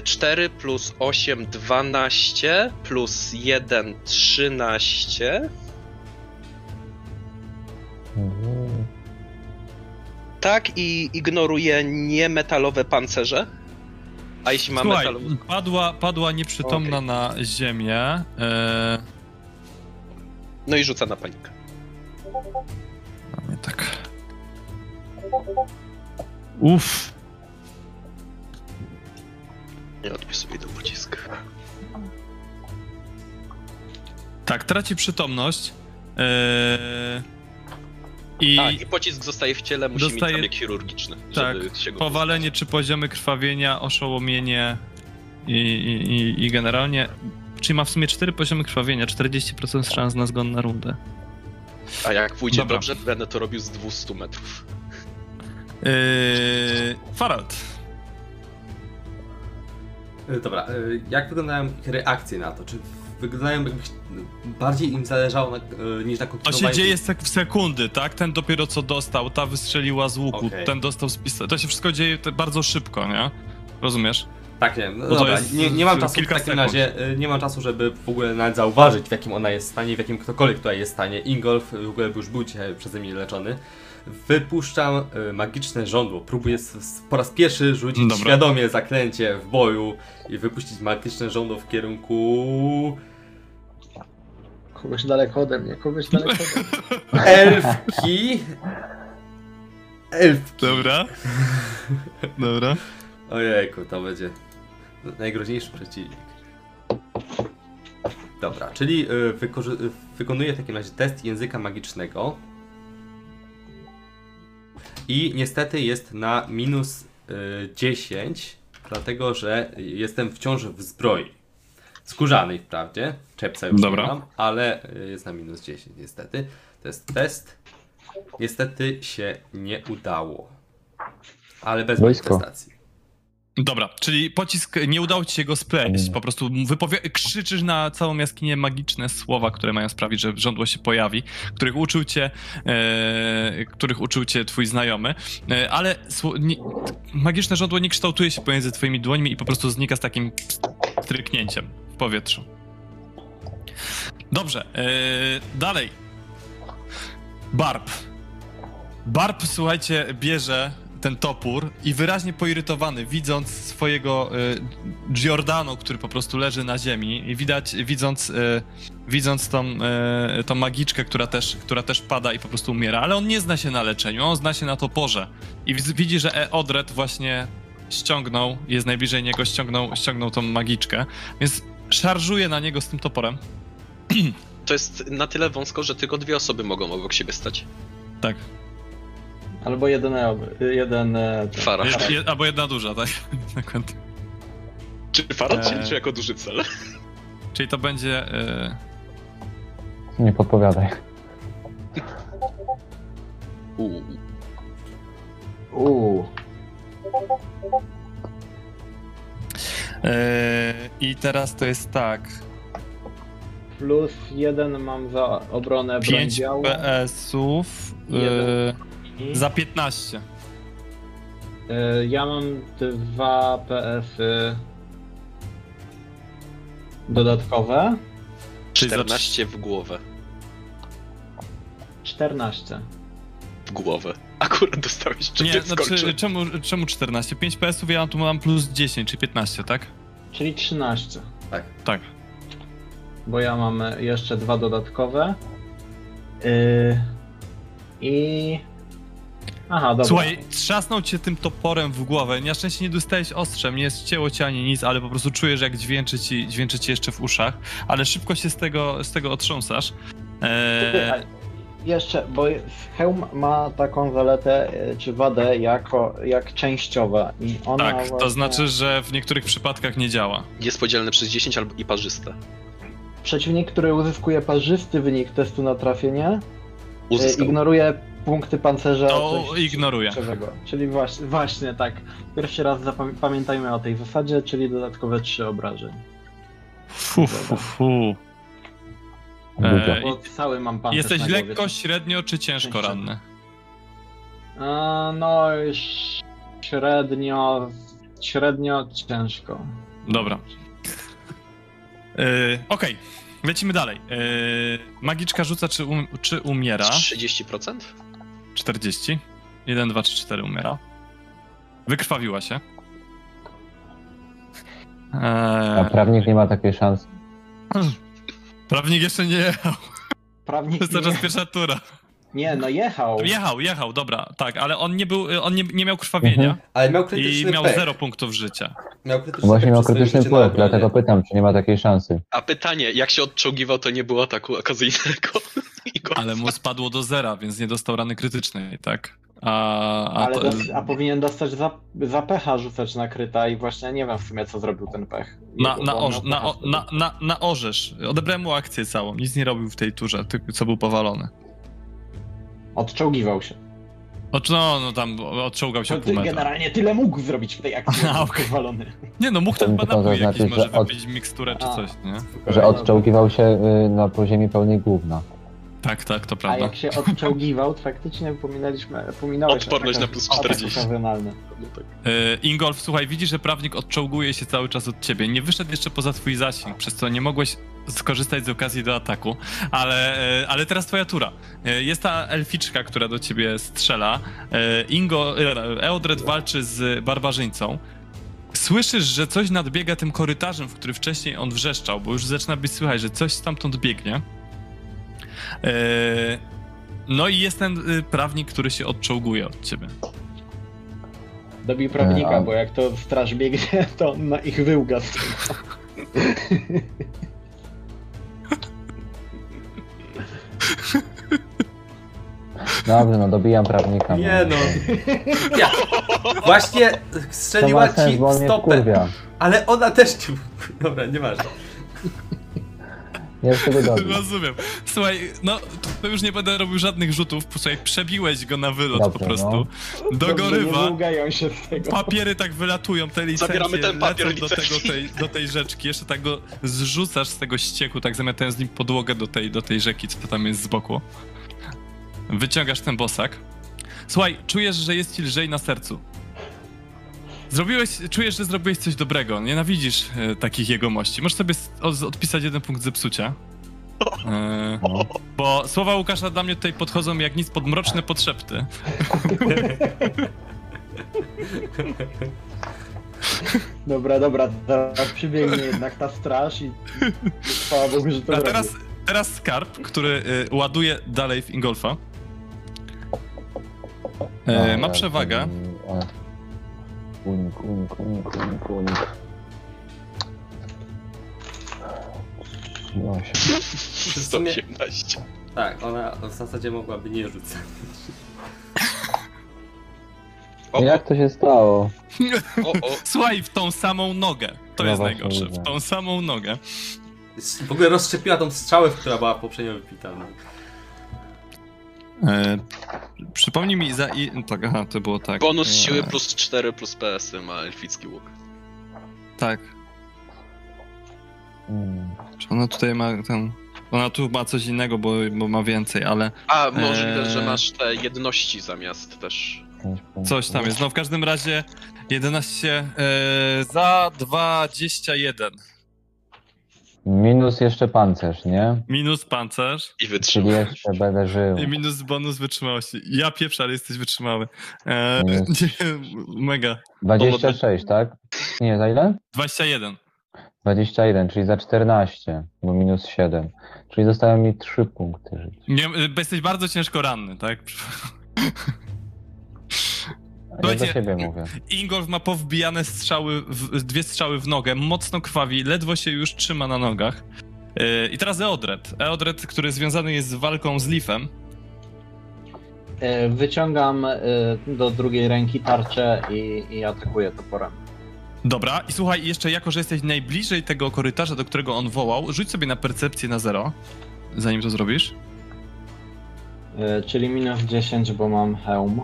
4 plus 8, 12, plus 1, 13. Tak, i ignoruje niemetalowe pancerze. A jeśli ma metalowe... padła nieprzytomna na ziemię. No i rzuca na panikę. Nie tak. Uff. Nie odpisuję do pociska. Tak, traci przytomność. I pocisk zostaje w ciele, musi mieć zabieg chirurgiczny. Tak, żeby się go powalenie uzyskać. Czy poziomy krwawienia, oszołomienie i generalnie... Czyli ma w sumie 4 poziomy krwawienia, 40% szans na zgon na rundę. A jak pójdzie dobrze, będę to robił z 200 metrów. Farald. Dobra, jak wyglądają ich reakcje na to? Czy wyglądają jakby bardziej im zależało niż na kokietowaniu? To się dzieje w sekundy, tak? Ten dopiero co dostał, ta wystrzeliła z łuku, ten dostał z pistoletu. To się wszystko dzieje bardzo szybko, nie? Rozumiesz? Tak, nie, no dobra, nie mam czasu w takim razie, nie mam czasu, żeby w ogóle nawet zauważyć, w jakim ona jest stanie, w jakim ktokolwiek tutaj jest stanie. Ingolf w ogóle już był dzisiaj przeze mnie leczony. Wypuszczam magiczne żądło, próbuję po raz pierwszy rzucić świadomie zaklęcie w boju i wypuścić magiczne żądło w kierunku... Kogoś daleko ode mnie. Elfki. Dobra. Ojejku, to będzie najgroźniejszy przeciwnik. Dobra, czyli wykonuję w takim razie test języka magicznego. I niestety jest na minus 10, dlatego że jestem wciąż w zbroi. Skórzanej wprawdzie, czepca już nie mam, ale jest na minus 10 niestety. To jest test. Niestety się nie udało. Ale bez manifestacji. Dobra, czyli pocisk, nie udało ci się go spleść, po prostu krzyczysz na całą jaskinię magiczne słowa, które mają sprawić, że żądło się pojawi, których uczył cię twój znajomy, ale magiczne żądło nie kształtuje się pomiędzy twoimi dłońmi i po prostu znika z takim stryknięciem w powietrzu. Dobrze, dalej. Barb, słuchajcie, bierze ten topór i wyraźnie poirytowany, widząc swojego Giordano, który po prostu leży na ziemi i widząc tą magiczkę, która też pada i po prostu umiera, ale on nie zna się na leczeniu, on zna się na toporze i widzi, że Eodred właśnie ściągnął tą magiczkę, więc szarżuje na niego z tym toporem. To jest na tyle wąsko, że tylko 2 osoby mogą obok siebie stać. Tak. Albo Farald. Albo jedna duża, tak? Czy Farald się liczy jako duży cel? Czyli to będzie... Nie podpowiadaj. I teraz to jest tak... Plus 1 mam za obronę broni białą. 5 PS-ów. Za 15. Ja mam 2 PS-y dodatkowe. 14 w głowę. 14. W głowę. Akurat dostałeś, czy nie skończy. Znaczy, czemu 14? 5 PS-ów, ja tu mam plus 10, czy 15, tak? Czyli 13. Tak. Tak. Bo ja mam jeszcze 2 dodatkowe. I... Aha, dobra. Słuchaj, trzasnął cię tym toporem w głowę. Na szczęście nie dostałeś ostrzem, nie ścięło cię ani nic, ale po prostu czujesz, jak dźwięczy ci jeszcze w uszach. Ale szybko się z tego otrząsasz. Jeszcze, bo hełm ma taką zaletę, czy wadę, jak częściowa. I ona tak, właśnie... to znaczy, że w niektórych przypadkach nie działa. Jest podzielne przez 10 i parzyste. Przeciwnik, który uzyskuje parzysty wynik testu na trafienie, ignoruje punkty pancerza. To ignoruje. Czyli właśnie tak. Pierwszy raz pamiętajmy o tej zasadzie, czyli dodatkowe 3 obrażeń. Cały mam pancerz. Jesteś lekko, średnio czy ciężko ranny? No już średnio ciężko. Dobra. Okej. Lecimy dalej. Magiczka rzuca, czy umiera? 30%? 40. 1, 2, 3, 4 umiera. Wykrwawiła się. A prawnik nie ma takiej szansy. Prawnik jeszcze nie jechał. Prawnik to jest teraz pierwsza tura. Nie, no jechał. Jechał, dobra, tak, ale on nie miał krwawienia. Ale miał krytyczny i miał 0 punktów życia. Właśnie miał krytyczny płek, dlatego pytam, czy nie ma takiej szansy. A pytanie, jak się odczołgiwał, to nie było ataku okazyjnego. Ale mu spadło do 0, więc nie dostał rany krytycznej, tak? Ale powinien dostać za pecha rzucać na kryta i właśnie nie wiem w sumie, co zrobił ten pech. Na orzesz. Odebrałem mu akcję całą, nic nie robił w tej turze, tylko co był powalony. Odczołgiwał się. No tam odczołgał się pół metra. Generalnie tyle mógł zrobić w tej akcji. Okay. Powalony. Nie no, mógł tam napój jakiś, może wypić miksturę czy coś, nie? Że odczołgiwał się na poziomie pełnej gówna. Tak, to prawda. A jak się odczołgiwał, faktycznie pominąłeś odporność na plus 40. Ingolf, słuchaj, widzisz, że prawnik odczołguje się cały czas od ciebie. Nie wyszedł jeszcze poza twój zasięg, przez co nie mogłeś skorzystać z okazji do ataku, ale teraz twoja tura. Jest ta elficzka, która do ciebie strzela. Eodred walczy z barbarzyńcą. Słyszysz, że coś nadbiega tym korytarzem, w którym wcześniej on wrzeszczał, bo już zaczyna być słychać, że coś stamtąd biegnie. No i jest ten prawnik, który się odczołguje od ciebie. Dobij prawnika, bo jak to straż biegnie, to on na ich wyłga. Dobrze, no dobijam prawnika. Nie no. Ja. Właśnie strzeliła ci w stopę, ale ona też ci... Dobra, nieważne. Rozumiem. Słuchaj, no to już nie będę robił żadnych rzutów. Słuchaj, przebiłeś go na wylot. Dobrze, po prostu. No. Dogorywa. Papiery tak wylatują, te licencje. Zabieramy ten papier lecą do tej rzeczki. Jeszcze tak go zrzucasz z tego ścieku, tak zamiatając z nim podłogę do tej rzeki, co tam jest z boku. Wyciągasz ten bosak. Słuchaj, czujesz, że jest ci lżej na sercu. Czujesz, że zrobiłeś coś dobrego. Nienawidzisz takich jegomości. Możesz sobie odpisać 1 punkt zepsucia. Bo słowa Łukasza dla mnie tutaj podchodzą jak nic pod mroczne podszepty. Dobra, teraz przybiegnie jednak ta straż i chwała Bogu, że to robię. Teraz skarb, który ładuje dalej w Ingolfa. Ma przewagę. Unik. No, 118. Tak, ona w zasadzie mogłaby nie rzucać. Jak to się stało? Słuchaj, w tą samą nogę. To jest najgorsze. W tą samą nogę. W ogóle rozszczepiła tą strzałę, która była poprzednio wypita. Przypomnij mi tak, aha, to było tak. Bonus siły plus 4 plus PS-y ma elficki łuk. Tak. Czy ona tutaj ma tam... Ona tu ma coś innego, bo ma więcej, ale... A, możliwe, że masz te jedności zamiast też. Coś tam jest. No w każdym razie 11 za 21. Minus jeszcze pancerz, nie? Minus pancerz. I wytrzymałość. Jeszcze będę żył. I minus bonus wytrzymałości. Ja pieprz, ale jesteś wytrzymały. Mega. 26, tak? Nie, za ile? 21. 21, czyli za 14, bo minus 7. Czyli zostały mi 3 punkty życia. Nie, bo jesteś bardzo ciężko ranny, tak? Ja do siebie mówię. Ingolf ma powbijane strzały, dwie strzały w nogę, mocno krwawi, ledwo się już trzyma na nogach. I teraz Eodred. Eodred, który związany jest z walką z Leafem. Wyciągam do drugiej ręki tarczę i atakuję toporem. Dobra, i słuchaj, jeszcze jako, że jesteś najbliżej tego korytarza, do którego on wołał, rzuć sobie na percepcję na 0, zanim to zrobisz. Czyli minus 10, bo mam hełm.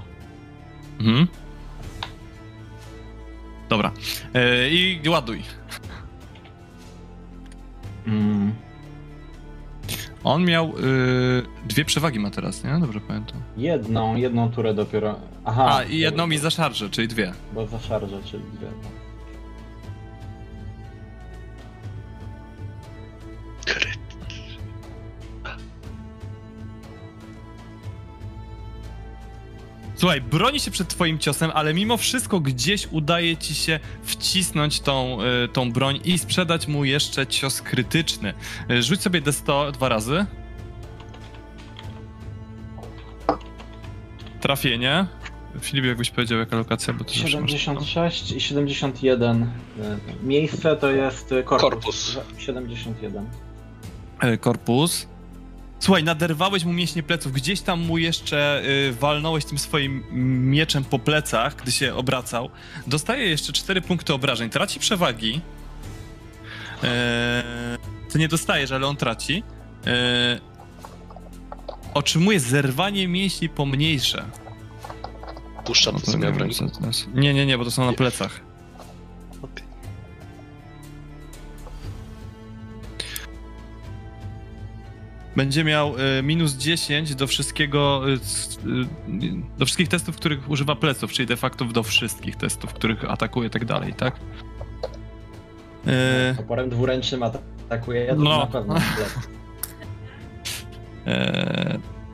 Mhm. Dobra. I ładuj. On miał dwie przewagi ma teraz, nie? Dobrze pamiętam. Jedną turę dopiero. Aha. A, i jedną mi za szarżę, czyli dwie. Bo za szarżę, czyli dwie. Słuchaj, broni się przed twoim ciosem, ale mimo wszystko gdzieś udaje ci się wcisnąć tą broń i sprzedać mu jeszcze cios krytyczny. Rzuć sobie D100 dwa razy. Trafienie. Filip, jakbyś powiedział, jaka lokacja, bo to 76 i 71. Miejsce to jest korpus. 71. Korpus. Słuchaj, naderwałeś mu mięśnie pleców, gdzieś tam mu jeszcze walnąłeś tym swoim mieczem po plecach, gdy się obracał. Dostaje jeszcze 4 punkty obrażeń, traci przewagi. Ty nie dostajesz, ale on traci. Otrzymuje zerwanie mięśni pomniejsze. Puszcza to, co miałem w ręce. Nie, bo to są na plecach. Będzie miał minus 10 do wszystkiego, do wszystkich testów, których używa pleców, czyli de facto do wszystkich testów, których atakuje i tak dalej, tak? Toporem dwuręcznym atakuje, ja to no. Na pewno.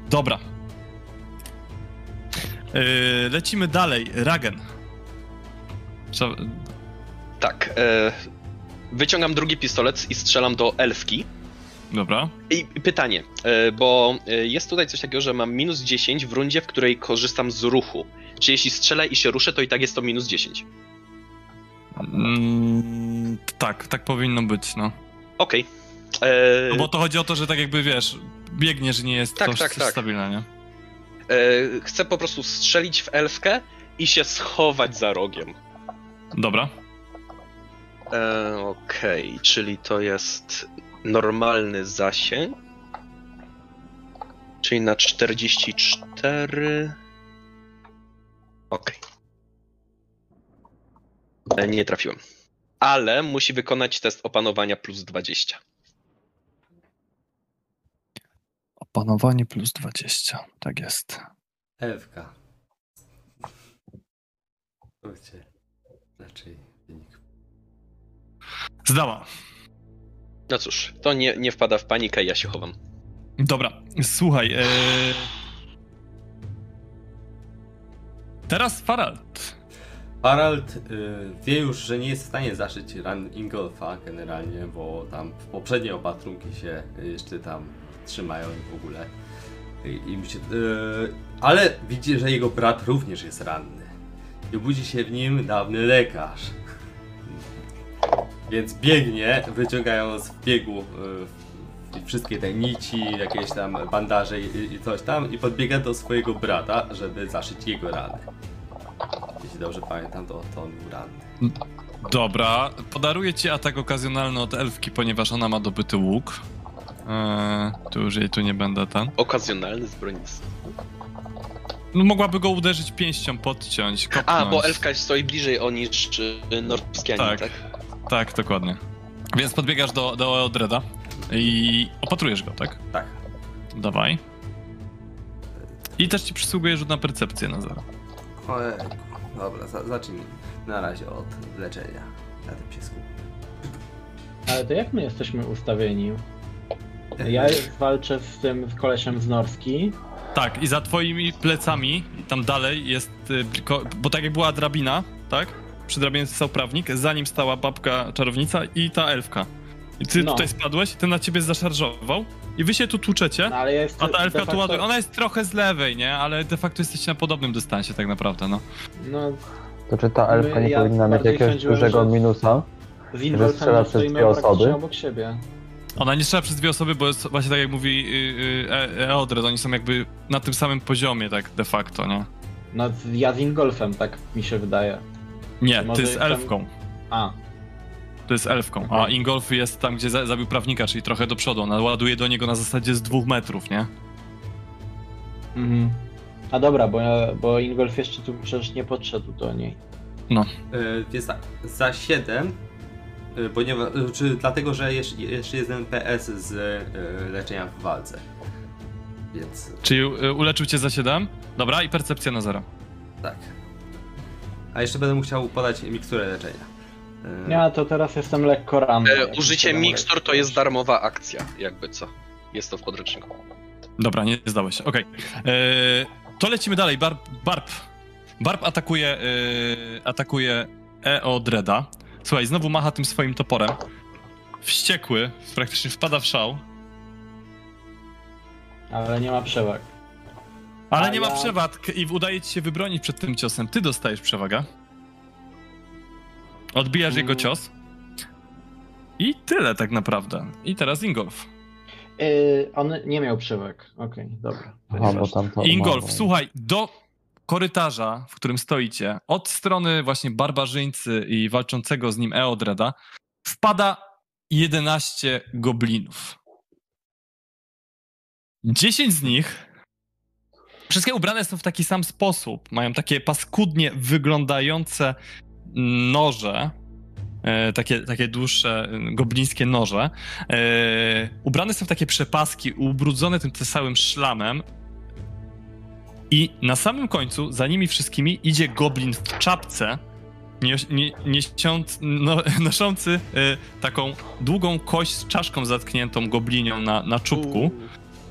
Dobra. Lecimy dalej. Ragen. Tak. Wyciągam drugi pistolet i strzelam do elfki. Dobra. I pytanie, bo jest tutaj coś takiego, że mam minus 10 w rundzie, w której korzystam z ruchu. Czy jeśli strzelę i się ruszę, to i tak jest to minus 10? Tak powinno być, no. Okej. No bo to chodzi o to, że tak jakby, wiesz, biegniesz, nie jest tak, to tak, tak. Stabilne, nie? Chcę po prostu strzelić w elfkę i się schować za rogiem. Dobra. Okej, czyli to jest... normalny zasięg, czyli na 44. Okej. Nie trafiłem. Ale musi wykonać test opanowania plus 20. Opanowanie plus 20, tak jest. Ewka. Raczej wynik. Zdała. No cóż, to nie wpada w panikę, ja się chowam. Dobra, słuchaj. Teraz Farald. Farald wie już, że nie jest w stanie zaszyć ran Ingolfa generalnie, bo tam poprzednie opatrunki się jeszcze tam trzymają w ogóle. Ale widzi, że jego brat również jest ranny. I budzi się w nim dawny lekarz. Więc biegnie, wyciągając w biegu wszystkie te nici, jakieś tam bandaże i coś tam i podbiega do swojego brata, żeby zaszyć jego rany. Jeśli dobrze pamiętam, to on był ranny. Dobra, podaruję ci atak okazjonalny od elfki, ponieważ ona ma dobyty łuk. Tu już jej tu nie będę tam. Okazjonalny z broni. No, mogłaby go uderzyć pięścią, podciąć, kopnąć. A, bo elfka stoi bliżej o niż norskianin, tak? Tak, dokładnie. Więc podbiegasz do Eodreda i opatrujesz go, tak? Tak. Dawaj. I też ci przysługuje rzut na percepcję na 0. Ojejku. Dobra, zacznij na razie od leczenia. Na tym się skupię. Ale to jak my jesteśmy ustawieni? Ja walczę z tym kolesiem z Norski. Tak, i za twoimi plecami, tam dalej jest, bo tak jak była drabina, tak? Przy drabinie stał prawnik, za nim stała babka czarownica i ta elfka. I ty tutaj spadłeś, ten na ciebie zaszarżował i wy się tu tłuczecie, no, ale ja a ta elfka tu ładuje. Ona jest trochę z lewej, nie? Ale de facto jesteście na podobnym dystansie tak naprawdę, no. No to czy ta elfka nie powinna mieć jakiegoś dużego minusa, że strzela przez dwie osoby? Obok siebie. Ona nie strzela przez dwie osoby, bo jest właśnie tak jak mówi Eodred, oni są jakby na tym samym poziomie tak de facto, nie? No ja z Ingolfem, tak mi się wydaje. Nie, ty z elfką. A. To jest elfką, a Ingolf jest tam, gdzie zabił prawnika, czyli trochę do przodu. Ona ładuje do niego na zasadzie z 2 metrów, nie? Mhm. A dobra, bo Ingolf jeszcze tu przecież nie podszedł do niej. No. Więc tak, za 7, ponieważ, dlatego, że jeszcze jest ten PS z leczenia w walce. Więc... Czyli uleczył cię za 7? Dobra, i percepcja na 0. Tak. A jeszcze będę musiał podać miksturę leczenia. Ja to teraz jestem lekko ranny. Użycie mikstur to jest darmowa akcja, jakby co. Jest to w podręczniku. Dobra, nie zdałeś, okej. To lecimy dalej, Barb. Barb atakuje, atakuje Eodreda. Słuchaj, znowu macha tym swoim toporem. Wściekły, praktycznie wpada w szał. Ale nie ma przewag. Ale nie ma przewag i udaje ci się wybronić przed tym ciosem. Ty dostajesz przewagę. Odbijasz jego cios. I tyle tak naprawdę. I teraz Ingolf. On nie miał przewag. Okej, dobra. Ingolf, słuchaj, do korytarza, w którym stoicie, od strony właśnie barbarzyńcy i walczącego z nim Eodreda, wpada 11 goblinów. 10 z nich... Wszystkie ubrane są w taki sam sposób. Mają takie paskudnie wyglądające noże, takie dłuższe, goblińskie noże. Ubrane są w takie przepaski, ubrudzone tym całym szlamem. I na samym końcu, za nimi wszystkimi, idzie goblin w czapce, noszący taką długą kość z czaszką zatkniętą goblinią na czubku,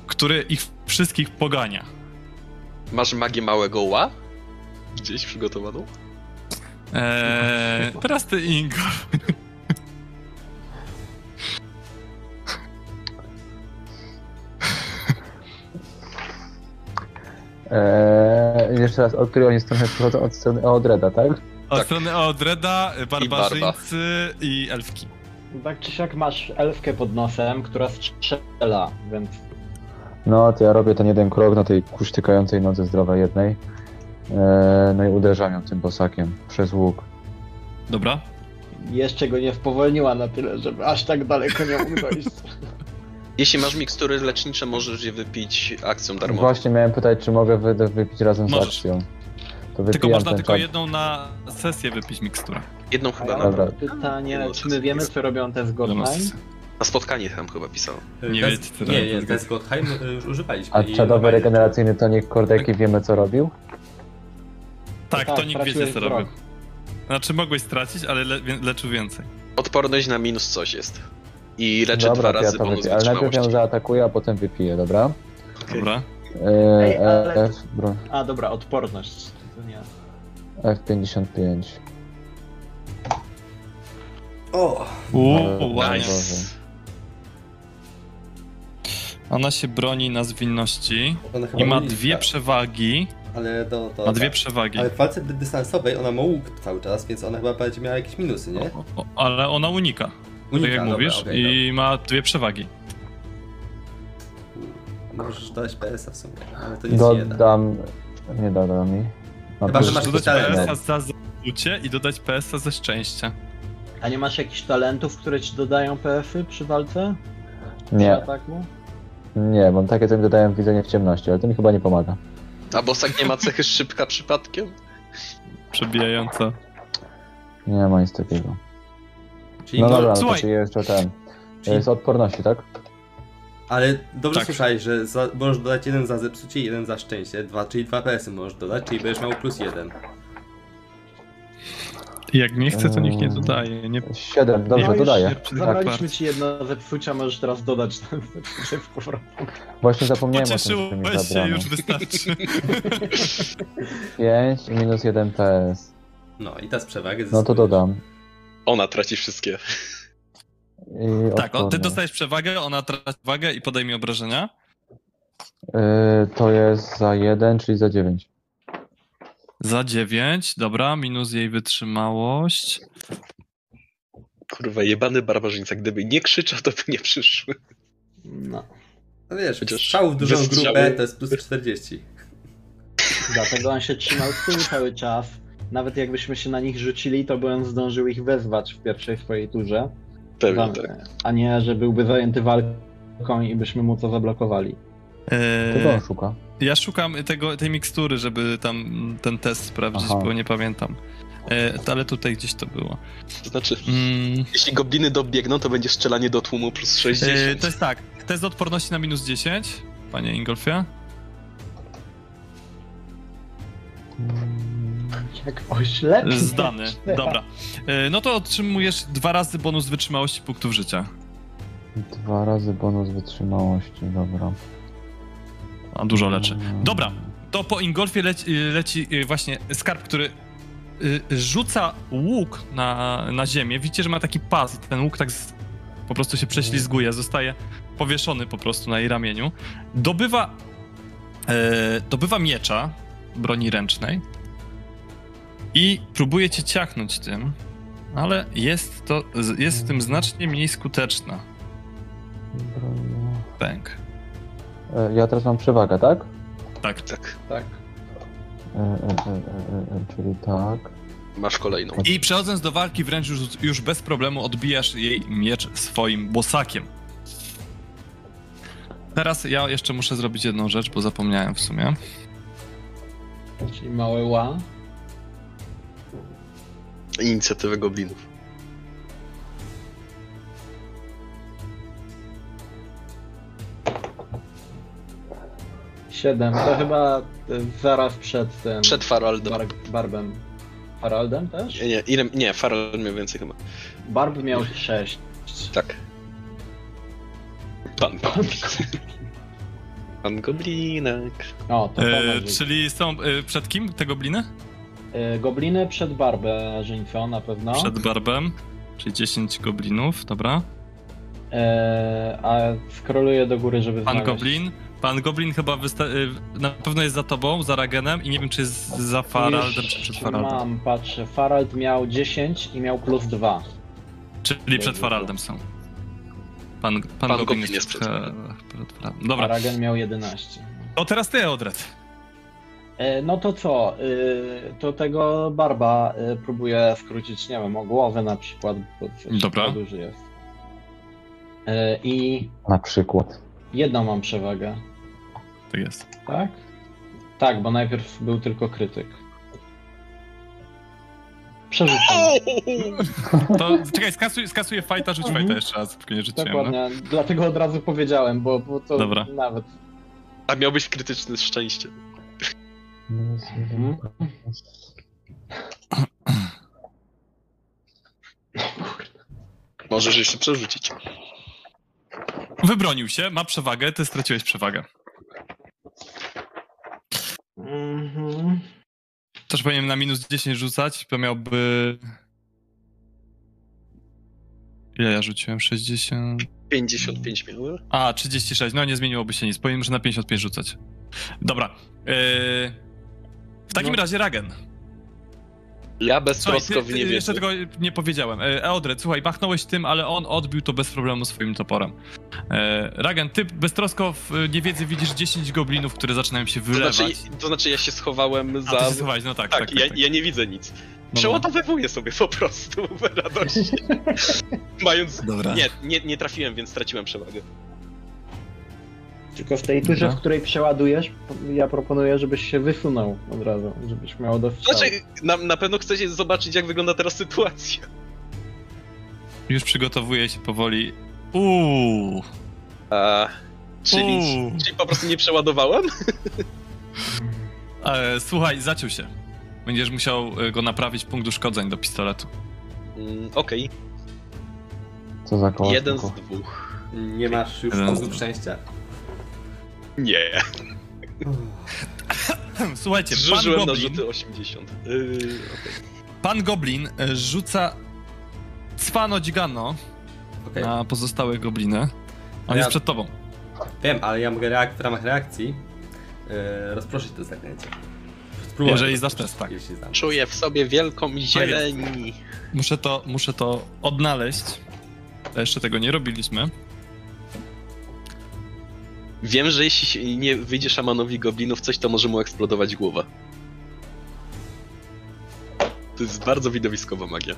który ich wszystkich pogania. Masz magię małego ła? Gdzieś przygotowaną? Teraz ty, Ingolf. Jeszcze raz, od której oni strony przychodzą? Od strony Eodreda, tak? Od strony Eodreda, barbarzyńcy i elfki. Tak czy siak masz elfkę pod nosem, która strzela, więc... No to ja robię ten jeden krok na tej kusztykającej nodze zdrowej jednej. No i uderzam ją tym bosakiem przez łuk. Dobra. Jeszcze go nie spowolniła na tyle, żeby aż tak daleko nie mógł dojść. Jeśli masz mikstury lecznicze, możesz je wypić akcją darmową. Właśnie miałem pytać, czy mogę wypić razem z akcją. To tylko można tylko jedną na sesję wypić miksturę. Jedną chyba na pytanie, czy my wiemy, co robią te z Godheim? Na spotkanie tam chyba pisał. Nie, ten z Godheim już używaliśmy. A czadowy regeneracyjny tonik Kordeki wiemy, co robił? Tak, to nikt wiecie co robił. Znaczy mogłeś stracić, ale leczył więcej. Odporność na minus coś jest. I leczy 2 razy ja bonus wytrzymałości. Ale najpierw ją zaatakuję, a potem wypiję, dobra? Okay. Dobra. A dobra, odporność. To nie... F55. O! Nice! Ona się broni na zwinności i ma 2 przewagi. Ale ma 2 przewagi. Ale w walce dystansowej ona ma łuk cały czas, więc ona chyba będzie miała jakieś minusy, nie? Ale ona unika tak jak dobra, mówisz, okay, i dobra. Ma 2 przewagi. Możesz dodać PS-a w sumie, ale to nic nie da. Nie dodam mi. Chyba, że masz dodać PS-a za zepsucie i dodać PS-a ze szczęścia. A nie masz jakichś talentów, które ci dodają PS-y przy walce? Nie. Ataku? Nie, mam takie, co mi dodają widzenie w ciemności, ale to mi chyba nie pomaga. A bosak nie ma cechy szybka przypadkiem? Przebijająca. Nie ma nic takiego. No dobra, to jest odporności, tak? Ale dobrze tak. Słyszałeś, że za, możesz dodać jeden za zepsucie i jeden za szczęście. Dwa, czyli 2 PS-y możesz dodać, czyli będziesz miał plus 1. Jak nie chce, to nikt nie dodaje. Nie... 7, dobrze, no dodaję. Zabraliśmy ci jedno zepsucia, możesz teraz dodać ten zepsucie w powrocie. Właśnie zapomniałem o tym, że się już wystarczy. 5 i minus 1 PS. No i ta z przewagi zyskuje. No to dodam. Ona traci wszystkie. Tak, o, ty dostajesz przewagę, ona traci wagę i podejmie obrażenia. To jest za 1, czyli za 9. Za 9, dobra, minus jej wytrzymałość. Kurwa, jebany barbarzyńca, gdyby nie krzyczał, to by nie przyszły. No. No wiesz, strzał w dużą grupę to jest plus 40. Dlatego on się trzymał z tyłu cały czas. Nawet jakbyśmy się na nich rzucili, to by on zdążył ich wezwać w pierwszej swojej turze. Pewnie tak. A nie, że byłby zajęty walką i byśmy mu to zablokowali. Tylko on szuka. Ja szukam tej mikstury, żeby tam ten test sprawdzić, aha, bo nie pamiętam. Ale tutaj gdzieś to było. To znaczy, jeśli gobliny dobiegną, to będzie strzelanie do tłumu plus 60. To jest tak, test odporności na minus 10, panie Ingolfie. Jak oślepnie. Zdany, dobra. No to otrzymujesz 2 razy bonus wytrzymałości punktów życia. 2 razy bonus wytrzymałości, dobra. A dużo leczy. Dobra, to po Ingolfie leci właśnie skarb, który rzuca łuk na ziemię. Widzicie, że ma taki pas i ten łuk tak po prostu się prześlizguje, zostaje powieszony po prostu na jej ramieniu. Dobywa miecza broni ręcznej i próbuje cię ciachnąć tym, ale jest w tym znacznie mniej skuteczna. Pęk. Ja teraz mam przewagę, tak? Tak, tak, tak. Czyli tak. Masz kolejną. I przechodząc do walki wręcz już bez problemu odbijasz jej miecz swoim bosakiem. Teraz ja jeszcze muszę zrobić jedną rzecz, bo zapomniałem w sumie. Czyli małe ła. Inicjatywę goblinów. Siedem, to chyba zaraz przed tym... Przed Faraldem. Barbem. Faraldem też? Nie, nie, Farald miał więcej chyba. Barb miał 6. Tak. Pan goblinek. O, to czyli są przed kim te gobliny? Gobliny przed barbarzyńcą na pewno. Przed barbem, czyli 10 goblinów, dobra. A scrolluję do góry, żeby znaleźć... Pan Goblin chyba na pewno jest za tobą, za Ragenem i nie wiem, czy jest za Faraldem, czy przed Faraldem. Mam, patrzę, Farald miał 10 i miał plus 2. Czyli przed Faraldem są. Pan Goblin jest przed Faraldem. Dobra. Ragen miał 11. To teraz ty, Eodred. No to co? To tego barba próbuję skrócić, nie wiem, o głowę na przykład, bo coś dobra. Duży jest. I... Na przykład. Jedną mam przewagę. To jest. Tak? Tak, bo najpierw był tylko krytyk. Przerzucam. To czekaj, skasuję fajta, rzuć fajta jeszcze raz, póki nie rzuciłem. Dokładnie, no. Dlatego od razu powiedziałem, bo to dobra. Nawet... A miałbyś krytyczny z szczęście. Możesz jeszcze przerzucić. Wybronił się, ma przewagę, ty straciłeś przewagę. Też powinienem na minus 10 rzucać, to miałby... Ile ja rzuciłem? 60... 55 miałem. A, 36, no nie zmieniłoby się nic, powinienem już na 55 rzucać. Dobra. W takim razie Ragen. Ja beztroskowi nie wiem. Jeszcze tego nie powiedziałem. Eodred, słuchaj, machnąłeś tym, ale on odbił to bez problemu swoim toporem. Ragen, ty beztrosko w niewiedzy widzisz 10 goblinów, które zaczynają się wylewać. To znaczy ja się schowałem za... A, ty się schowałeś, no tak. Ja nie widzę nic. Przeładowywuję sobie po prostu radośnie. Mając... Dobra. Nie trafiłem, więc straciłem przewagę. Tylko w tej turze, w której przeładujesz, ja proponuję, żebyś się wysunął od razu, żebyś miał do wstrzału. Znaczy, na pewno chcecie zobaczyć, jak wygląda teraz sytuacja. Już przygotowuję się powoli. Czyli po prostu nie przeładowałem? Słuchaj, zaciął się. Będziesz musiał go naprawić punkt uszkodzeń do pistoletu. Okej. Co za koło? Jeden z dwóch. Nie masz już punktu szczęścia. Nie. Słuchajcie, zrzużyłem na rzuty 80. Okay. Pan Goblin rzuca cwano dzigano na pozostałe gobliny. On jest przed tobą. Wiem, ale ja mogę w ramach reakcji rozproszyć to zaklęcie. Jeżeli znasz test, tak. Czuję w sobie wielką zieleni. Muszę to odnaleźć. Jeszcze tego nie robiliśmy. Wiem, że jeśli nie wyjdzie szamanowi goblinów coś, to może mu eksplodować głowa. To jest bardzo widowiskowa magia.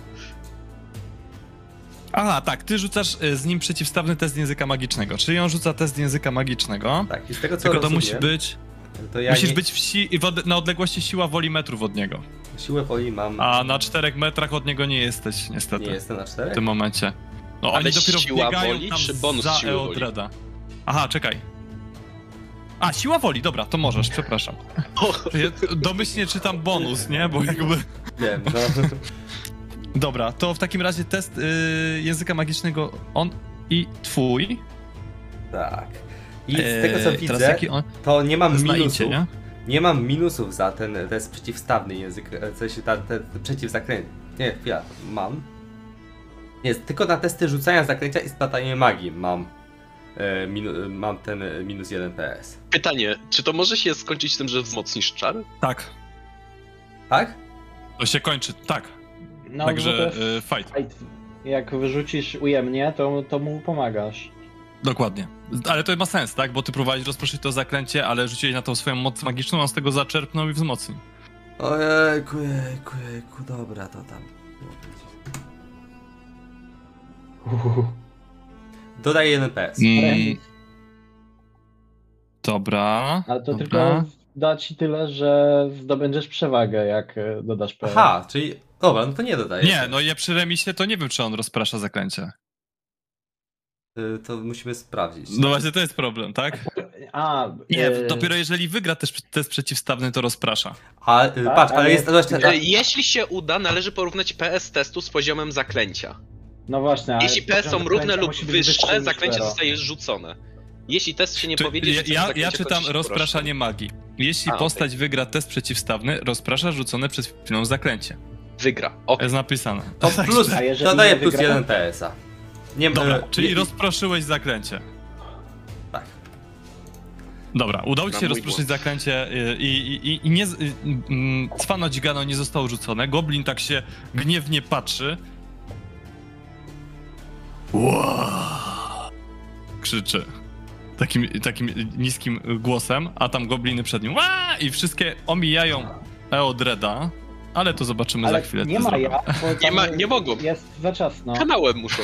Aha, tak, ty rzucasz z nim przeciwstawny test języka magicznego, czyli on rzuca test języka magicznego. Tak, i z tego co tylko rozumiem, to musi być. To ja musisz być na odległości siła woli metrów od niego. Siłę woli mam. A na 4 metrach od niego nie jesteś, niestety. Nie jestem na 4? W tym momencie. No, ale oni dopiero siła woli tam czy bonus za siły Eodreda. Woli? Aha, czekaj. A, siła woli, dobra, to możesz, przepraszam. Ja domyślnie czytam bonus, nie? Bo jakby... Wiem, no. Dobra, to w takim razie test języka magicznego on i twój. Tak. I z tego co widzę, to nie mam minusów. Nie mam minusów za ten test przeciwstawny język, coś tam, ten przeciwzakręt. Nie, chwila, mam. Nie, tylko na testy rzucania zakręcia i splatanie magii mam. Mam ten minus 1 PS. Pytanie, czy to może się skończyć tym, że wzmocnisz czar? Tak. Tak? To się kończy, tak. No, także fight. Jak wyrzucisz ujemnie, to mu pomagasz. Dokładnie. Ale to ma sens, tak? Bo ty próbowałeś rozproszyć to zaklęcie, ale rzuciłeś na tą swoją moc magiczną, a z tego zaczerpnął i wzmocnił. Ojejku, jejku, dobra, to tam. Dodaj 1 PS. Dobra. Ale to tylko da ci tyle, że zdobędziesz przewagę, jak dodasz PS. Aha, czyli... Dobra, no to nie dodajesz. Nie, no ja przy remisie to nie wiem, czy on rozprasza zaklęcie. To musimy sprawdzić. No właśnie, to jest problem, tak? Nie, dopiero jeżeli wygra też test przeciwstawny, to rozprasza. Patrz, ale jest... Jeśli się uda, należy porównać PS testu z poziomem zaklęcia. No właśnie, jeśli PS są równe lub wyższe, zaklęcie zostaje rzucone. Jeśli test się nie powiedzie... Ja czytam rozpraszanie magii. Jeśli postać wygra test przeciwstawny, rozprasza rzucone przed chwilą zaklęcie. Wygra. Okay. Jest napisane. To plus, to daje plus 1 PS-a. Dobra, czyli rozproszyłeś zaklęcie. Tak. Dobra, udało ci się rozproszyć zaklęcie i cwano dzigano nie zostało rzucone. Goblin tak się gniewnie patrzy. Wow! Krzyczy takim niskim głosem, a tam gobliny przed nim Ła! I wszystkie omijają Eodreda, ale to zobaczymy za chwilę. Nie ma nie mogą. Jest za czasno. Kanałem muszą.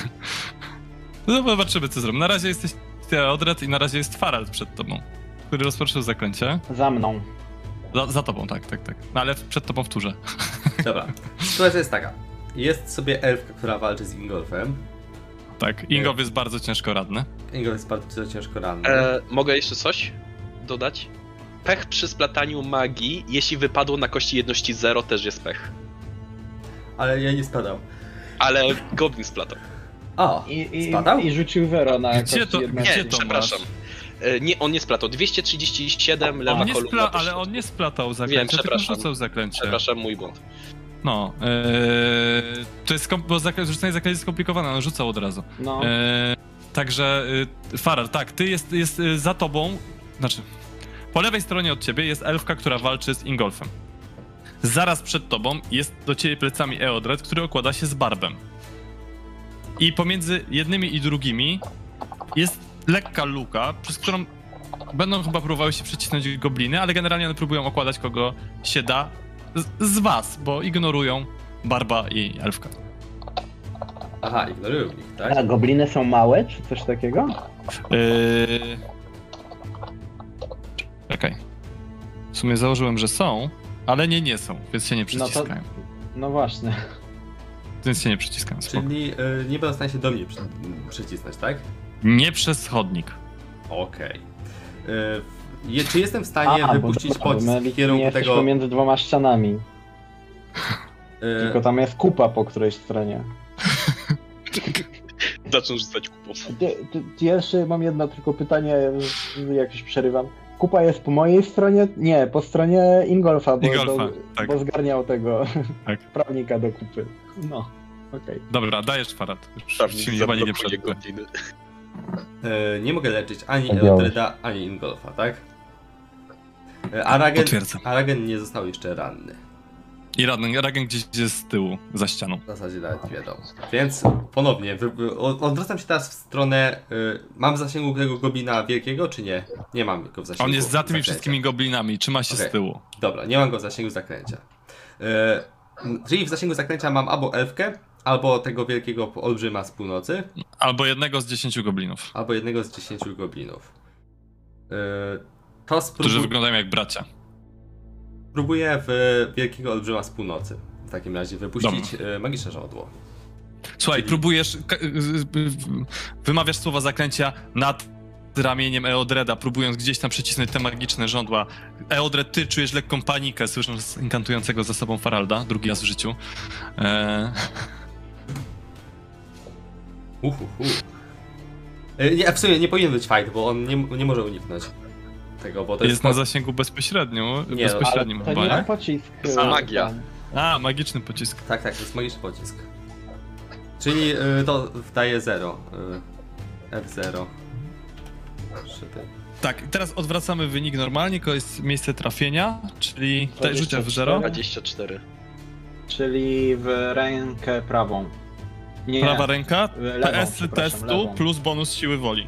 No zobaczymy co zrobią. Na razie jesteś Eodred i na razie jest Farald przed tobą, który rozproszył zaklęcie. Za mną. Za tobą, tak. No ale przed tobą w turze. Dobra, sytuacja jest taka. Jest sobie elfka, która walczy z Ingolfem. Tak, Ingolf jest bardzo ciężko ranny. Mogę jeszcze coś dodać? Pech przy splataniu magii, jeśli wypadło na kości jedności 0, też jest pech. Ale ja nie spadał. Ale goblin splatał. Spadał? I rzucił 0 na kości jedności. Nie, przepraszam. Nie, on nie splatał. 237, lewa kolumna. Ale on nie splatał zaklęcia, wiem, przepraszam. Zaklęcie. Przepraszam, mój błąd. No, to jest rzucenie zaklęcia jest skomplikowane, on rzucał od razu. No. Także, Farald, tak, ty jest za tobą, znaczy, po lewej stronie od ciebie jest elfka, która walczy z Ingolfem. Zaraz przed tobą jest do ciebie plecami Eodred, który okłada się z barbem. I pomiędzy jednymi i drugimi jest lekka luka, przez którą będą chyba próbowały się przecisnąć gobliny, ale generalnie one próbują okładać kogo się da. Z was, bo ignorują barba i elfka. Aha, ignorują ich, tak? A gobliny są małe, czy coś takiego? Czekaj. W sumie założyłem, że są, ale nie są, więc się nie przyciskają. No właśnie. Więc się nie przyciskają, spoko. Czyli nie będą w stanie się do mnie przycisnąć, tak? Nie przez chodnik. Okej. Czy jestem w stanie wypuścić pocisk w kierunku tego... pomiędzy dwoma ścianami. Tylko tam jest kupa po którejś stronie. Zaczął rzucać kupą. Jeszcze mam jedno tylko pytanie, jak już przerywam. Kupa jest po mojej stronie? Nie, po stronie Ingolfa, bo zgarniał tego prawnika do kupy. No, okej. Dobra, dajesz Farald. Prawnik nie przerywam. Nie mogę leczyć ani Eodreda, ani Ingolfa, tak? A Ragen nie został jeszcze ranny. I Ragen gdzieś jest z tyłu, za ścianą. W zasadzie nawet wiadomo. Więc ponownie, odwracam się teraz w stronę... mam w zasięgu tego goblina wielkiego, czy nie? Nie mam go w zasięgu. On jest za tymi wszystkimi goblinami, trzyma się z tyłu. Dobra, nie mam go w zasięgu zaklęcia. Czyli w zasięgu zaklęcia mam albo elfkę, albo tego wielkiego olbrzyma z północy. Albo jednego z 10 goblinów. To którzy wyglądają jak bracia. Próbuję wielkiego olbrzyma z północy w takim razie wypuścić magiczne żądło. Słuchaj, czyli... próbujesz, wymawiasz słowa zaklęcia nad ramieniem Eodreda, próbując gdzieś tam przycisnąć te magiczne żądła. Eodred, ty czujesz lekką panikę, słysząc inkantującego za sobą Faralda, drugi raz w życiu. Nie, w sumie nie powinien być fight, bo on nie może uniknąć tego, bo to jest... Jest na zasięgu bezpośrednim chyba, nie? Pocisk. To magia. A, magiczny pocisk. Tak, to jest magiczny pocisk. Czyli to daje 0. F0. Tak, teraz odwracamy wynik normalnie, to jest miejsce trafienia, czyli rzucia w 0. 24. Czyli w rękę prawą. Nie. Prawa ręka, lewą, PS testu lewą. Plus bonus siły woli.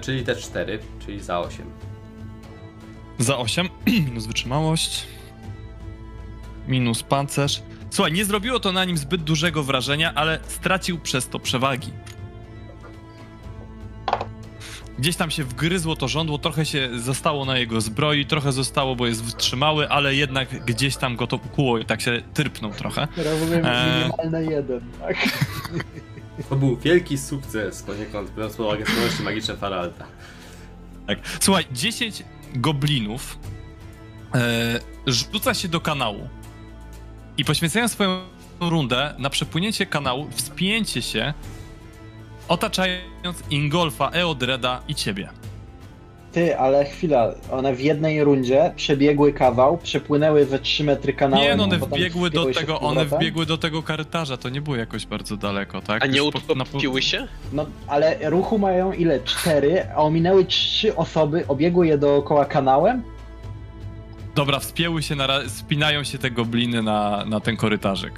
Czyli te 4, czyli za 8. Za 8, minus wytrzymałość, minus pancerz. Słuchaj, nie zrobiło to na nim zbyt dużego wrażenia, ale stracił przez to przewagi. Gdzieś tam się wgryzło to żądło, trochę się zostało na jego zbroi, trochę zostało, bo jest wytrzymały, ale jednak gdzieś tam go to ukuło i tak się tyrpnął trochę. Rozumiem, minimalne 1, tak? To był wielki sukces poniekąd, biorąc pod uwagę zdolności magiczne Faralda. Tak. Słuchaj, 10 goblinów rzuca się do kanału i poświęcają swoją rundę na przepłynięcie kanału, wspięcie się, otaczając Ingolfa, Eodreda i ciebie. Ty, ale chwila, one w jednej rundzie przebiegły kawał, przepłynęły ze 3 metry kanału. Nie, no one wbiegły do tego korytarza, to nie było jakoś bardzo daleko, tak? A nie utopiły się? No, ale ruchu mają ile? 4, a ominęły 3 osoby, obiegły je dookoła kanałem? Dobra, wspięły się, spinają się te gobliny na ten korytarzyk.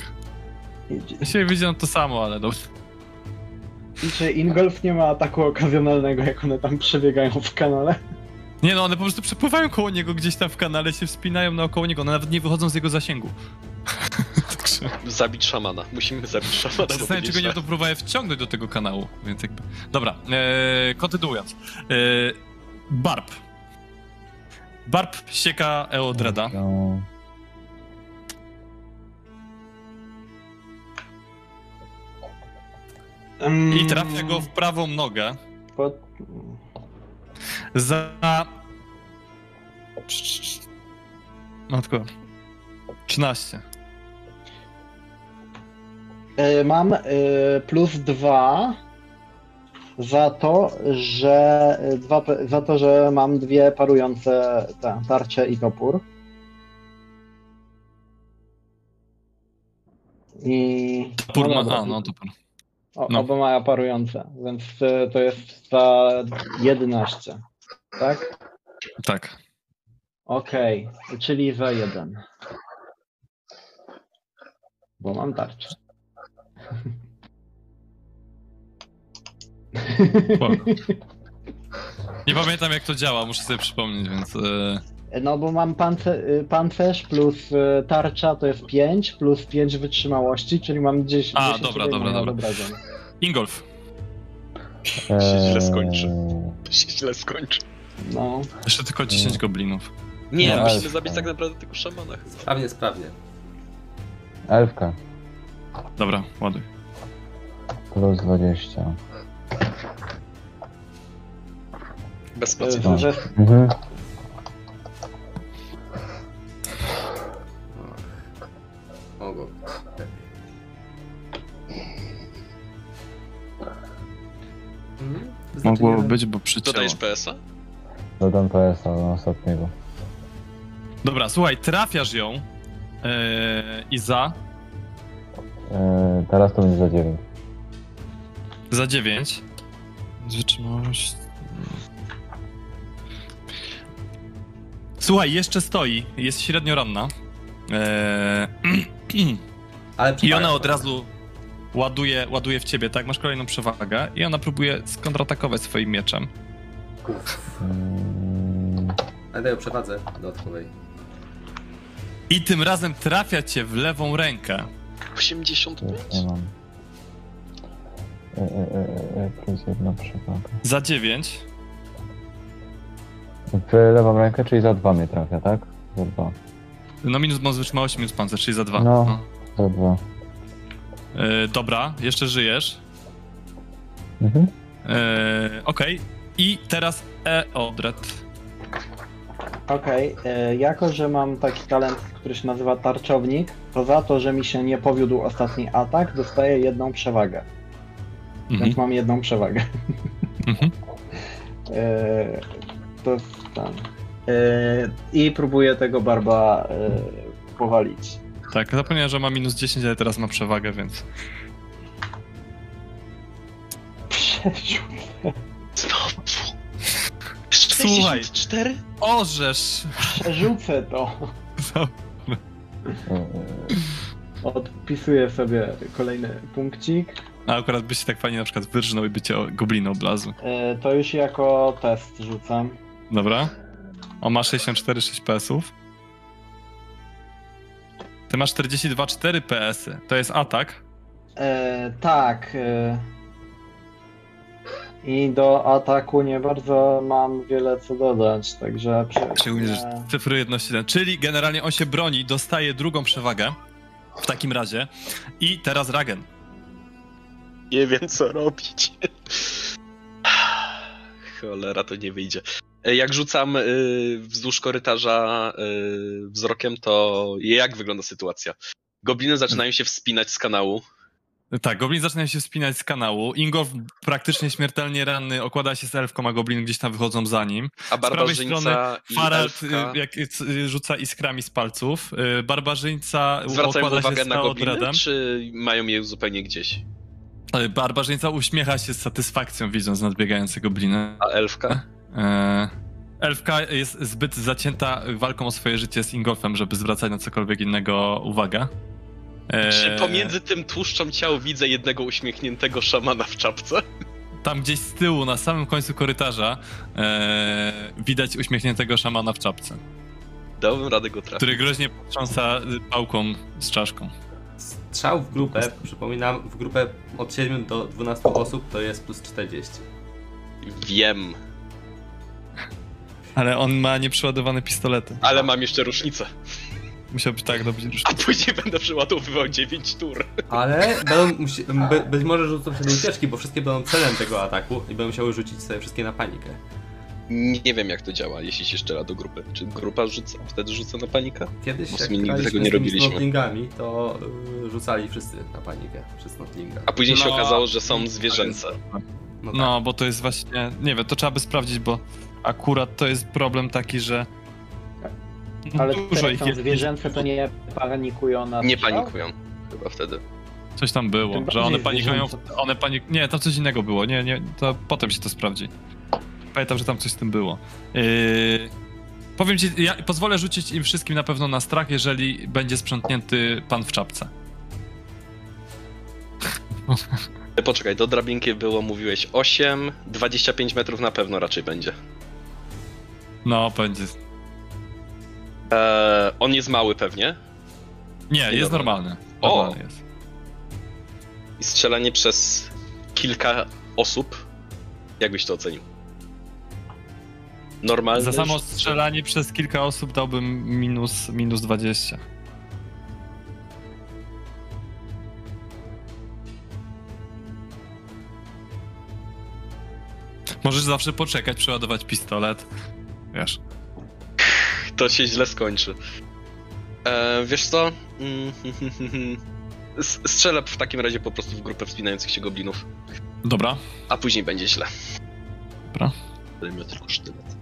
Dzisiaj widziałem to samo, ale dobrze. I czy Ingolf nie ma ataku okazjonalnego, jak one tam przebiegają w kanale? Nie no, one po prostu przepływają koło niego gdzieś tam w kanale, się wspinają naokoło niego, one nawet nie wychodzą z jego zasięgu. Zabić szamana, musimy zabić szamana. Zastanawiam się, czego nie próbowałem wciągnąć do tego kanału, więc jakby... Dobra, kontynuując. Barb sieka Eodreda. I trafia go w prawą nogę. Za... Matko. 13. Mam plus 2 za to, że mam 2 parujące tarcze i topór. I... Topór ma... A, no topór. Oba mają parujące, więc to jest ta 11, tak? Tak. Okej, czyli za 1. Bo mam tarczę. Nie pamiętam jak to działa, muszę sobie przypomnieć, więc... No bo mam pancerz plus tarcza to jest 5, plus 5 wytrzymałości, czyli mam 10. A, dobra. Ingolf. Się źle skończy. No. Jeszcze tylko 10 goblinów. Nie, no, musimy zabić tak naprawdę tylko szamana. Sprawnie. Elfka. Dobra, ładuj. Plus 20. Bez pacyfizmu. Mhm. Mogę. Mogło być, bo przycięło. Dodajesz PS-a? Dodam PS-a do ostatniego. Dobra, słuchaj, trafiasz ją i za? Teraz to będzie za 9. Za 9? Wytrzymałość... Słuchaj, jeszcze stoi, jest średnio ranna. I ona od razu ładuje w ciebie, tak? Masz kolejną przewagę i ona próbuje skontratakować swoim mieczem. Ale daję przewadze dodatkowej. I tym razem trafia cię w lewą rękę. 85? Plus jedna przewaga. Za 9. W lewą rękę, czyli za 2 mnie trafia, tak? Za 2. No minus moc wytrzymałości, minus pancerz, czyli za 2. No, za 2. Dobra, jeszcze żyjesz. Mhm. Okej. I teraz Eodred. Okej, jako że mam taki talent, który się nazywa tarczownik, to za to, że mi się nie powiódł ostatni atak, dostaję jedną przewagę. Więc mam jedną przewagę. To tam. I próbuję tego barba powalić. Tak, zapomniałem, że ma minus 10, ale teraz ma przewagę, więc... Przeciął. Znowu. 64? Orzesz. Przerzucę to. Odpisuję sobie kolejny punkcik. A akurat byś się tak fajnie na przykład wyrżnął i by cię goblin oblazł. To już jako test rzucam. Dobra. On ma 64, 6 PS-ów. Ty masz 42, 4 PS-y. To jest atak? Tak. I do ataku nie bardzo mam wiele co dodać, także... Szczególnie, że cyfry jedności. Czyli generalnie on się broni, dostaje drugą przewagę. W takim razie. I teraz Ragen. Nie wiem, co robić. Cholera, to nie wyjdzie. Jak rzucam wzdłuż korytarza wzrokiem, to jak wygląda sytuacja? Gobliny zaczynają się wspinać z kanału. Tak, goblin zaczyna się wspinać z kanału. Ingolf praktycznie śmiertelnie ranny okłada się z elfką, a goblin gdzieś tam wychodzą za nim. A barbarzyńca i Farald rzuca iskrami z palców. Barbarzyńca okłada się z Eodredem. Czy mają je zupełnie gdzieś? Barbarzyńca uśmiecha się z satysfakcją, widząc nadbiegające gobliny. A elfka? Elfka jest zbyt zacięta walką o swoje życie z Ingolfem, żeby zwracać na cokolwiek innego uwagę. Czy pomiędzy tym tłuszczą ciał widzę jednego uśmiechniętego szamana w czapce? Tam gdzieś z tyłu, na samym końcu korytarza, widać uśmiechniętego szamana w czapce. Dałbym radę go trafić. Który groźnie potrząsa pałką z czaszką. Strzał w grupę, przypominam, w grupę od 7 do 12 osób to jest plus 40. Wiem. Ale on ma nieprzeładowane pistolety. Ale mam jeszcze różnicę. Musiałby tak dobrze. A później będę przeładowywał 9 tur. Ale być może rzucą się do ucieczki, bo wszystkie będą celem tego ataku i będą musiały rzucić sobie wszystkie na panikę. Nie wiem, jak to działa, jeśli się jeszcze raz do grupy. Czy grupa rzuca, wtedy rzuca na panikę? Kiedyś jak graliśmy tego nie robiliśmy. Z notlingami, to rzucali wszyscy na panikę przez notlinga. A później się okazało, że są zwierzęce. No, tak. No, bo to jest właśnie... Nie wiem, to trzeba by sprawdzić, bo akurat to jest problem taki, że... Ale zwierzęce to nie panikują na... Nie panikują chyba wtedy. Coś tam było, że one panikują... One nie, tam coś innego było, nie, to potem się to sprawdzi. Pamiętam, że tam coś z tym było. Powiem ci, ja pozwolę rzucić im wszystkim na pewno na strach, jeżeli będzie sprzątnięty pan w czapce. Poczekaj, do drabinki było, mówiłeś 8, 25 metrów na pewno raczej będzie. No, będzie. On jest mały pewnie? Nie, jest normalny. O! Jest. I strzelanie przez kilka osób? Jak byś to ocenił? Normalny? Za samo strzelanie przez kilka osób dałbym minus 20. Możesz zawsze poczekać, przeładować pistolet. Wiesz. To się źle skończy. Wiesz co? Strzelę w takim razie po prostu w grupę wspinających się goblinów. Dobra. A później będzie źle. Dobra. Dajmy tylko sztylet.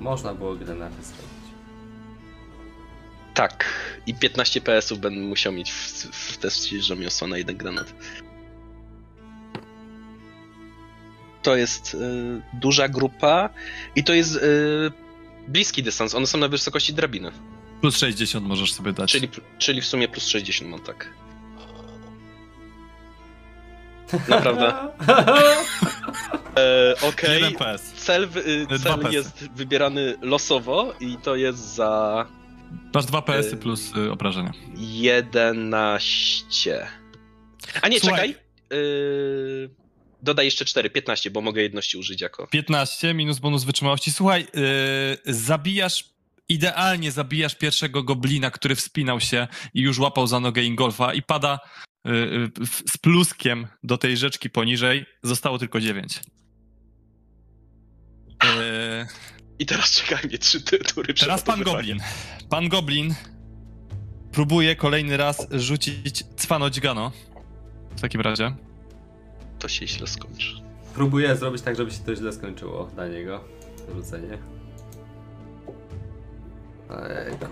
Można było granaty zrobić. Tak. I 15 PS-ów będę musiał mieć w teście, że mi osłona jeden granat. To jest duża grupa i to jest bliski dystans. One są na wysokości drabiny. Plus 60 możesz sobie dać. Czyli w sumie plus 60 mam, tak. Naprawdę. Okej. Okay. Cel jest wybierany losowo i to jest za... Masz 2 PS-y plus obrażenia. 11. A nie, słuchaj. Czekaj. Dodaj jeszcze 4, 15, bo mogę jedności użyć jako... 15 minus bonus wytrzymałości. Słuchaj, zabijasz... Idealnie zabijasz pierwszego goblina, który wspinał się i już łapał za nogę Ingolfa i pada z pluskiem do tej rzeczki poniżej. Zostało tylko 9. I teraz czekaj mnie 3 tury. Teraz pan goblin. Pan goblin próbuje kolejny raz rzucić cwano dźgano. W takim razie. To się źle skończy. Próbuję zrobić tak, żeby się to źle skończyło dla niego. Rzucenie. Ego.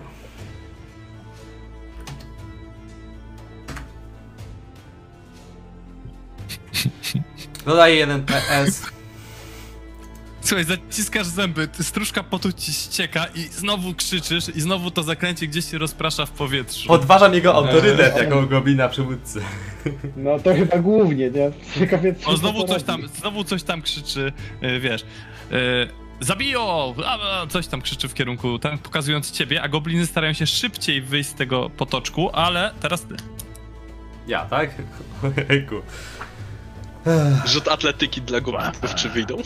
Dodaj 1 PS. Słuchaj, zaciskasz zęby, stróżka potu ci ścieka i znowu krzyczysz i znowu to zaklęcie gdzieś się rozprasza w powietrzu. Podważam jego autorytet jako goblina przywódcy. No to chyba głównie, nie? Ciekawie, co znowu coś tam krzyczy, wiesz. Zabiją! Coś tam krzyczy w kierunku, tam pokazując ciebie, a gobliny starają się szybciej wyjść z tego potoczku, ale teraz ty. Ja, tak? Ejku. Rzut atletyki dla goblinów, czy wyjdą?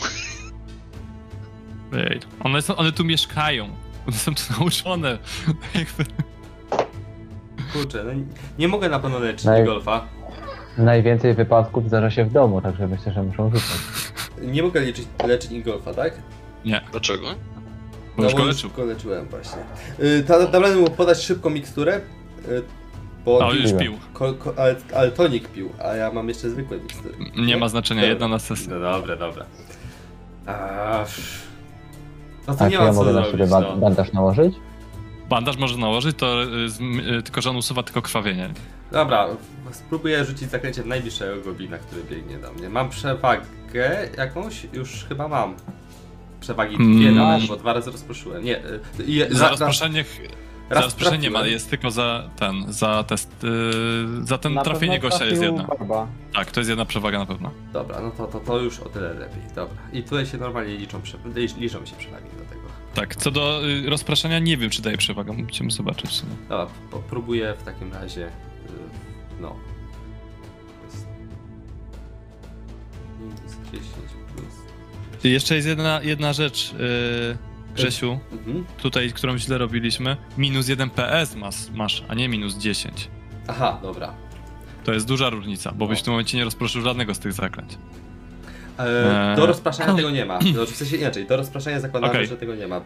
Wyjdą. One tu mieszkają. One są tu nauczone. Kurczę, no nie mogę na pewno leczyć Ingolfa. Najwięcej wypadków zdarza się w domu, także myślę, że muszą rzucać. Nie mogę leczyć Ingolfa, tak? Nie. Dlaczego? Bo już szybko leczyłem właśnie. Dałem mu podać szybko miksturę, bo... A już pił. Ale tonik pił, a ja mam jeszcze zwykłe mikstury. Nie ma znaczenia, dobra. Jedna na sesję. No dobra. No to nie ma co zrobić, no. Bandaż nałożyć? Bandaż może nałożyć, tylko że on usuwa tylko krwawienie. Dobra, spróbuję rzucić zaklęcie w najbliższego goblina, który biegnie do mnie. Mam przewagę jakąś? Już chyba mam. Przewagi dwie nawet, bo 2 razy rozproszyłem. Nie, za rozproszenie ma, jest tylko za ten, za test, za ten na trafienie gościa jest jedna. Barba. Tak, to jest jedna przewaga na pewno. Dobra, no to już o tyle lepiej, dobra. I tutaj się normalnie liczą się przewagi do tego. Tak, co do rozpraszania nie wiem, czy daje przewagę, musimy zobaczyć w sumie. Dobra, próbuję w takim razie, no. 10 plus. Jeszcze jest jedna rzecz, Grzesiu, tutaj, którą źle robiliśmy. Minus 1 PS masz, a nie minus 10. Aha, dobra. To jest duża różnica, bo byś w tym momencie nie rozproszył żadnego z tych zaklęć. Do rozpraszania tego nie ma. W sensie inaczej, do rozpraszania zakładamy, że tego nie ma.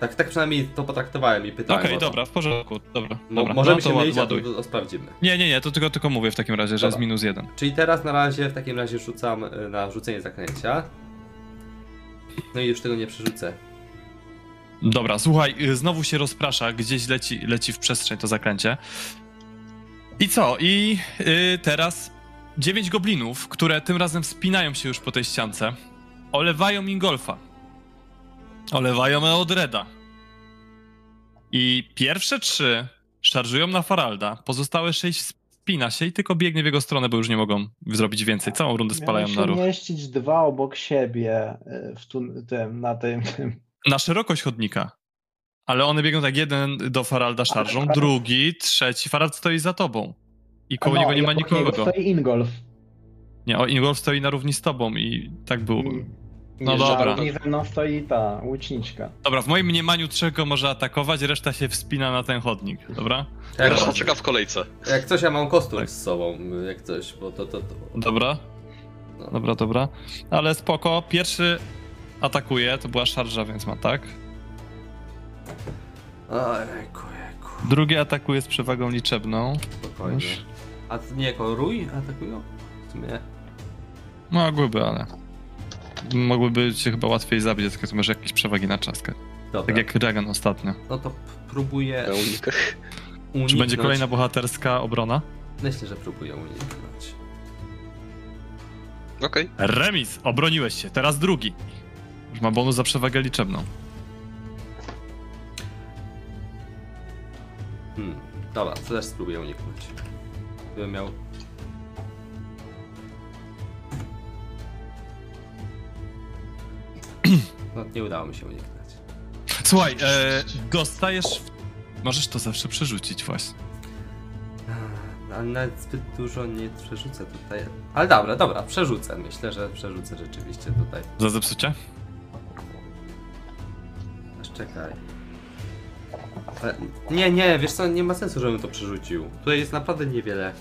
Tak przynajmniej to potraktowałem i pytałem. Okej, dobra, w porządku, dobra. Możemy się mylić, a to sprawdzimy. Nie, to tylko mówię w takim razie, że jest minus 1. Czyli teraz na razie, w takim razie rzucam na rzucenie zaklęcia. No i już tego nie przerzucę. Dobra, słuchaj, znowu się rozprasza, gdzieś leci w przestrzeń to zaklęcie. I co? I teraz 9 goblinów, które tym razem wspinają się już po tej ściance, olewają Ingolfa. Olewają Eodreda. I pierwsze 3 szarżują na Faralda, pozostałe 6 wspina się i tylko biegnie w jego stronę, bo już nie mogą zrobić więcej. Całą rundę spalają na ruch. Mieścić 2 obok siebie na szerokość chodnika. Ale one biegną tak, jeden do Faralda szarżą, drugi, trzeci. Farald stoi za tobą. I koło niego nie ma nikogo. Stoi Ingolf. Nie, Ingolf stoi na równi z tobą i tak było. No dobra. Ze mną stoi ta łuczniczka. Dobra, w moim mniemaniu 3 może atakować, reszta się wspina na ten chodnik, dobra? Reszta czeka w kolejce. Jak coś, ja mam kostur z sobą, jak coś, bo to. Dobra. Dobra, dobra. Ale spoko. Pierwszy atakuje. To była szarża, więc ma tak. Drugi atakuje z przewagą liczebną. Spokojnie. Już. A nie jako rój atakują? W sumie. Mogłyby, ale... Mogłyby cię chyba łatwiej zabić, tylko to masz jakieś przewagi na czaszkę. Dobra. Tak jak Ragen ostatnio. No to próbuję... uniknąć. Czy będzie kolejna bohaterska obrona? Myślę, że próbuję uniknąć. Okej. Okay. Remis! Obroniłeś się. Teraz drugi. Już ma bonus za przewagę liczebną. Dobra, to też spróbuję uniknąć. Gdybym miał... No, nie udało mi się uniknąć. Słuchaj, dostajesz... Możesz to zawsze przerzucić właśnie. Ale nawet zbyt dużo nie przerzucę tutaj. Ale dobra, dobra, przerzucę. Myślę, że przerzucę rzeczywiście tutaj. Za zepsucie? Aż czekaj. Ale nie, nie, wiesz co, nie ma sensu, żebym to przerzucił. Tutaj jest naprawdę niewiele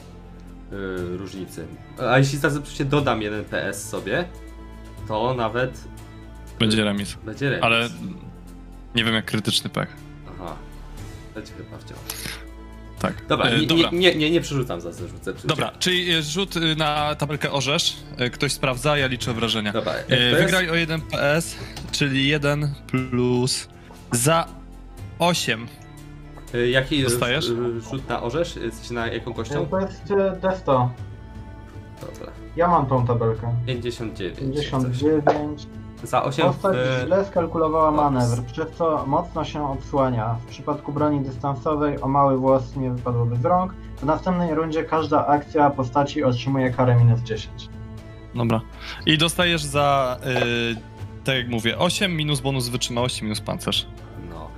różnicy. A jeśli za zepsucie dodam jeden PS sobie, to nawet... Będzie remis. Będzie remis. Ale nie wiem jak krytyczny pech. Aha. Będzie chyba wciąż. Tak. Dobra, dobra. Nie przerzucam za zrzucę. Dobra, czyli rzut na tabelkę orzesz. Ktoś sprawdza, ja liczę wrażenia. Dobra, wygraj o 1 PS, czyli 1 plus za 8. Jaki dostajesz? Rzut na orzesz? Jesteś na jaką kością? To jest testo. Dobra. Ja mam tą tabelkę. 59. Za 8 postać źle skalkulowała manewr, przez co mocno się odsłania. W przypadku broni dystansowej o mały włos nie wypadłoby z rąk. W następnej rundzie każda akcja postaci otrzymuje karę -10. Dobra. I dostajesz za, tak jak mówię, 8 minus bonus wytrzymałości minus pancerz. No.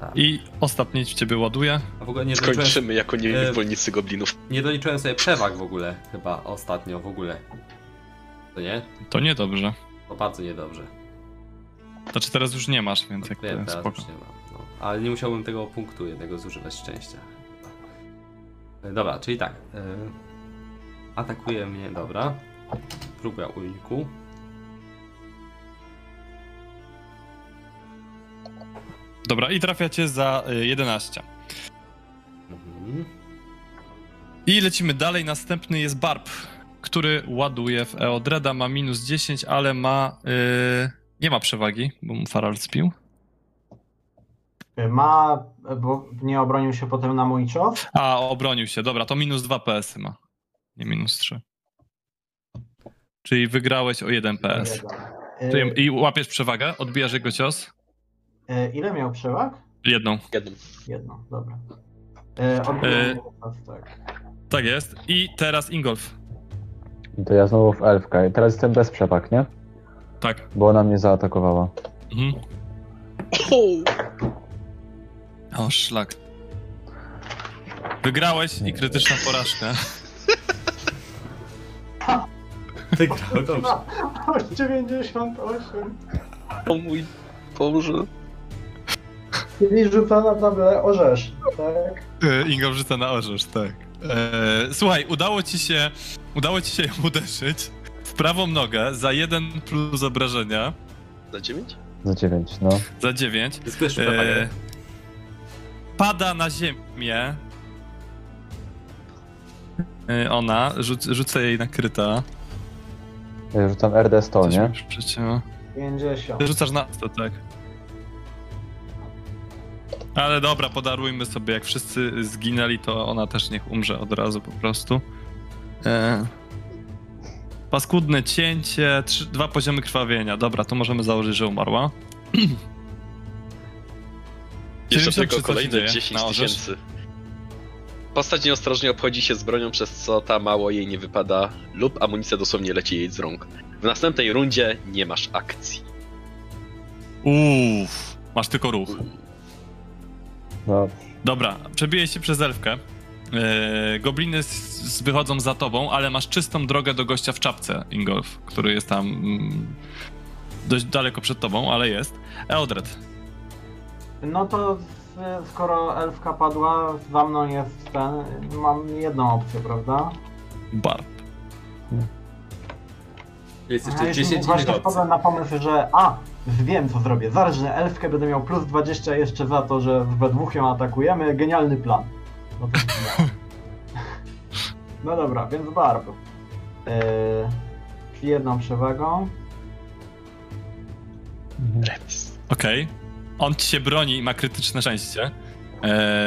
Tak. I ostatni w ciebie ładuje. A w ogóle nie skończymy doliczyłem... jako niewolnicy goblinów. Nie doliczyłem sobie przewag w ogóle, chyba ostatnio w ogóle. To nie? To niedobrze. No bardzo niedobrze. Znaczy teraz już nie masz, więc jak wiem, teraz spoko. Już nie mam, no. Ale nie musiałbym tego punktu jednego zużywać szczęścia. Dobra, czyli tak. Atakuje mnie, dobra. Próba uniku. Dobra, i trafia cię za 11. Mhm. I lecimy dalej, następny jest Barb, który ładuje w Eodreda, ma -10, ale ma... nie ma przewagi, bo mu Farald spił. Ma, bo nie obronił się potem na mój cios? A, obronił się, dobra, to -2 PS ma, nie -3. Czyli wygrałeś o 1 PS. I łapiesz przewagę, odbijasz jego cios. Ile miał przewag? Jedną, dobra. Odbijasz cios, tak. Tak jest. I teraz Ingolf. I to ja znowu w elfkę. I teraz jestem bez przewag, nie? Tak. Bo ona mnie zaatakowała. Mhm. O, szlak. Wygrałeś i krytyczna porażka. Wygrał, dobrze. 98. O mój Boże. Czyli rzuca na tablę orzesz, tak? Ingo rzuca na orzesz, tak. Słuchaj, udało ci się ją uderzyć w prawą nogę za 1 plus obrażenia. Za 9? Za 9, no. Za 9. Pada na ziemię. Ona, rzucę jej na kryta. Ja rzucam RD100, nie? 50. Rzucasz na 100, tak. Ale dobra, podarujmy sobie, jak wszyscy zginęli, to ona też niech umrze od razu po prostu. Paskudne cięcie, 2 poziomy krwawienia. Dobra, to możemy założyć, że umarła. Jeszcze tylko kolejne 10 000. Postać nieostrożnie obchodzi się z bronią, przez co ta mało jej nie wypada lub amunicja dosłownie leci jej z rąk. W następnej rundzie nie masz akcji. Uff, masz tylko ruch. No. Dobra, przebijesz się przez elfkę. Gobliny wychodzą za tobą, ale masz czystą drogę do gościa w czapce, Ingolf, który jest tam dość daleko przed tobą, ale jest. Eodred. No to skoro elfka padła, za mną jest ten... Mam jedną opcję, prawda? Barb. Jest jeszcze 10 innych opcji. Wpadłem na pomysł, że wiem co zrobię, zarżnę elfkę, będę miał plus 20 jeszcze za to, że we dwóch ją atakujemy, genialny plan. No, to no dobra, więc barb. Jedną przewagą. Okej. Okay. On ci się broni i ma krytyczne szczęście,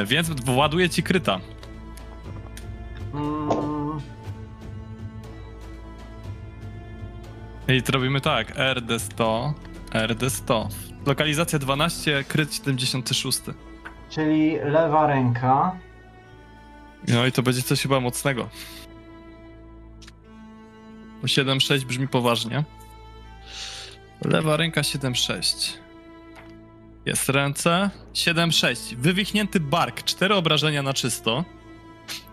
więc właduje ci kryta. I to robimy tak, RD100, RD100. Lokalizacja 12, kryt 76. Czyli lewa ręka. No i to będzie coś chyba mocnego. 7-6 brzmi poważnie. Lewa ręka 7-6. Jest ręce 7-6. Wywichnięty bark, 4 obrażenia na czysto.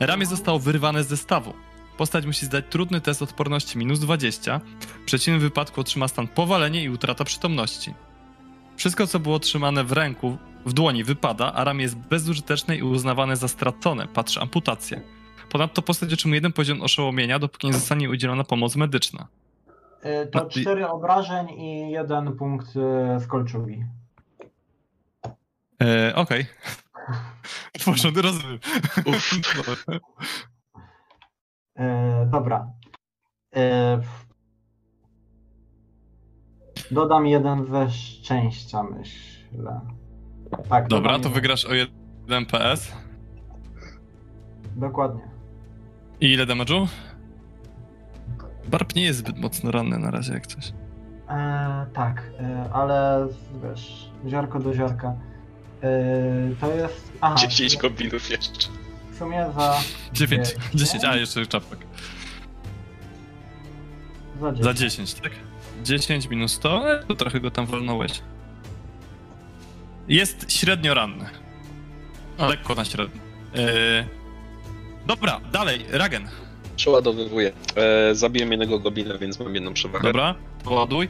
Ramię zostało wyrwane z zestawu. Postać musi zdać trudny test odporności minus 20. W przeciwnym wypadku otrzyma stan powalenie i utrata przytomności. Wszystko co było trzymane w ręku, w dłoni wypada, a ramię jest bezużyteczne i uznawane za stracone. Patrzy amputację. Ponadto postać otrzymuje 1 poziom oszołomienia, dopóki nie zostanie udzielona pomoc medyczna. To 4 obrażeń i 1 punkt z kolczugi. Okej. Porządny rozwój. Dobra. Dodam 1 ze szczęścia, myślę. Tak. Dobra, to wygrasz o 1 PS. Dokładnie. I ile damage'u? Barb nie jest zbyt mocno ranny na razie, jak coś. Tak, ale wiesz, ziarko do ziarka. To jest... Aha, 10 kombinów jeszcze. W sumie za... 9, 10, a jeszcze czapek. Za 10. Za 10, tak? 10 minus 100, to trochę go tam walnąłeś. Jest średnio ranny. Lekko na średnio. Dobra, dalej, Ragen. Przeładowywuję. Zabiłem jednego goblina, więc mam 1 przewagę. Dobra, poładuj.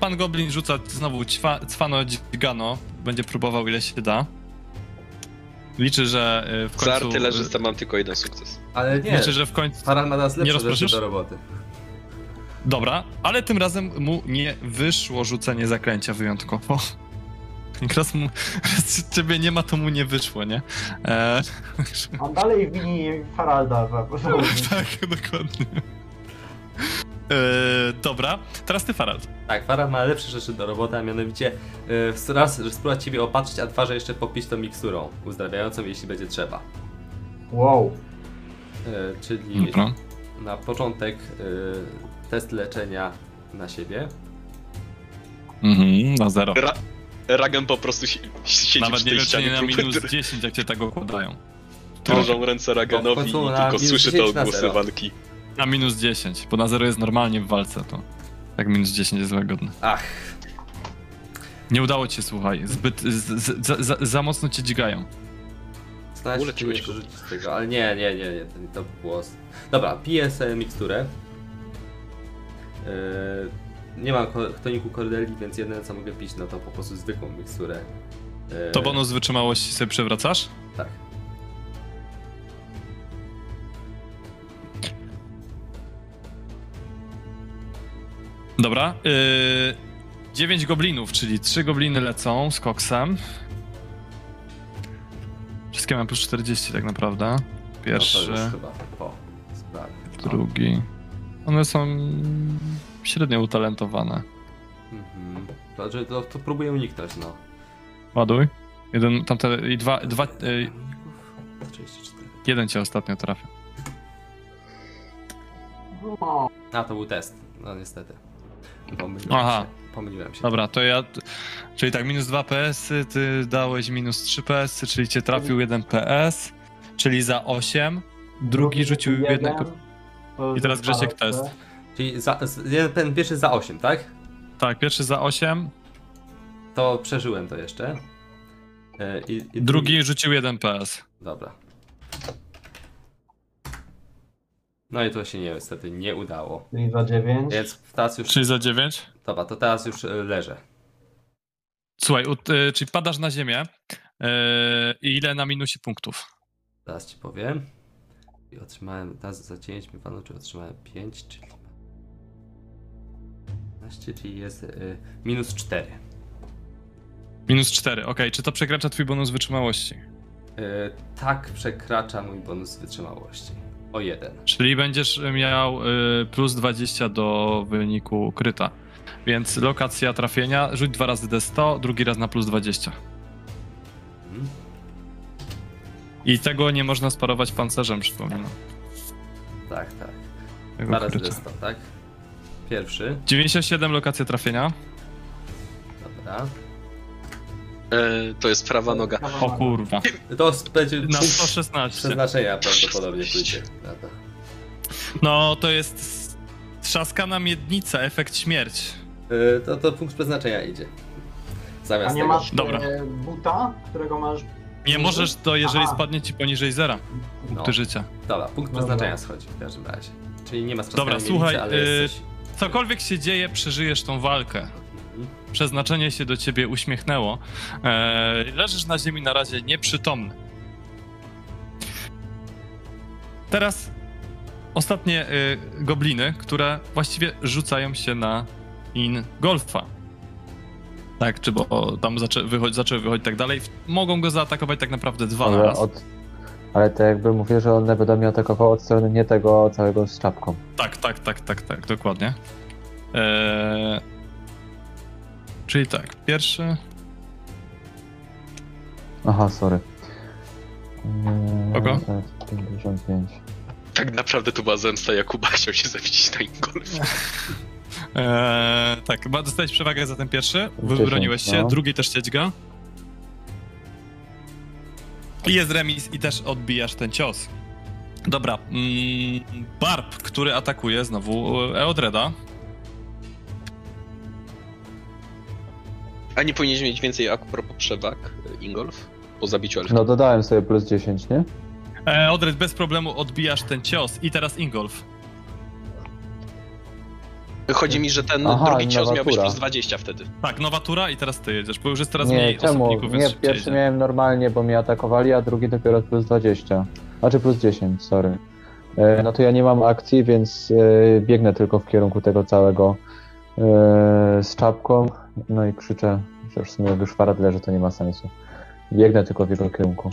Pan goblin rzuca znowu cwano-dźgano. Będzie próbował ile się da. Liczy, że w końcu... Za artylerzystę mam tylko 1 sukces. Ale nie, liczy, że w końcu... Farald ma nas lepsze do roboty. Dobra, ale tym razem mu nie wyszło rzucenie zaklęcia wyjątkowo. Raz ciebie nie ma, to mu nie wyszło, nie? On dalej wini Faralda. Tak, dokładnie. Dobra, teraz ty, Farald. Tak, Farald ma lepsze rzeczy do roboty, a mianowicie raz spróbować ciebie opatrzyć, a twarze jeszcze popić tą miksturą uzdrawiającą, jeśli będzie trzeba. Wow. Czyli dobra. Na początek test leczenia na siebie. Na 0. Ragen po prostu siedzi. Nawet nie wiem, czy nie na minus 10, jak cię tak okładają. Drżą ręce Ragenowi i tylko słyszy te odgłosy walki. Na minus 10, bo na 0 jest normalnie w walce, to tak minus 10 jest łagodne. Ach. Nie udało ci się, słuchaj, zbyt za mocno cię dźgają. Znaleźć czegoś z tego, ale nie, to było... Dobra, piję sobie miksturę. Nie mam toniku Kordeli, więc jedyne co mogę pić, no to po prostu zwykłą miksturę. To bonus wytrzymałości sobie przewracasz? Tak. Dobra. 9 goblinów, czyli 3 gobliny lecą z koksem. Wszystkie mam plus 40 tak naprawdę. Pierwszy. No to już chyba po sprawie. Drugi. One są... średnio utalentowane. To próbuję uniknąć, no. Ładuj. Jeden, tamte i dwa 34. Jeden cię ostatnio trafił. To był test, no niestety. Pomyliłem się. Dobra, to ja... Czyli tak, minus 2 PS-y, ty dałeś minus 3 PS-y, czyli cię trafił 1 PS, czyli za 8. Drugi rzucił 1. I teraz Grzesiek test. Czyli ten pierwszy za 8, tak? Tak, pierwszy za 8. To przeżyłem to jeszcze. Drugi rzucił 1 PS. Dobra. No i to się niestety nie udało. Czyli za 9. Czyli za 9? Dobra, to teraz już leżę. Słuchaj, czyli padasz na ziemię. Ile na minusie punktów? Zaraz ci powiem. I otrzymałem, teraz za 9 mi panu, czy otrzymałem 5, czyli... 15, czyli jest minus 4. Minus 4, okej. Okay. Czy to przekracza twój bonus wytrzymałości? Tak, przekracza mój bonus wytrzymałości. O 1. Czyli będziesz miał plus 20 do wyniku kryta. Więc lokacja trafienia, rzuć 2 razy D100, drugi raz na plus 20. I tego nie można sparować pancerzem, przypominam. Tak, tak. Tego 2 razy D100, tak? Pierwszy. 97, lokacja trafienia. Dobra. To jest prawa noga. O kurwa. To będzie na 116. Przeznaczenia prawdopodobnie pójdzie. No to jest trzaskana miednica, efekt śmierć. To punkt przeznaczenia idzie. Zamiast a nie tego. Masz dobra. Buta, którego masz... Nie możesz, to jeżeli aha, spadnie ci poniżej zera punktu życia. Dobra, punkt dobra, przeznaczenia schodzi w każdym razie. Czyli nie ma trzaskania dobra, miednicy, słuchaj, ale jesteś... cokolwiek się dzieje, przeżyjesz tą walkę. Przeznaczenie się do ciebie uśmiechnęło. Leżysz na ziemi na razie nieprzytomny. Teraz ostatnie gobliny, które właściwie rzucają się na Ingolfa. Tak, czy bo tam zaczęły wychodzić i tak dalej. Mogą go zaatakować tak naprawdę dwa na raz. Ale to jakby mówię, że on będą mnie atakował od strony nie tego całego z czapką. Tak, dokładnie. Czyli tak, pierwszy... Aha, sorry. Kogo? 55. Tak naprawdę to była zemsta Jakuba, chciał się zawidzić na Ingolfie. Tak, dostałeś przewagę za ten pierwszy, wybroniłeś się, no. Drugi też siedźga. I jest remis i też odbijasz ten cios. Dobra, Barb, który atakuje znowu Eodreda. A nie powinieneś mieć więcej akupropos przewag, Ingolf, po zabiciu elfki? No dodałem sobie plus 10, nie? Eodred, bez problemu odbijasz ten cios i teraz Ingolf. Chodzi mi, że ten aha, drugi cios miał być plus 20 wtedy. Tak, nowa tura i teraz ty jedziesz, bo już jest teraz nie, mniej czemu? Osobników. Nie, pierwszy miałem normalnie, bo mnie atakowali, a drugi dopiero plus 20. Znaczy plus 10, sorry. No to ja nie mam akcji, więc biegnę tylko w kierunku tego całego z czapką. No i krzyczę, że w sumie już Farald leży, to nie ma sensu. Biegnę tylko w jego kierunku.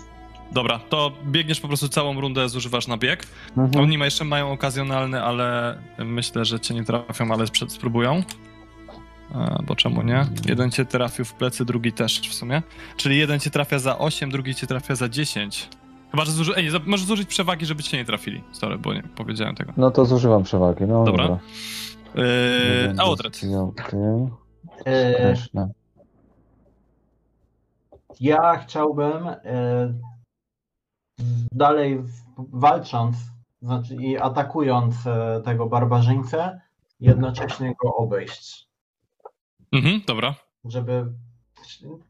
Dobra, to biegniesz po prostu całą rundę, zużywasz na bieg. Mhm. Oni jeszcze mają okazjonalny, ale myślę, że cię nie trafią, ale spróbują. Bo czemu nie? Jeden cię trafił w plecy, drugi też w sumie. Czyli jeden cię trafia za 8, drugi cię trafia za 10. Chyba, że możesz zużyć przewagi, żeby cię nie trafili. Sorry, bo nie powiedziałem tego. No to zużywam przewagi, no dobra. A Odred. Ja chciałbym... dalej walcząc, znaczy i atakując tego barbarzyńcę, jednocześnie go obejść. Mhm, dobra. Żeby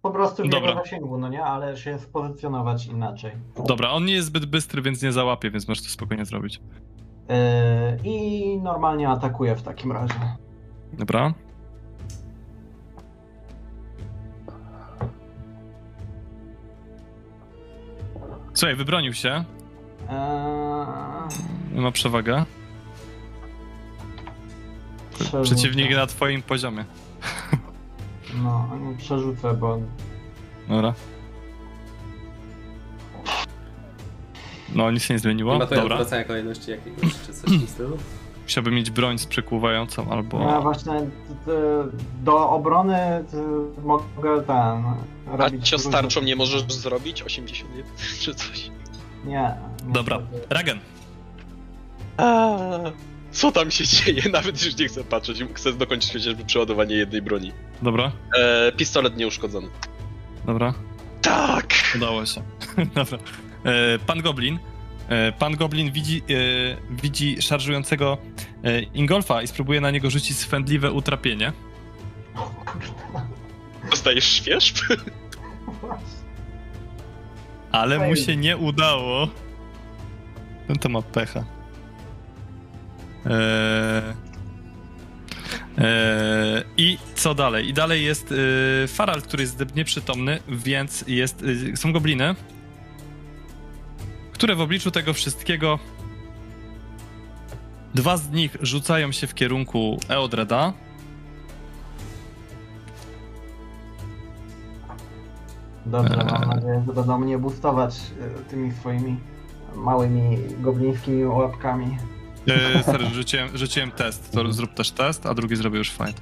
po prostu w dobra, jego zasięgu, no nie, ale się spozycjonować inaczej. Dobra, on nie jest zbyt bystry, więc nie załapie, więc możesz to spokojnie zrobić. I normalnie atakuję w takim razie. Dobra. Słuchaj, wybronił się. Ma przewagę. Przerzucę. Przeciwnik na twoim poziomie. No, nie przerzucę, bo... Dobra. No, nic się nie zmieniło. Chyba to dobra, odwracania kolejności jakiegoś, czy coś w stylu? Musiałby mieć broń z przekuwającą, albo... No właśnie, do obrony mogę ten... A cios tarczą nie możesz zrobić? 81 czy coś? Nie. Dobra, Ragen. Co tam się dzieje? Nawet już nie chcę patrzeć. Chcę dokończyć chociażby przeładowanie jednej broni. Dobra. Pistolet nieuszkodzony. Dobra. Tak! Udało się. Dobra. Pan Goblin. Pan Goblin widzi szarżującego Ingolfa i spróbuje na niego rzucić swędliwe utrapienie. Dostajesz świeżb? Ale mu się nie udało. Ten to ma pecha. I co dalej? I dalej jest Farald, który jest nieprzytomny, więc jest, są gobliny, które w obliczu tego wszystkiego, dwa z nich rzucają się w kierunku Eodreda, Dobrze, mam nadzieję, że będą mnie boostować tymi swoimi małymi goblińskimi łapkami. Sorry, rzuciłem test, to zrób też test, a drugi zrobię już fight.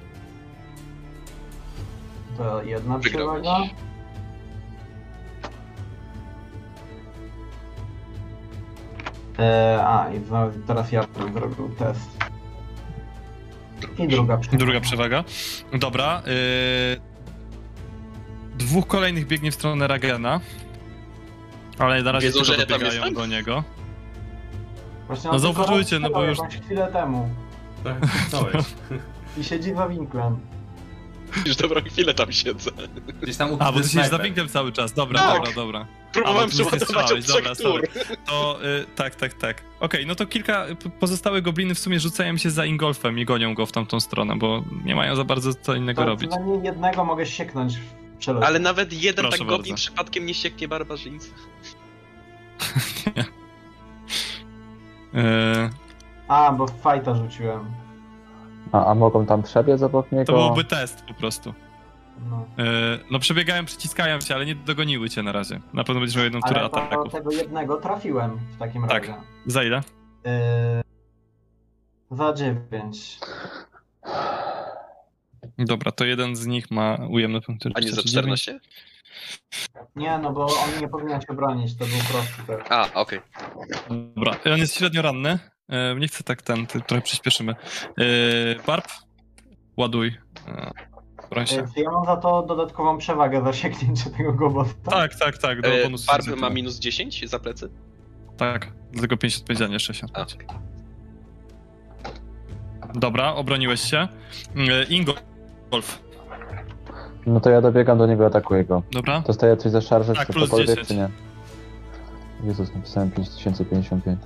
To jedna przewaga. I teraz ja zrobił test. I druga przewaga. Dobra. Dwóch kolejnych biegnie w stronę Ragena. Ale na razie wiedzą, tylko dobiegają do niego. Właśnie no zauważycie, no bo już... chwilę temu. Tak, i siedzi za winklem. Już dobrą chwilę tam siedzę. Tam a, bo ty siedzisz za winklem cały czas. Dobra, tak. Dobra. Próbowałem przeładować od trzech tur. To, tak. Okej, no to kilka pozostałych gobliny w sumie rzucają się za Ingolfem i gonią go w tamtą stronę, bo nie mają za bardzo co innego robić. Przynajmniej jednego mogę sieknąć. Ale nawet jeden proszę tak bardzo. Goblin przypadkiem nie sieknie barbarzyńca. Nie. Bo fajta rzuciłem. A mogą tam przebiec obok niego? To byłby test po prostu. No, przebiegają, przyciskają cię, ale nie dogoniły cię na razie. Na pewno będziesz miał jedną turę ataku. Ale tego jednego trafiłem w takim razie. Tak. Za ile? Za 9. Dobra, to jeden z nich ma ujemne punkty. A nie za 14? Nie, no bo on nie powinien się bronić, to był prosty test. Okej. Dobra, on jest średnio ranny. Nie chcę tak trochę przyspieszymy. Barb, ładuj. Broń się. Ja mam za to dodatkową przewagę za sięgnięcie tego gobota. Tak. Do bonusu Barb ma minus 10 za plecy? Tak, dlatego 5 odpowiedzialnie, jeszcze 65. Dobra, obroniłeś się. Ingolf. No to ja dobiegam do niego, atakuję go. Dobra. Dostaję coś za szarżę, tak, plus 10. Czy nie? Jezus, napisałem 5055.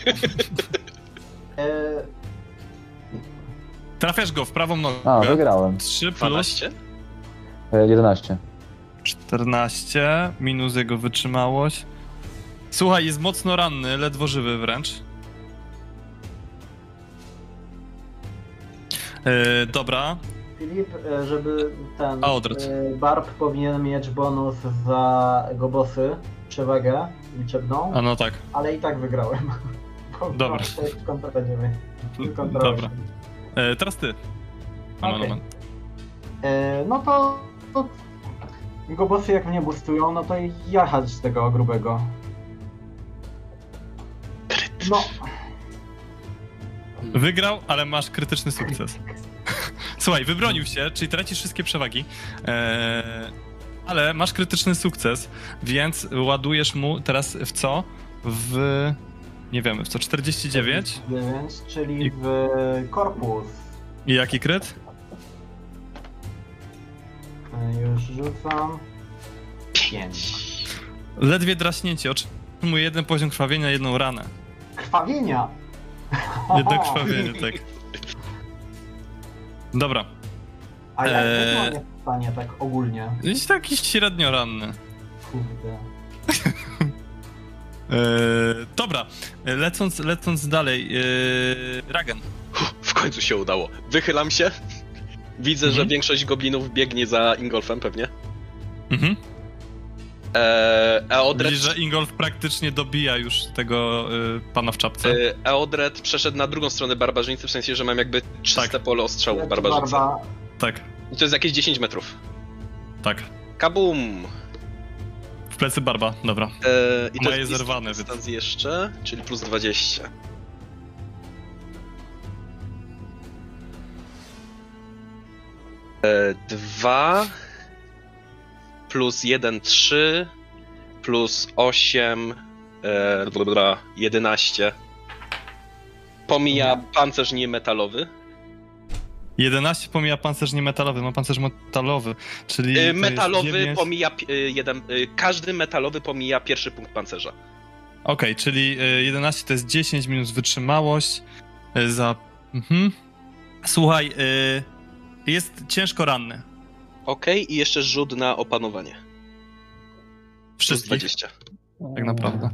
Trafiasz go w prawą nogę. Wygrałem. 3 plus... 12? 11. 14, minus jego wytrzymałość. Słuchaj, jest mocno ranny, ledwo żywy wręcz. Dobra. Filip, żeby ten... Barb powinien mieć bonus za gobosy, przewagę liczebną. No tak. Ale i tak wygrałem. Dobra. Dobra. Teraz ty. Okay. No to gobosy jak mnie boostują, no to jechać z tego grubego. No. Wygrał, ale masz krytyczny sukces. Słuchaj, wybronił się, czyli tracisz wszystkie przewagi, ale masz krytyczny sukces, więc ładujesz mu teraz w co? Nie wiemy, w co? 49? 49, czyli w korpus. I jaki kryt? Już rzucam. 5. Ledwie draśnięcie, otrzymuje jeden poziom krwawienia, jedną ranę. Krwawienia? Jedno krwawienie, tak. Dobra. A jak on jest w stanie tak ogólnie? Jest taki średnio ranny. Kurde. Dobra, lecąc dalej, Ragen. W końcu się udało. Wychylam się. Widzę, że większość goblinów biegnie za Ingolfem pewnie. Eodred... Widzisz, że Ingolf praktycznie dobija już tego pana w czapce. Eodred przeszedł na drugą stronę barbarzyńcy, w sensie, że mam jakby czyste pole ostrzałów barbarzyńcy. Tak. I to jest jakieś 10 metrów. Tak. Kabum! W plecy barba, dobra. I to jest zerwane. Dystans jeszcze, czyli plus 20. Dwa... plus 1, 3... plus 8... 11. Pomija pancerz niemetalowy. 11 pomija pancerz niemetalowy, ma pancerz metalowy, czyli... metalowy 9... pomija... każdy metalowy pomija pierwszy punkt pancerza. Okej, czyli 11 to jest 10 minus wytrzymałość za... Słuchaj, jest ciężko ranny. Okej, i jeszcze rzut na opanowanie. Wszystkich. 20. Tak naprawdę.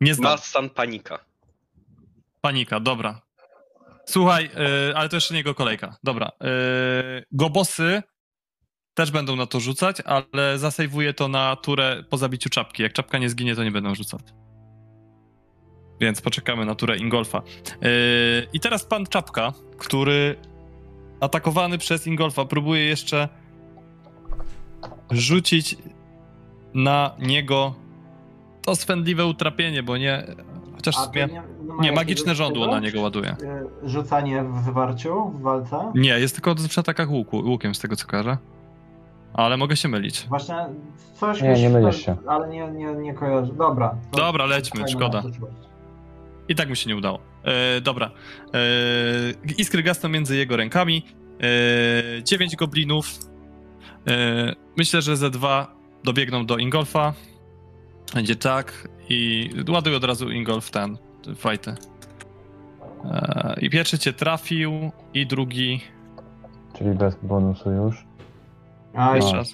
Nie znam. Panika. Dobra. Słuchaj, ale to jeszcze nie jego kolejka. Dobra. Gobosy też będą na to rzucać, ale zasejwuję to na turę po zabiciu czapki. Jak czapka nie zginie, to nie będą rzucać. Więc poczekamy na turę Ingolfa. I teraz pan Czapka, który atakowany przez Ingolfa próbuje jeszcze rzucić na niego to swędliwe utrapienie, bo nie... Chociaż nie, magiczne żądło na niego ładuje. Rzucanie w wywarciu, w walce? Nie, jest tylko przy atakach łukiem, z tego co każe. Ale mogę się mylić. Właśnie coś... Nie, nie mylisz się. Ale nie kojarzę. Dobra. Dobra, lećmy, szkoda. I tak mi się nie udało. Dobra. Iskry gasną między jego rękami. 9 goblinów. Myślę, że ze 2 dobiegną do Ingolfa. Będzie tak. I ładuj od razu Ingolf ten fajtę. I pierwszy cię trafił, i drugi... Czyli bez bonusu już. A, jeszcze raz.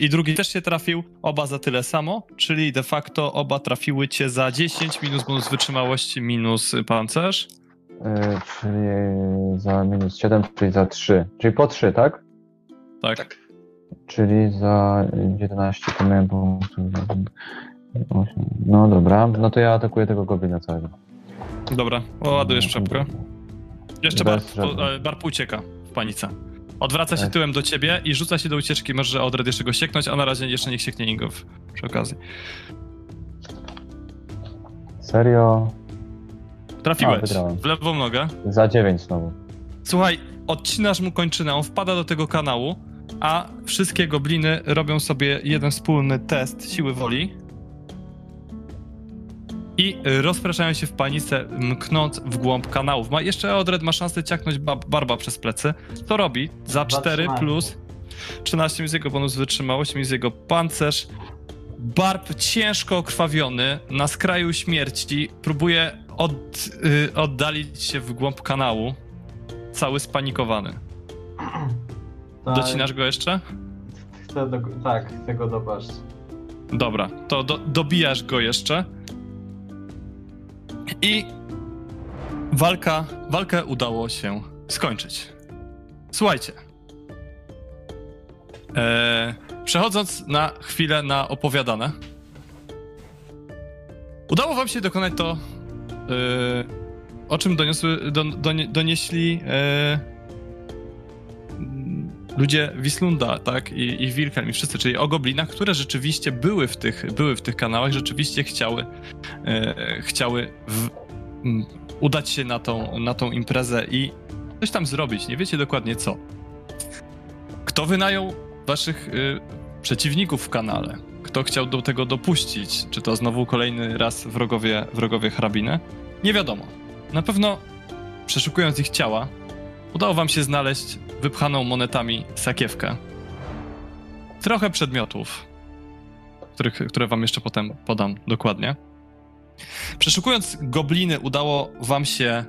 I drugi też się trafił, oba za tyle samo, czyli de facto oba trafiły cię za 10, minus bonus wytrzymałości, minus pancerz. Czyli za minus 7, czyli za 3. Czyli po 3, tak? Tak. Czyli za 11 to miałem bonus. No dobra, no to ja atakuję tego goblina całego. Dobra, ładujesz czapkę. Jeszcze barp ucieka. Panica. Odwraca się tyłem do ciebie i rzuca się do ucieczki. Może Eodred jeszcze go sieknąć, a na razie jeszcze niech sieknie Ingolf przy okazji. Serio? Trafiłeś. W lewą nogę. Za 9 znowu. Słuchaj, odcinasz mu kończynę, on wpada do tego kanału, a wszystkie gobliny robią sobie jeden wspólny test siły woli i rozpraszają się w panice, mknąc w głąb kanałów. Jeszcze Eodred ma szansę ciachnąć barba przez plecy. To robi za 4 plus 13 minus jego bonus wytrzymałość, minus jego pancerz. Barb ciężko okrwawiony, na skraju śmierci, próbuje oddalić się w głąb kanału, cały spanikowany. Docinasz go jeszcze? Chcę go dopaść. Dobra, to dobijasz go jeszcze. I walkę udało się skończyć. Słuchajcie. Przechodząc na chwilę na opowiadane. Udało wam się dokonać to, o czym donieśli ludzie Wislunda, tak? I Wilhelm, i wszyscy, czyli o goblinach, które rzeczywiście były w tych kanałach, rzeczywiście chciały udać się na tą imprezę i coś tam zrobić. Nie wiecie dokładnie co. Kto wynajął waszych przeciwników w kanale? Kto chciał do tego dopuścić? Czy to znowu kolejny raz wrogowie hrabiny? Nie wiadomo. Na pewno, przeszukując ich ciała, udało wam się znaleźć wypchaną monetami sakiewkę. Trochę przedmiotów, które wam jeszcze potem podam dokładnie. Przeszukując gobliny, udało wam się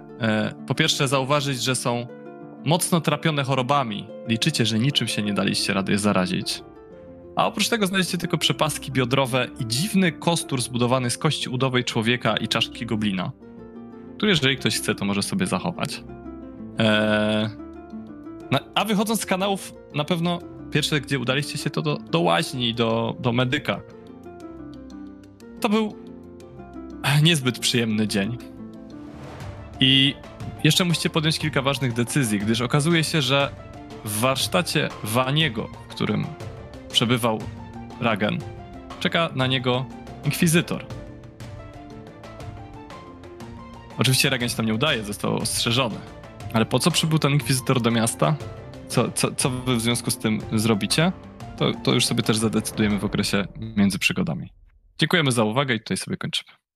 po pierwsze zauważyć, że są mocno trapione chorobami. Liczycie, że niczym się nie daliście rady je zarazić. A oprócz tego znaleźliście tylko przepaski biodrowe i dziwny kostur zbudowany z kości udowej człowieka i czaszki goblina, który jeżeli ktoś chce, to może sobie zachować. A wychodząc z kanałów, na pewno pierwsze, gdzie udaliście się, to do łaźni, do medyka. To był niezbyt przyjemny dzień. I jeszcze musicie podjąć kilka ważnych decyzji, gdyż okazuje się, że w warsztacie Waniego, w którym przebywał Ragen, czeka na niego Inkwizytor. Oczywiście Ragen się tam nie udaje, został ostrzeżony. Ale po co przybył ten inkwizytor do miasta? Co wy w związku z tym zrobicie? To już sobie też zadecydujemy w okresie między przygodami. Dziękujemy za uwagę i tutaj sobie kończymy.